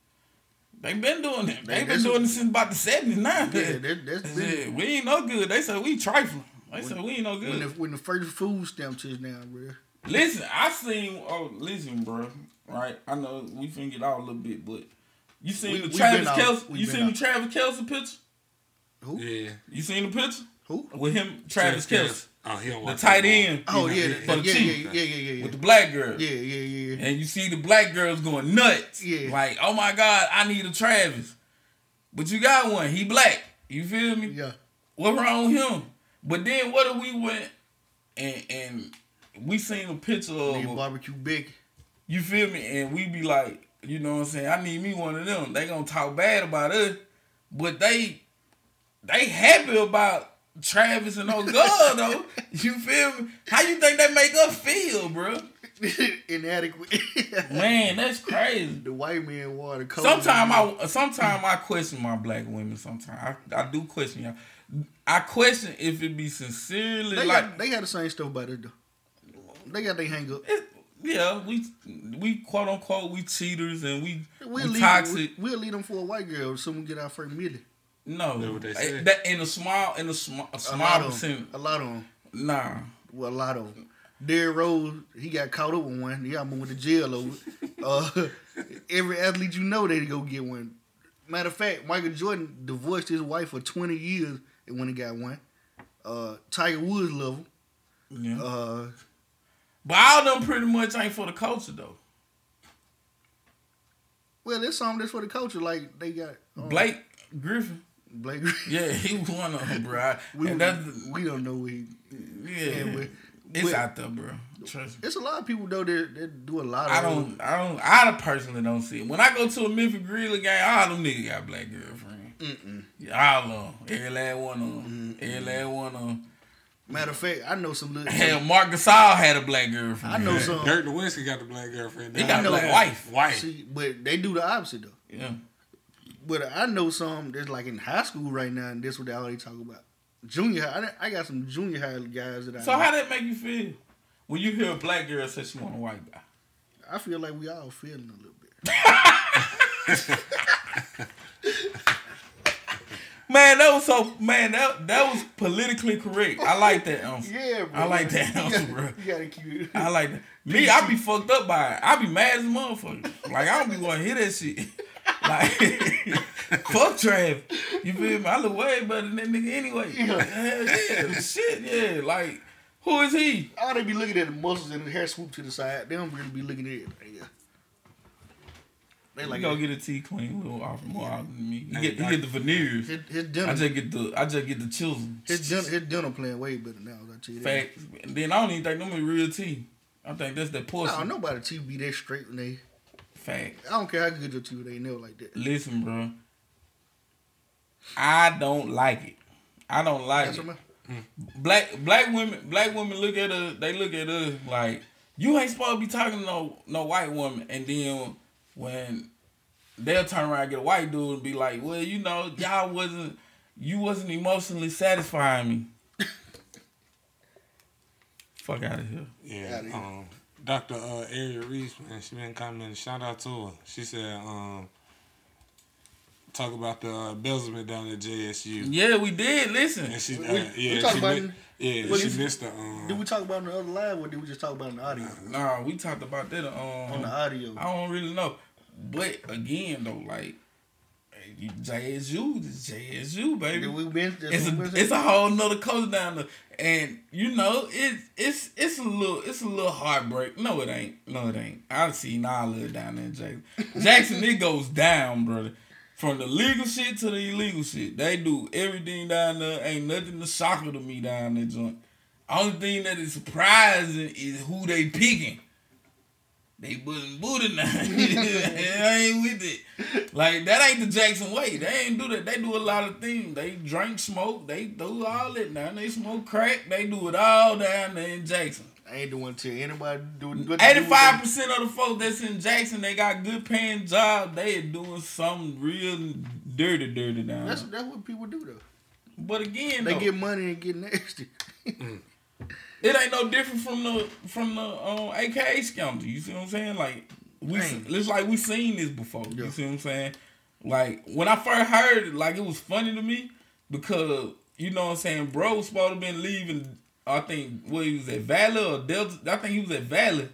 They've been doing that. They've been doing it since about the seventies now. Yeah, that, that's been. We ain't no good. They said we trifling. They when, said we ain't no good. When the, when the first food stamp is down, bro. Listen, I seen. Oh, listen, bro. Right, I know we finna get out a little bit, but you seen we, the Travis Kelce? You seen out. the Travis Kelce picture? Who? Yeah. You seen the picture? Who? With him, Travis Kelce. Oh, he don't the tight end. Oh, yeah, for the yeah, yeah, yeah, yeah, yeah. With the black girl. Yeah, yeah, yeah. And you see the black girls going nuts. Yeah. Like, oh my God, I need a Travis. But you got one. He black. You feel me? Yeah. What wrong with him? But then what if we went and and we seen a picture of a barbecue big. You feel me? And we be like, you know what I'm saying? I need me one of them. They gonna talk bad about us. But they they happy about Travis and old God though. You feel me? How you think that make us feel, bro? Inadequate. Man, that's crazy. The white man wore the coat. Sometimes I sometimes I question my black women. Sometimes I, I do question y'all. I question if it be sincerely they like got, they got the same stuff about it though. They got their hang up. Yeah, we we quote unquote we cheaters and we, we'll we toxic. Them, we'll leave them for a white girl so we get our first minute. No, that's what they said. That in a small, in a small, a small percent, a lot of them. Nah, well, a lot of them. Derrick Rose, he got caught up with one. He got moved to jail over. uh, every athlete you know, they go get one. Matter of fact, Michael Jordan divorced his wife for twenty years and when he got one. Uh, Tiger Woods level. Yeah. Uh, but all them pretty much ain't for the culture though. Well, there's something that's for the culture. Like they got um, Blake Griffin. Blake. Yeah, he was one of them, bro. we, and that's, we don't know where he... Yeah. With, it's with, out there, bro. Trust me. It's a lot of people, though, that, that do a lot of... I don't... I don't... I personally don't see it. When I go to a Memphis Grizzlies game, all them niggas got black girlfriend. Mm-mm. Yeah, all of them. Every last one of them. Every last one of them. Matter of fact, I know some little... Hell, Marc Gasol had a black girlfriend. I know yeah. some... Dirk Nowitzki got a black girlfriend. They got a black wife. Wife. See, but they do the opposite, though. Yeah. But I know some that's like in high school right now, and that's what they already talk about. Junior high, I got some junior high guys that I. So know. How that make you feel when you hear a black girl say she want a white guy? I feel like we all feeling a little bit. Man, that was so man that that was politically correct. I like that answer. Yeah, bro. I like that answer, bro. You gotta keep it. I like that. Me, I be fucked up by it. I be mad as a motherfucker. Like I don't be want to hear that shit. Like, fuck Trav. You feel me? I look way better than that nigga anyway. Yeah. Hell yeah. Shit, yeah. Like, who is he? All they be looking at the muscles and the hair swoop to the side. They don't really be looking at it. Yeah. They like, go get a tea clean. Little off more out than me. He get, he get the veneers. His, his dental. I just get the, I just get the chisel. His dental, his dental playing way better now. I tell you that. Facts. Then I don't even think them is real tea. I think that's that porcelain. I don't know about the tea be that straight when they... Facts. I don't care how good your teeth they nail like that. Listen, bro. I don't like it. I don't like That's it. Mm. Black black women black women look at us. They look at us like you ain't supposed to be talking to no no white woman. And then when they'll turn around and get a white dude and be like, well, you know, y'all wasn't you wasn't emotionally satisfying me. Fuck out of here. Yeah. Outta here. Um, Doctor Uh, Aria Reese, man, she been commenting. Shout out to her. She said, um, talk about the uh, embezzlement down at J S U. Yeah, we did. Listen. And she, uh, we, yeah, we talk she, about mi- yeah, she is, missed the... Um, did we talk about it in the other live or did we just talk about it in the audio? Nah, nah we talked about that um, on the audio. I don't really know. But, again, though, like, J S U is J S U, baby. We been, it's, we a, it's a whole nother coast down there. And you know, it's it's it's a little it's a little heartbreak. No, it ain't. No, it ain't. I've seen all of it down there in Jackson. Jackson, it goes down, brother. From the legal shit to the illegal shit. They do everything down there. Ain't nothing to shocker to me down there, joint. Only thing that is surprising is who they picking. they wouldn't booty now. I ain't with it. Like, that ain't the Jackson way. They ain't do that. They do a lot of things. They drink, smoke. They do all that now. They smoke crack. They do it all down there in Jackson. I ain't doing to anybody doing good. Eighty-five percent of the folks that's in Jackson, they got good paying jobs. They are doing something real dirty, dirty down. That's that's what people do though. But again, they though, get money and get nasty. It ain't no different from the from the um, A K A scams. You see what I'm saying? Like we, Dang. it's like we seen this before. Yeah. You see what I'm saying? Like when I first heard it, like it was funny to me because you know what I'm saying. Bro, supposed to been leaving. I think, well, he was at Valley or Delta. I think he was at Valley.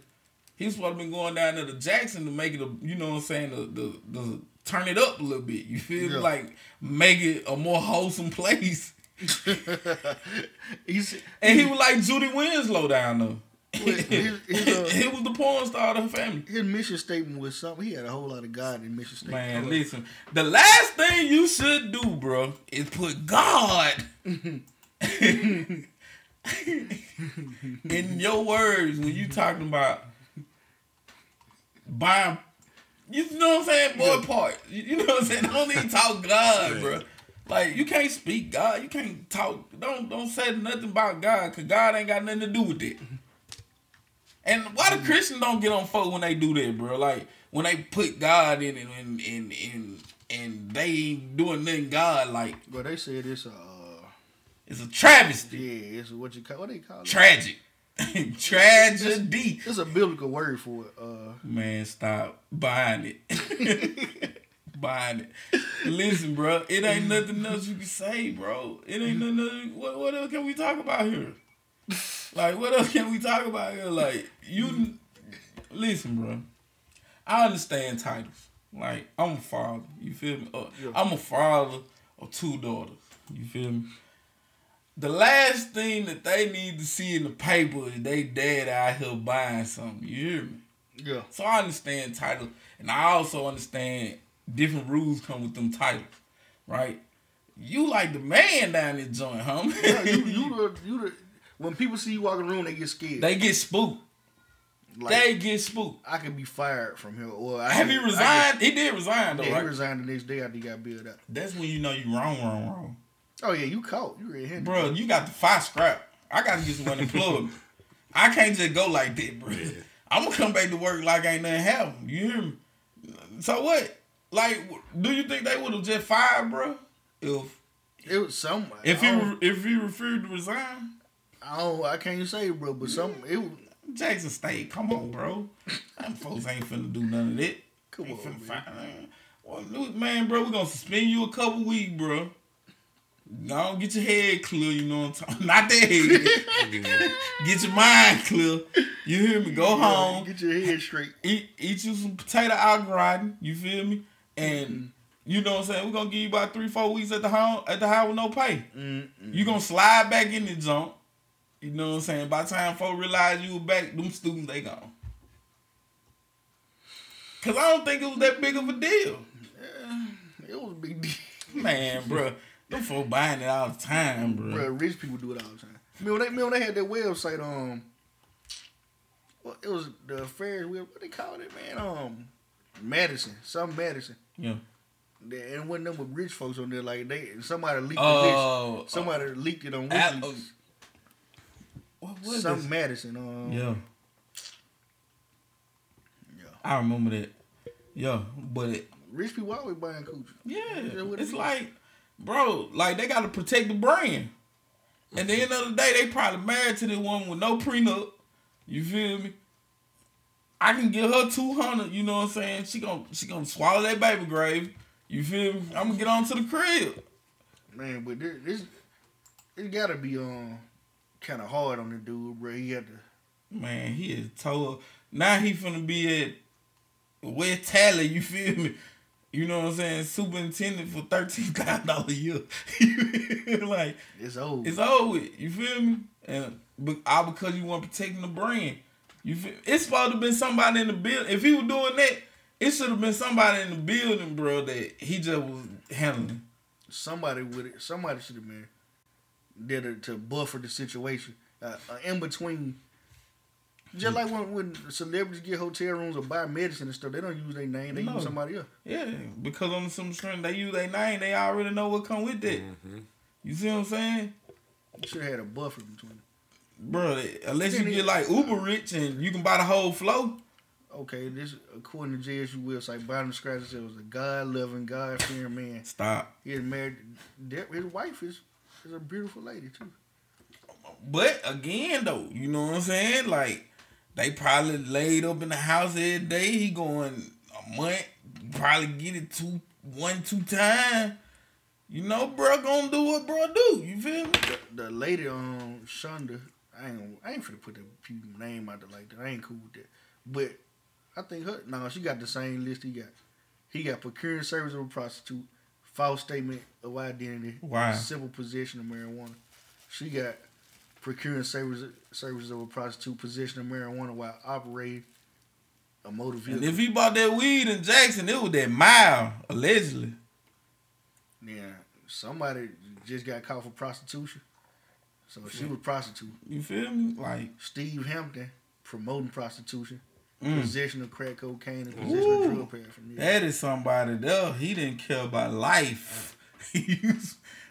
He was supposed to be going down there to Jackson to make it, a, you know what I'm saying, the, the, the turn it up a little bit. You feel me? Yeah. Like, make it a more wholesome place. he's, and he was like Judy Winslow down there. His, his, uh, he was the porn star of her family. His mission statement was something. He had a whole lot of God in mission statement. Man, listen. The last thing you should do, bro, is put God in your words when you talking about buying, you know what I'm saying, boy yeah. part. You know what I'm saying? Don't even talk God, yeah. bro. Like you can't speak God. You can't talk. Don't don't say nothing about God, cause God ain't got nothing to do with it. And why the Christians don't get on folk when they do that, bro? Like when they put God in it and and and, and they ain't doing nothing God like. Well, they said it's uh. It's a travesty. Yeah, it's what you call what they call it. Tragic. Tragedy. It's, it's a biblical word for it. Uh, Man, stop buying it. Buying it. Listen, bro, it ain't nothing else you can say, bro. It ain't nothing else. What, what else can we talk about here? Like, what else can we talk about here? Like, you listen, bro. I understand titles. Like, I'm a father. You feel me? Uh, yeah. I'm a father of two daughters. You feel me? The last thing that they need to see in the paper is they dad out here buying something. You hear me? Yeah. So I understand titles. And I also understand different rules come with them titles. Right? You like the man down this joint, homie. Yeah, you, you, the, you the, when people see you walk in the room, they get scared. They get spooked. Like, they get spooked. I could be fired from here. Or I Have could, you resigned? Could, he did resign, though, yeah, right? He resigned the next day after he got billed out. That's when you know you wrong, wrong, wrong. Oh, yeah, you caught. You red-handed. Bro, you got the fire scrap. I got to get some unemployed. I can't just go like that, bro. Yeah. I'm going to come back to work like ain't nothing happened. You hear me? So what? Like, do you think they would have just fired, bro? If it was somebody. If he, if he refused to resign? Oh, I can't say, bro, but yeah. some it was... Jackson State, come on, bro. Them folks ain't finna do none of that. Come ain't on, man. Well, man, bro, we going to suspend you a couple weeks, bro. Don't get your head clear, you know what I'm talking about. Not that head. Get your mind clear. You hear me? Go yeah, home. Get your head straight. Eat, eat you some potato out grinding. You feel me? And mm-hmm. you know what I'm saying? We're going to give you about three, four weeks at the home, at the house with no pay. Mm-hmm. You're going to slide back in the junk. You know what I'm saying? By the time folks realize you were back, them students, they gone. Because I don't think it was that big of a deal. Yeah, it was a big deal. Man, bro. Them folks buying it all the time, bro. Bro, rich people do it all the time. I mean, when they, I mean, when they had that website, um, well, it was the Ferris wheel. What they call it, man? Um, Madison, some Madison. Yeah. They, and when them with rich folks on there, like they somebody leaked oh, the list. Somebody uh, leaked it on WikiLeaks. Uh, what was some this? Madison? Um, yeah. Yeah. I remember that. Yeah, but it, rich people always buying coochie. Yeah, it's is. like. Bro, like, they got to protect the brand. At the end of the day, they probably married to this woman with no prenup. You feel me? I can give her two hundred, you know what I'm saying? She gonna, she gonna swallow that baby gravy. You feel me? I'm gonna get on to the crib. Man, but this, this it gotta be um, kind of hard on the dude, bro. He had to... Man, he is told... Now he finna be at West Tally, you feel me? You know what I'm saying? Superintendent for thirteen thousand dollars a year. Like, it's old. It's old. You feel me? And but all because you weren't protecting the brand. You feel me? It's supposed to have been somebody in the building. If he was doing that, it should have been somebody in the building, bro, that he just was handling. Somebody with it. Somebody should have been there to, to buffer the situation. Uh, uh, in between Just like when, when celebrities get hotel rooms or buy medicine and stuff, they don't use their name. They no. use somebody else. Yeah, because on some strength, they use their name. They already know what come with that. Mm-hmm. You see what I'm saying? You should have had a buffer between them. Bro, unless you get like Uber rich and you can buy the whole flow. Okay, this according to J S U website, Bottom Scratch said it was a God-loving, God-fearing man. Stop. He had married. His wife is, is a beautiful lady too. But again, though, you know what I'm saying? Like, they probably laid up in the house every day. He going a month, probably get it two, one, two times. You know, bro, gonna do what bro do. You feel me? The, the lady on um, Shonda, I ain't, I ain't finna put that people's name out there like that. I ain't cool with that. But I think her, no, nah, she got the same list he got. He got procuring service of a prostitute, false statement of identity, wow. civil possession of marijuana. She got procuring service, services of a prostitute, possession of marijuana while operating a motor vehicle. And if he bought that weed in Jackson, it was that mile, allegedly. Yeah, somebody just got caught for prostitution. So she was prostitute. You feel me? Like Steve Hampton promoting prostitution. Mm. Possession of crack cocaine and possession Ooh, of drug paraphernalia. That is somebody though. He didn't care about life.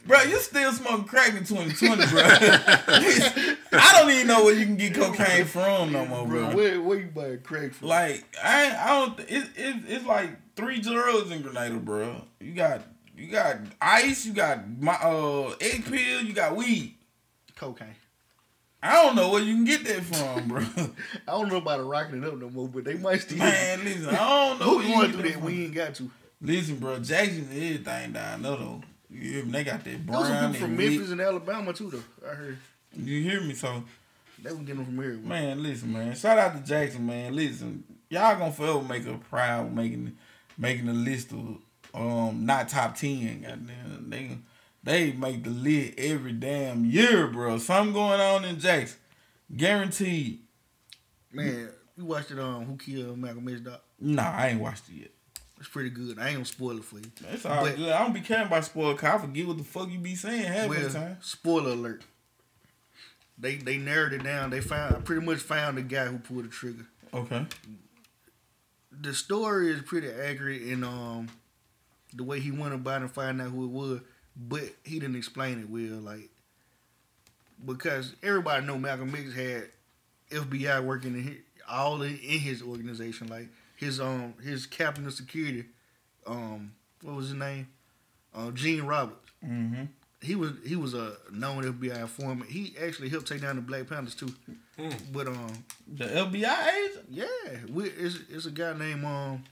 Bro, you still smoking crack in twenty twenty, bro. I don't even know where you can get cocaine from no more, bro. bro. Where, where you buy crack from? Like, I I don't... It's, it's, it's like three drugs in Grenada, bro. You got... You got ice, you got my uh egg pill, you got weed. Cocaine. I don't know where you can get that from, bro. I don't know about it rocking it up no more, but they might still. Man, listen, I don't know. Who going through that? From. We ain't got to. Listen, bro, Jackson is everything down there, though. Yeah, they got that brown. Those are people from Memphis and Alabama, too, though. I heard. You hear me? So. They was getting them from everywhere. Man, listen, man. Shout out to Jackson, man. Listen, y'all gonna forever make her proud making, making the list of. Um, not top ten. Goddamn, they they make the lid every damn year, bro. Something going on in Jackson, guaranteed. Man, you watched it on um, Who Killed Malcolm X, Doc? Nah, I ain't watched it yet. It's pretty good. I ain't gonna spoil it for you. It's all but, good. I don't be caring about spoil. Cause I forget what the fuck you be saying half well, the time. Spoiler alert. They they narrowed it down. They found pretty much found the guy who pulled the trigger. Okay. The story is pretty accurate and um. the way he went about and finding out who it was, but he didn't explain it well, like because everybody know Malcolm X had F B I working in his, all in, in his organization, like his um his captain of security, um what was his name, uh, Gene Roberts. Mm-hmm. He was he was a known F B I informant. He actually helped take down the Black Panthers too. Mm. But um the F B I agent, yeah, we, it's it's a guy named um.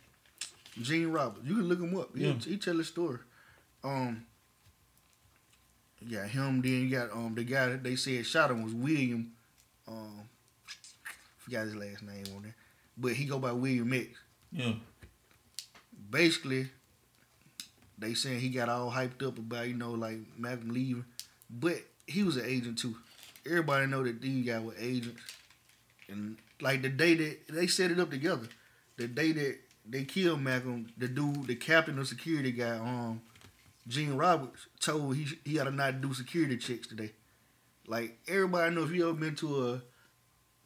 Gene Roberts. You can look him up. He, yeah. he tell his story. Um, you got him. Then you got um the guy that they said shot him was William. Um, forgot his last name on there, but he go by William X. Yeah. Basically, they saying he got all hyped up about you know like Malcolm leaving, but he was an agent too. Everybody know that these guys were agents, and like the day that they set it up together, the day that. They killed Malcolm. The dude, the captain of security guy, um, Gene Roberts, told he he ought to not do security checks today. Like everybody knows, if you ever been to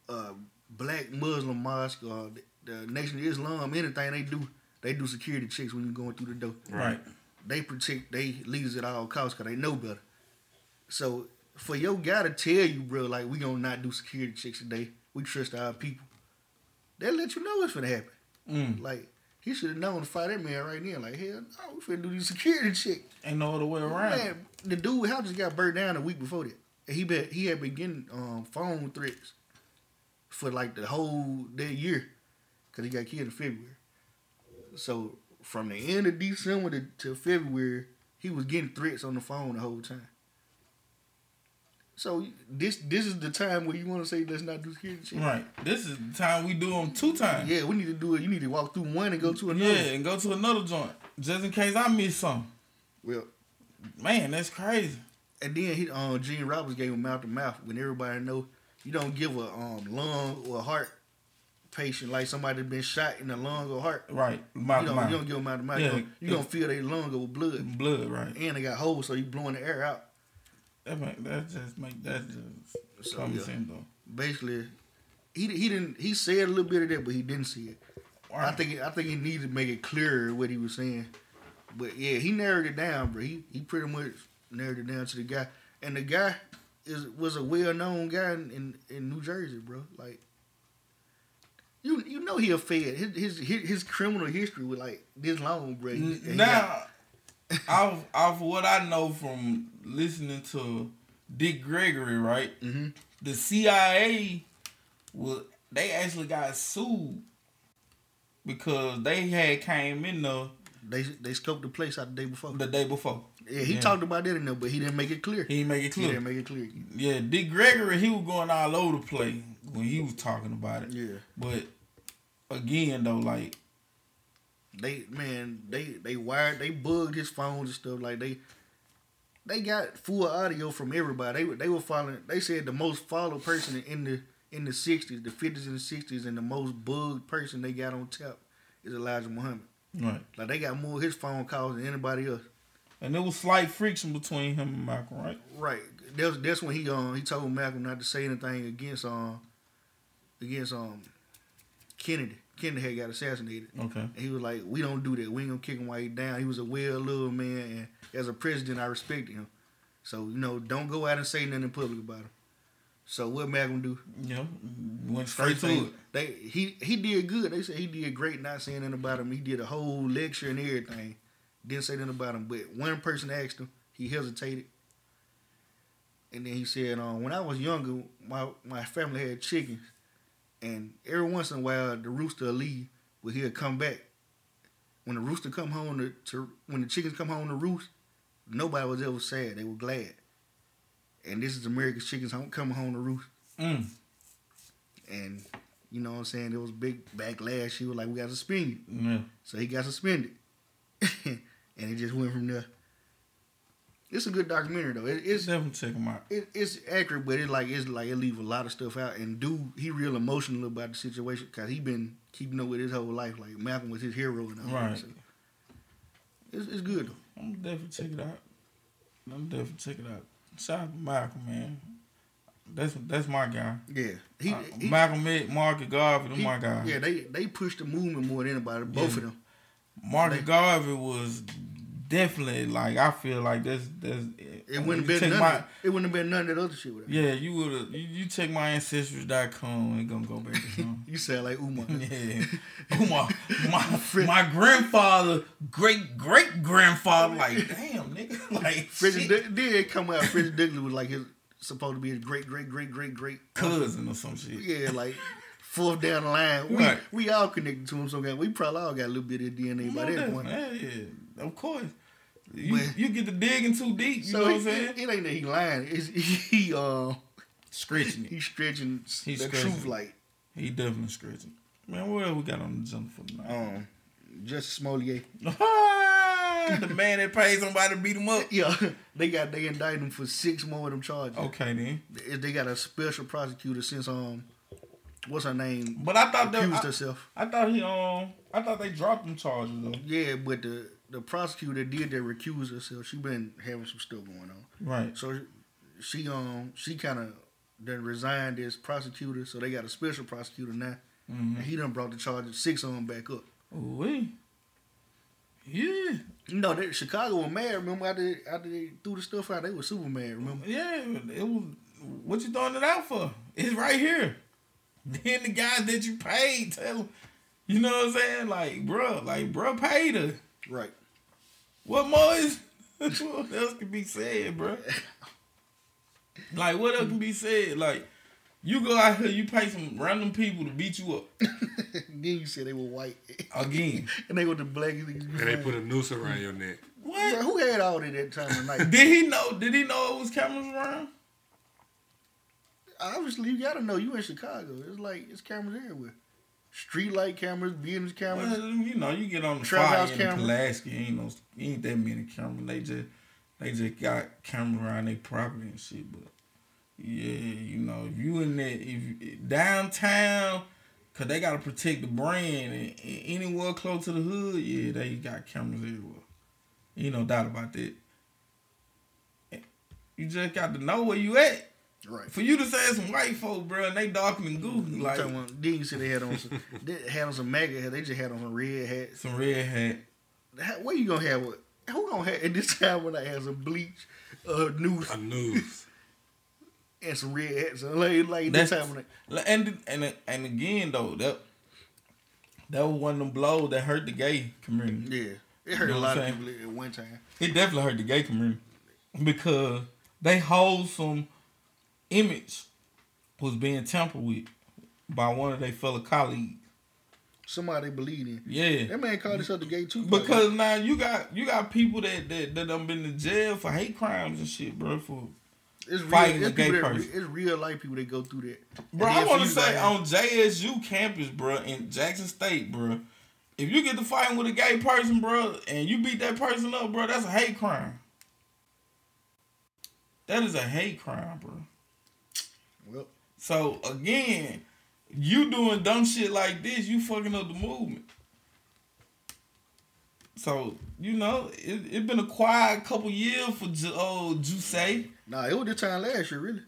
a, a black Muslim mosque or the, the Nation of Islam, anything they do, they do security checks when you're going through the door. Right. They protect they leaders at all costs because they know better. So for your guy to tell you, bro, like we gonna not do security checks today. We trust our people. They let you know what's gonna happen. Mm. Like. He should have known to fight that man right then. Like, hell no, we finna do this security check. Ain't no other way around. Man, the dude house just got burned down a week before that. He been, he had been getting um, phone threats for like the whole that year because he got killed in February. So from the end of December to, to February, he was getting threats on the phone the whole time. So this this is the time where you want to say let's not do security checks. Right. This is the time we do them two times. Yeah, we need to do it. You need to walk through one and go to another. Yeah, and go to another joint just in case I miss something. Well, man, that's crazy. And then he, um, Gene Roberts gave him mouth to mouth when everybody know you don't give a um lung or heart patient like somebody that's been shot in the lung or heart. Right. Mouth you, don't, mouth. you don't give them mouth to mouth. Yeah. You yeah. gonna feel their lung with blood. Blood, right. And they got holes, so you blowing the air out. That might, that just make that just so, common yeah. sense though. Basically, he he didn't he said a little bit of that, but he didn't see it. Wow. I think I think he needed to make it clearer what he was saying. But yeah, he narrowed it down, bro. He he pretty much narrowed it down to the guy, and the guy is was a well known guy in, in in New Jersey, bro. Like you you know he a fed. His his his criminal history was like this long, bro. He, now, off off what I know from listening to Dick Gregory, right? Mm-hmm. The C I A was they actually got sued because they had came in there. They they scoped the place out the day before. The day before. Yeah, he yeah. talked about that in there, but he didn't make it clear. He didn't make it clear. He didn't make it clear. Yeah, Dick Gregory, he was going all over the place when he was talking about it. Yeah. But again though, like they man, they they wired, they bugged his phones and stuff. Like they they got full audio from everybody. They they were following. They said the most followed person in the in the sixties, the fifties and the sixties, and the most bugged person they got on tap is Elijah Muhammad. Right. Like they got more of his phone calls than anybody else. And there was slight friction between him and Malcolm, right? Right. That's that's when he um he told Malcolm not to say anything against um against um Kennedy. Kennedy had got assassinated. Okay. And he was like, we don't do that. We ain't gonna kick him while he's down. He was a well loved man, and as a president I respected him. So, you know, don't go out and say nothing in public about him. So what Malcolm do? Yeah, went straight to it. They he he did good. They said he did great, not saying anything about him. He did a whole lecture and everything, didn't say nothing about him. But one person asked him, he hesitated, and then he said, um, "When I was younger, my my family had chickens, and every once in a while the rooster would leave, but he'll come back. When the rooster come home to, to when the chickens come home to roost, nobody was ever sad. They were glad." And this is America's chickens home, coming home to roost. Mm. And, you know what I'm saying, there was big backlash. He was like, we got suspended. Yeah. So he got suspended. And it just went from there. It's a good documentary, though. It, it's definitely check him out. It, it's accurate, but it like it's like it leaves a lot of stuff out. And dude, he real emotional about the situation because he been keeping up with his whole life. Like, Malcolm was his hero. And all right. So it's, it's good, though. I'm definitely check it out. I'm definitely check it out. Shout out to Malcolm, man. That's that's my guy. Yeah, he, uh, he Malcolm X, Marcus Garvey, them he, my guys. Yeah, they they pushed the movement more than anybody. Both yeah. of them. Marcus Garvey was definitely like I feel like that's that's. It wouldn't have been none. My, it wouldn't have been none of that other shit. With that. Yeah, you would have. You, you check my ancestry dot com and gonna go back to some. You sound like Umar. Yeah, Umar. My my grandfather, great great grandfather. Like damn, nigga. Like Frederick Doug- did come out. Frederick Douglass was like his supposed to be his great great great great great cousin or some shit. Yeah, like fourth down the line. We right. we all connected to him somehow. We probably all got a little bit of D N A by that point. Yeah, yeah, of course. You, but, you get the digging too deep, you so know what I'm saying? It, it ain't that he lying. It's, he uh, stretching it. He's stretching he the truth like. He definitely stretching. Man, what else we got on the jump for tonight? Um, Justice Smollett. The man that paid somebody to beat him up. Yeah, they got they indicted him for six more of them charges. Okay, then. They got a special prosecutor since um, what's her name? But I thought accused that, I, herself. I thought he um, I thought they dropped them charges though. Yeah, but the. The prosecutor did that recuse herself. She been having some stuff going on. Right. So she um she kind of then resigned as prosecutor. So they got a special prosecutor now, mm-hmm. and he done brought the charges six on back up. Ooh, yeah. You know that Chicago was mad. Remember after after they threw the stuff out, they were super mad. Remember? Yeah. It was. What you throwing it out for? It's right here. Then the guys that you paid, tell them. You know what I'm saying? Like, bro, like, bro, paid her. Right. What more is what else can be said, bro? Like what else can be said? Like you go out here, you pay some random people to beat you up. Then you said they were white again, and they were the blackest. And they put a noose around your neck. What? Bro, who had all that at that time of night? Did he know? Did he know it was cameras around? Obviously, you gotta know. You in Chicago? It's like it's cameras everywhere. Streetlight cameras, business cameras. Well, you know, you get on the fire in Pulaski, ain't, no, ain't that many cameras. They just they just got cameras around their property and shit. But yeah, you know, if you in that if downtown, cause they gotta protect the brand, and, and anywhere close to the hood, yeah, they got cameras everywhere. Ain't no doubt about that. You just got to know where you at. Right. For you to say some white folk, bro, and they dark and goofy. Like, then you see they had on some, they had on some MAGA hat. They just had on some red hats. Some red hat. What you gonna have with? Who gonna have at this time when I have some bleach, uh, news, a news, and some red hats? Like, like this time when I, and and and again though, that that was one of them blows that hurt the gay community. Yeah, it hurt you know a lot of people at one time. It definitely hurt the gay community because they hold some. Image was being tampered with by one of their fellow colleagues. Somebody believed in. Yeah. That man called himself the gay too. Because like, now you got you got people that that, that done been to jail for hate crimes and shit, bro, for it's fighting real, it's a gay person. That, it's real life people that go through that. Bro, I want to say like, on J S U campus, bro, in Jackson State, bro, if you get to fighting with a gay person, bro, and you beat that person up, bro, that's a hate crime. That is a hate crime, bro. Well, so again, you doing dumb shit like this, you fucking up the movement. So you know it. It been a quiet couple years for uh, Jusey. Nah, it was this time last year, really.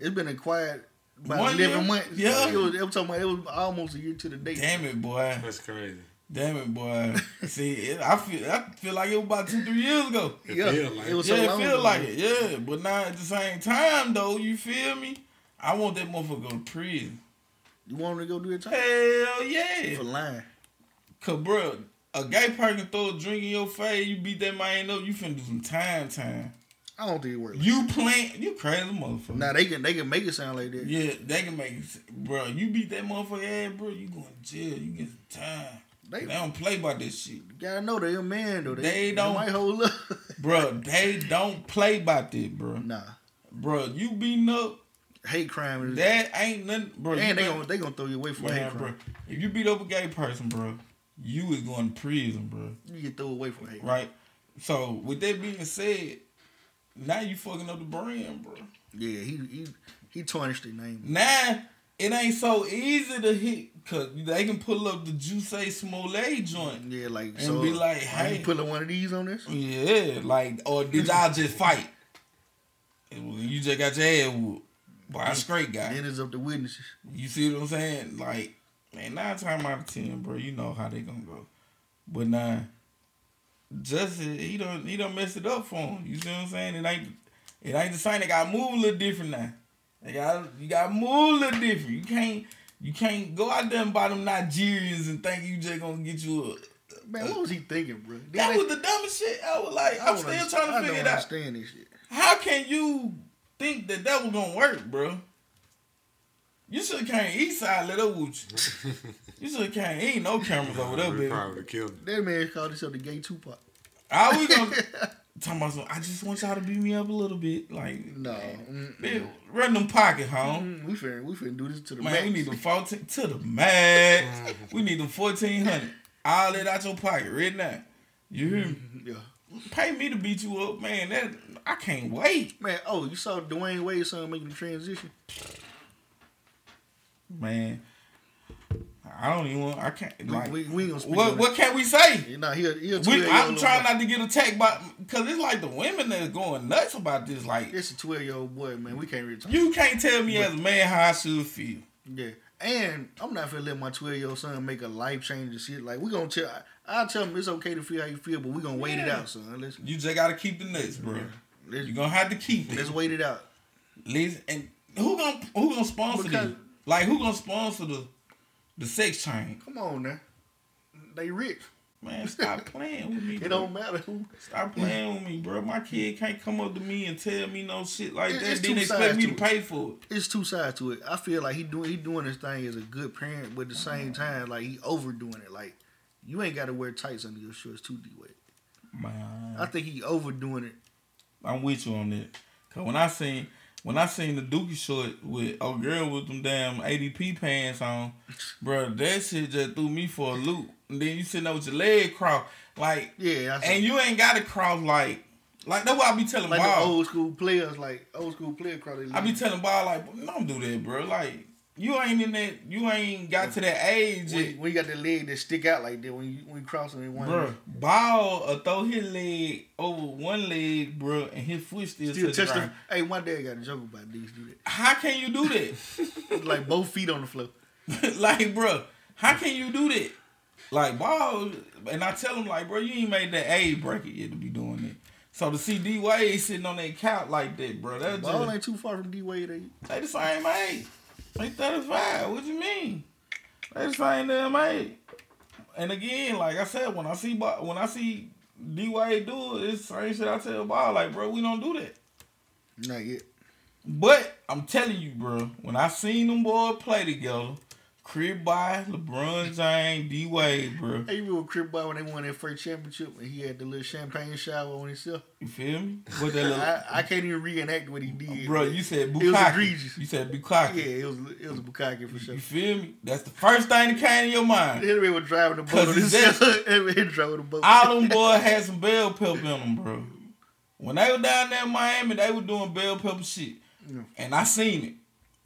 It's been a quiet about eleven months. Yeah, it was. I'm talking about it was almost a year to the day. Damn it, boy. That's crazy. Damn it, boy. See, it, I feel I feel like it was about two, three years ago. It yeah, feel like it was so yeah, long it feel ago. Like it. Yeah, but now at the same time though, you feel me? I want that motherfucker to go to prison. You want him to go do that time? Hell yeah. For lying. Cause bro, a gay person throw a drink in your face, you beat that man up, you finna do some time time. I don't think it works. You playing, you crazy motherfucker. Nah, they can they can make it sound like that. Yeah, they can make it. Bro, you beat that motherfucker ass, bro, you going to jail, you get some time. They, they don't play about this shit. You gotta know they're a man though. They, they don't they might hold up. Bro, they don't play about this, bro. Nah. Bro, you beating up. Hate crime. That ain't nothing, bro. And they gonna, they gonna throw you away for hate crime. Bro. If you beat up a gay person, bro, you is going to prison, bro. You get thrown away for hate crime. Right? So, with that being said, now you fucking up the brand, bro. Yeah, he he, he tarnished the name. Bro. Now, it ain't so easy to hit, because they can pull up the Jusey Smollett joint. Yeah, like, and so, be like, hey. You pulling one of these on this? Yeah, like, or did y'all just fight? You just got your head whooped. But I'm straight guy. Then it's up to witnesses. You see what I'm saying? Like, man, nine times out of ten, bro, you know how they gonna go. But nah, Jusey, he done he done messed it up for him. You see what I'm saying? It ain't it ain't the same. They gotta move a little different now. They got you gotta move a little different. You can't you can't go out there and buy them Nigerians and think you just gonna get you a man. What was he thinking, bro? Did that they, was the dumbest shit ever. Like I'm still trying to figure it out. I don't understand this shit. How can you? Think that that was gonna work, bro. You should have came east side, let up with you. You should have came. Ain't no cameras over there, baby. Probably killed him. That man called himself the gay Tupac. I was gonna talking about some. I just want y'all to beat me up a little bit, like no, man, run them pocket, home. Mm-hmm. We finna we finna do this to the man. Max. We need them fourteen to the max. We need them fourteen hundred. All that out your pocket right now. You hear me? Yeah. Pay me to beat you up, man. That I can't wait, man. Oh, you saw Dwayne Wade's son making the transition, man. I don't even. Want, I can't. Like, we, we, we gonna speak what? What can we say? You know, he'll, he'll we, I'm trying boy. Not to get attacked by because it's like the women that's going nuts about this. Like, it's a twelve year old boy, man. We can't really talk. You can't tell me but, as a man how I should feel. Yeah. And I'm not finna let my twelve-year-old son make a life-changing shit. Like, we gonna tell... I'll tell him it's okay to feel how you feel, but we gonna wait yeah. it out, son. Let's, you just gotta keep the nuts, bro. Yeah. You gonna have to keep it. Let's wait it out. Let's, and who gonna, who gonna sponsor this? Like, who gonna sponsor the the sex chain? Come on, now. They rich. Man, stop playing with me, bro. It don't matter who. Stop playing with me, bro. My kid can't come up to me and tell me no shit like that. Then they expect me to pay for it. It's two sides to it. I feel like he doing he doing this thing as a good parent, but at the same time, like, he overdoing it. Like, you ain't got to wear tights under your shorts too, D-Way. Man. I think he overdoing it. I'm with you on that. Because when I seen... When I seen the Dookie short with a girl with them damn A D P pants on, bro, that shit just threw me for a loop. And then you sitting there with your leg crossed. Like, yeah, and you ain't got to cross like, like, that's why I be telling like ball. Like old school players, like old school player cross their leg. I be telling ball, like, don't do that, bro. Like, You ain't in that. You ain't got to that age. When, when you got the leg that stick out like that, when you when you cross on one. Bro, ball or throw his leg over one leg, bro, and his foot still, still touch the ground. Hey, my dad got a joke about these do that. How can you do that? Like both feet on the floor. Like, bro, how can you do that? Like ball, and I tell him like, bro, you ain't made that age bracket yet to be doing that. So to see D Wade sitting on that couch like that, bro, that ball just ain't too far from D Wade. They they the same age. They thirty-five. What you mean? They the same damn age. And again, like I said, when I see when I see D Wade do it, it's the same shit I tell Bob. Like, bro, we don't do that. Not yet. But I'm telling you, bro, when I seen them boys play together, Crib by LeBron James, D Wade, bro. Hey, you remember Crib by when they won that first championship and he had the little champagne shower on himself? You feel me? What that little... I, I can't even reenact what he did. Bro, you said bukkake. It was egregious. You said bukkake. Yeah, it was it was bukkake for sure. You feel me? That's the first thing that came to your mind. Henry was driving the boat on himself. Henry driving the boat. All them boys had some bell pepper in them, bro. When they were down there in Miami, they were doing bell pepper shit. Yeah. And I seen it.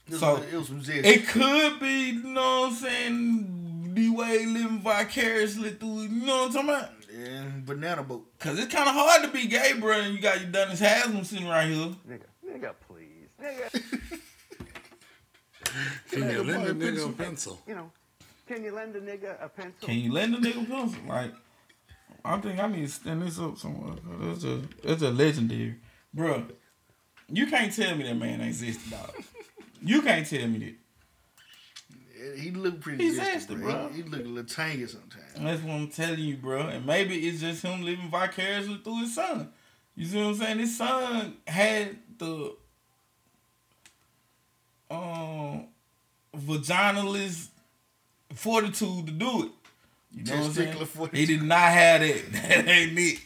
This so, was, it, was it could be, you know what I'm saying, D-Wade living vicariously through, you know what I'm talking about? Yeah, banana boat. Because it's kind of hard to be gay, bro, and you got your Dennis Haslam sitting right here. Nigga, nigga, please. Nigga. Can you lend a nigga a pencil? You know, can you lend a nigga a pencil? Can you lend a nigga a pencil? Like, I think I need to stand this up somewhere. That's a, that's a legendary. Bro, you can't tell me that man existed, dog. You can't tell me that. He look pretty He's distant, bro. bro. He, he look a little tangy sometimes. That's what I'm telling you, bro. And maybe it's just him living vicariously through his son. You see what I'm saying? His son had the um, vaginalist fortitude to do it. You know what I'm saying? forty-two. He did not have that. That ain't it.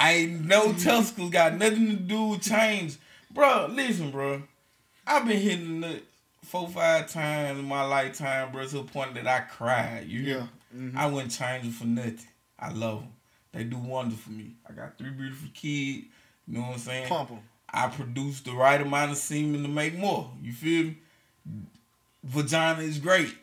I ain't no testicles got nothing to do with change. Bro, listen, bro. I've been hitting the four, five times in my lifetime, bro, to the point that I cried. You yeah. Mm-hmm. I wouldn't change it for nothing. I love them. They do wonders for me. I got three beautiful kids. You know what I'm saying? Pump them. I produce the right amount of semen to make more. You feel me? Vagina is great.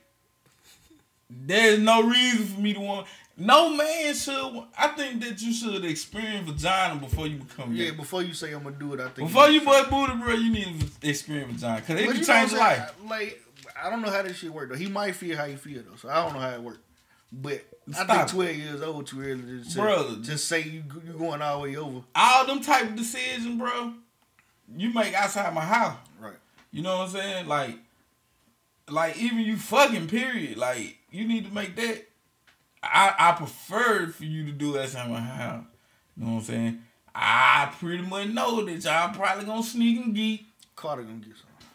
There's no reason for me to want... No man should. I think that you should experience vagina before you become gay. Yeah, before you say I'm gonna do it, I think. Before you butt booty, bro, you need to experience vagina because it can change your life. Like I don't know how this shit work though. He might feel how you feel though, so I don't know how it work. But Stop I think twelve it. years old too early to bro, just say you you going all the way over. All them type of decisions, bro, you make outside my house. Right. You know what I'm saying? Like, like even you fucking period. Like you need to make that. I, I preferred for you to do that at my house. You know what I'm saying? I pretty much know that y'all probably gonna sneak and geek. Carter gonna get some.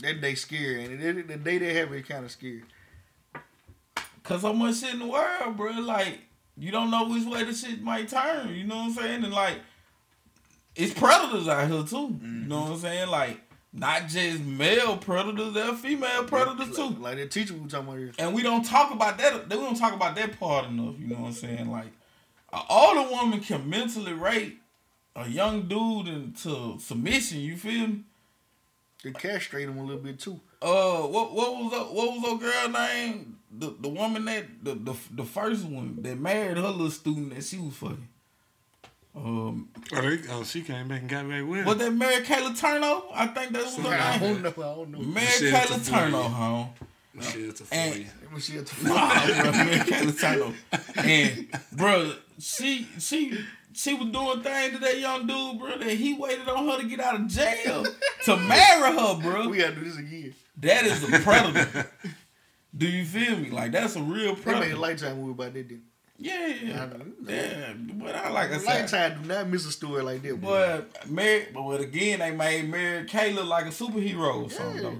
That day scary, and the day they have it kind of scary. Cause so much shit in the world, bro. Like you don't know which way the shit might turn. You know what I'm saying? And like, it's predators out here too. Mm-hmm. You know what I'm saying? Like. Not just male predators, they're female predators too. Like, like that teacher we were talking about here. And we don't talk about that. We don't talk about that part enough. You know what I'm saying? Like, an older woman can mentally rape a young dude into submission. You feel me? They castrate him a little bit too. Uh, what what was that, what was that girl name? The the woman that the, the the first one that married her little student that she was fucking. Um, oh, she came back and got back with her. Was that Mary Kayla Turner? I think that was her name. I don't know. I don't know. Mary Kayla Turner, huh? She at the floor. She at the floor. Mary Kayla Turner. And, bro, she she she was doing things to that young dude, bro, that he waited on her to get out of jail to marry her, bro. We got to do this again. That is a predator. Do you feel me? Like, that's a real predator. They made a Lifetime movie about that, dude. Yeah, yeah, yeah. But I like I said, Lifetime do not miss a story like that. But Mary, but again, they made Mary Kay look like a superhero or something. Yeah, though.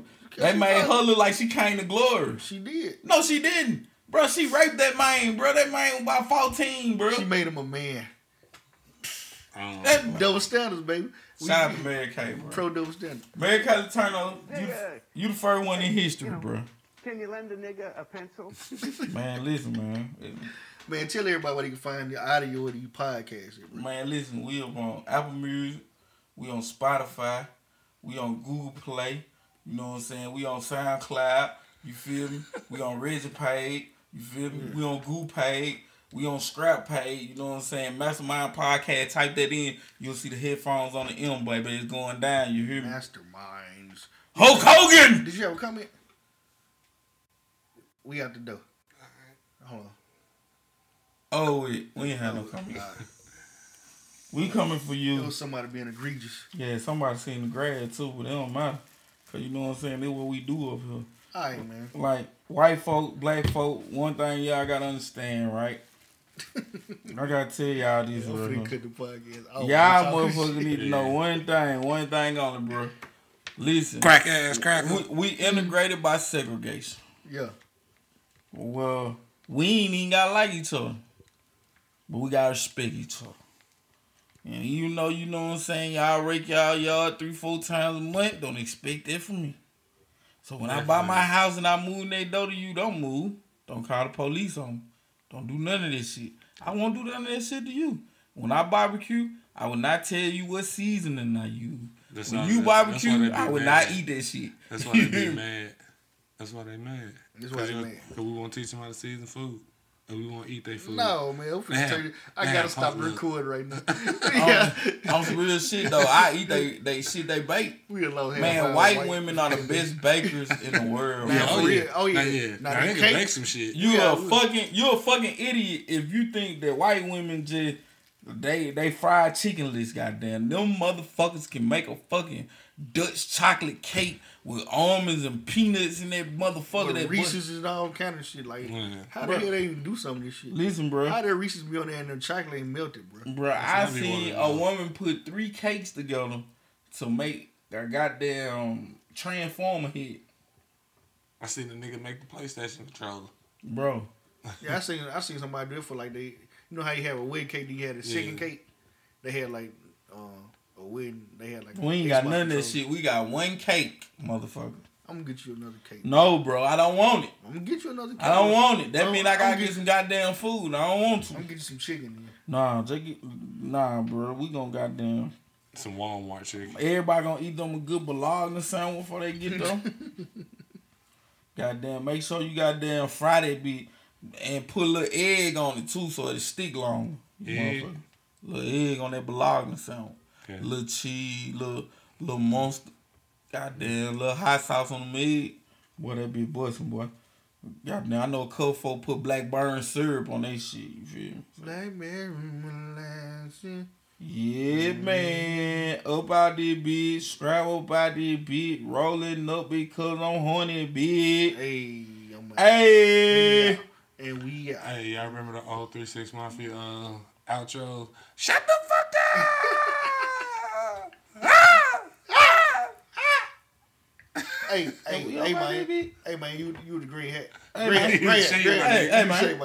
They made her look like she came to glory. She did. No, she didn't, bro. She raped that man, bro. That man was about fourteen, bro. She made him a man. Um, that double standards, baby. Shout out to Mary Kay, bro. Pro double standards. Mary Kay Turner, you, you the first one in history, bro. Can you lend a nigga a pencil? Man, listen, man. Man, tell everybody where they can find the audio of these podcasts. Man, listen, we up on Apple Music. We on Spotify. We on Google Play. You know what I'm saying? We on SoundCloud. You feel me? We on Reggie Page. You feel me? Yeah. We on Google Page. We on Scrap Page. You know what I'm saying? Mastermind Podcast. Type that in. You'll see the headphones on the M, baby. It's going down. You hear me? Masterminds. Hulk Hogan! Did you have a comment? We out the door. Hold on. Oh, wait. We ain't have no comment. We coming for you. It was somebody being egregious. Yeah, somebody seen the grad too, but it don't matter. Cause you know what I'm saying? That's what we do up here. Alright, man. Like, white folk, black folk, one thing y'all gotta understand, right? I gotta tell y'all this. Yeah, little, the oh, y'all motherfuckers need to know one thing. One thing on it, bro. Listen. Crack ass, crack. We, we integrated by segregation. Yeah. Well, we ain't even gotta like each other. But we gotta respect each other. And you know, you know what I'm saying, y'all rake y'all yard three, four times a month. Don't expect that from me. So when That's I buy right. my house and I move next door to you, don't move. Don't call the police on me. Don't do none of this shit. I won't do none of that shit to you. When I barbecue, I will not tell you what seasoning I use. That's when you barbecue, I will not eat that shit. That's why they be mad. That's why they mad. That's why they mad. Because we won't teach them how to season food. And we won't eat their food. No, man. I'm man tell you, I man, gotta stop recording right now. yeah. On some real shit, though. I eat they, they shit they bake. We a low man, white, white women are the best bakers in the world. Man, oh, yeah. oh, yeah. Oh, yeah. Now, now they can bake some shit. You yeah, a fucking, you're a fucking idiot if you think that white women just, they, they fried chicken list, goddamn. Them motherfuckers can make a fucking Dutch chocolate cake with almonds and peanuts and that motherfucker. With that Reese's and all kind of shit. Like, yeah. how the hell they even do some of this shit? Listen, bro. How did Reese's be on there and the chocolate ain't melted, bro? Bro, That's I seen a woman put three cakes together to make their goddamn Transformer hit. I seen the nigga make the PlayStation controller. Bro. yeah, I seen I seen somebody do it for like they. You know how you have a wedding cake, you had a chicken yeah. cake? They had like. Uh, We, they had like we ain't got none of that shit. We got one cake, motherfucker. I'm gonna get you another cake. No, bro, I don't want it. I'm gonna get you another cake. I don't want it. That means I gotta get some goddamn food. I don't want to. I'm gonna get you some chicken. Man. Nah, just get, nah, bro. We gonna goddamn some Walmart chicken. Everybody gonna eat them a good bologna sandwich before they get them. Goddamn, make sure you goddamn fry that bitch and put a little egg on it too, so it stick long. Yeah. Little egg on that bologna sandwich. Okay. Little cheese, little little monster, goddamn, little hot sauce on the meat. Boy, that be busting, boy. Goddamn, I know a couple folk put blackberry syrup on their shit. You feel me? Blackberry molasses. Yeah, mm-hmm. man. Up out this bitch, strap up out this bitch, rolling up because I'm horny, bitch. Hey, I'm a- hey, hey, and we. Uh, hey, y'all remember the old three six Mafia uh, outro? Shut the fuck up. Hey, hey, hey, man, hey, man, you, you the green hat. Hey, green hat, green hat, green hat. Hey, hey, man, hey,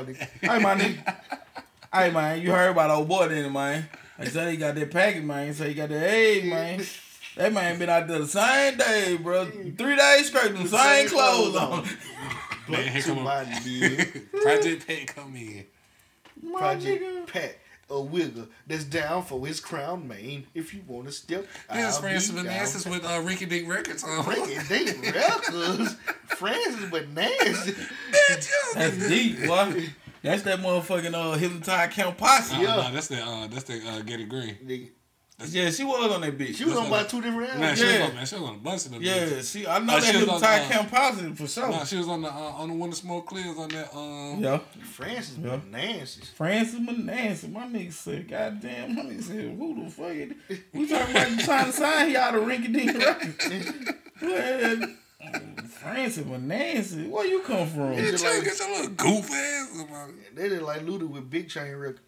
man, nigga. Hey, man, you heard about old boy, didn't you, man? They said he got that packet, man. So he got that egg, man. That man been out there the same day, bro. Three days straight, the same clothes on. Man, here come on. Project Pat come in. My Project nigga. Pat. A wigger that's down for his crown mane. If you want to step, there's Francis Bananas with uh, Ricky Dick Records on. Ricky Dick Records, Francis Bananas. That's deep, boy. That's that motherfucking uh, Hypnotized Count Posse. Uh, yeah, no, that's that. Uh, that's that. Uh, Getty Green. Nigga. Yeah, she was on that bitch. She was that's on about two different albums. Nah, yeah. Man, she was on the bus in the yeah, bitch. Yeah, she. I know uh, that Hypnotized Count Posse for sure. Nah, she was on the uh, on the one that smoked clears on that. Um, yeah, Francis yeah. Manassis. Francis Manassis. My nigga said, "Goddamn, my nigga said, who the fuck? Is this? We talking about trying to sign here out of Rinky-Dink Records." Francis Manassis, where you come from? Did you like, get your little goof ass? About it. They did like Luther with Big Chain Records.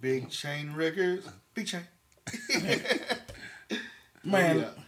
Big Chain Records. Big Chain. Man, oh, yeah.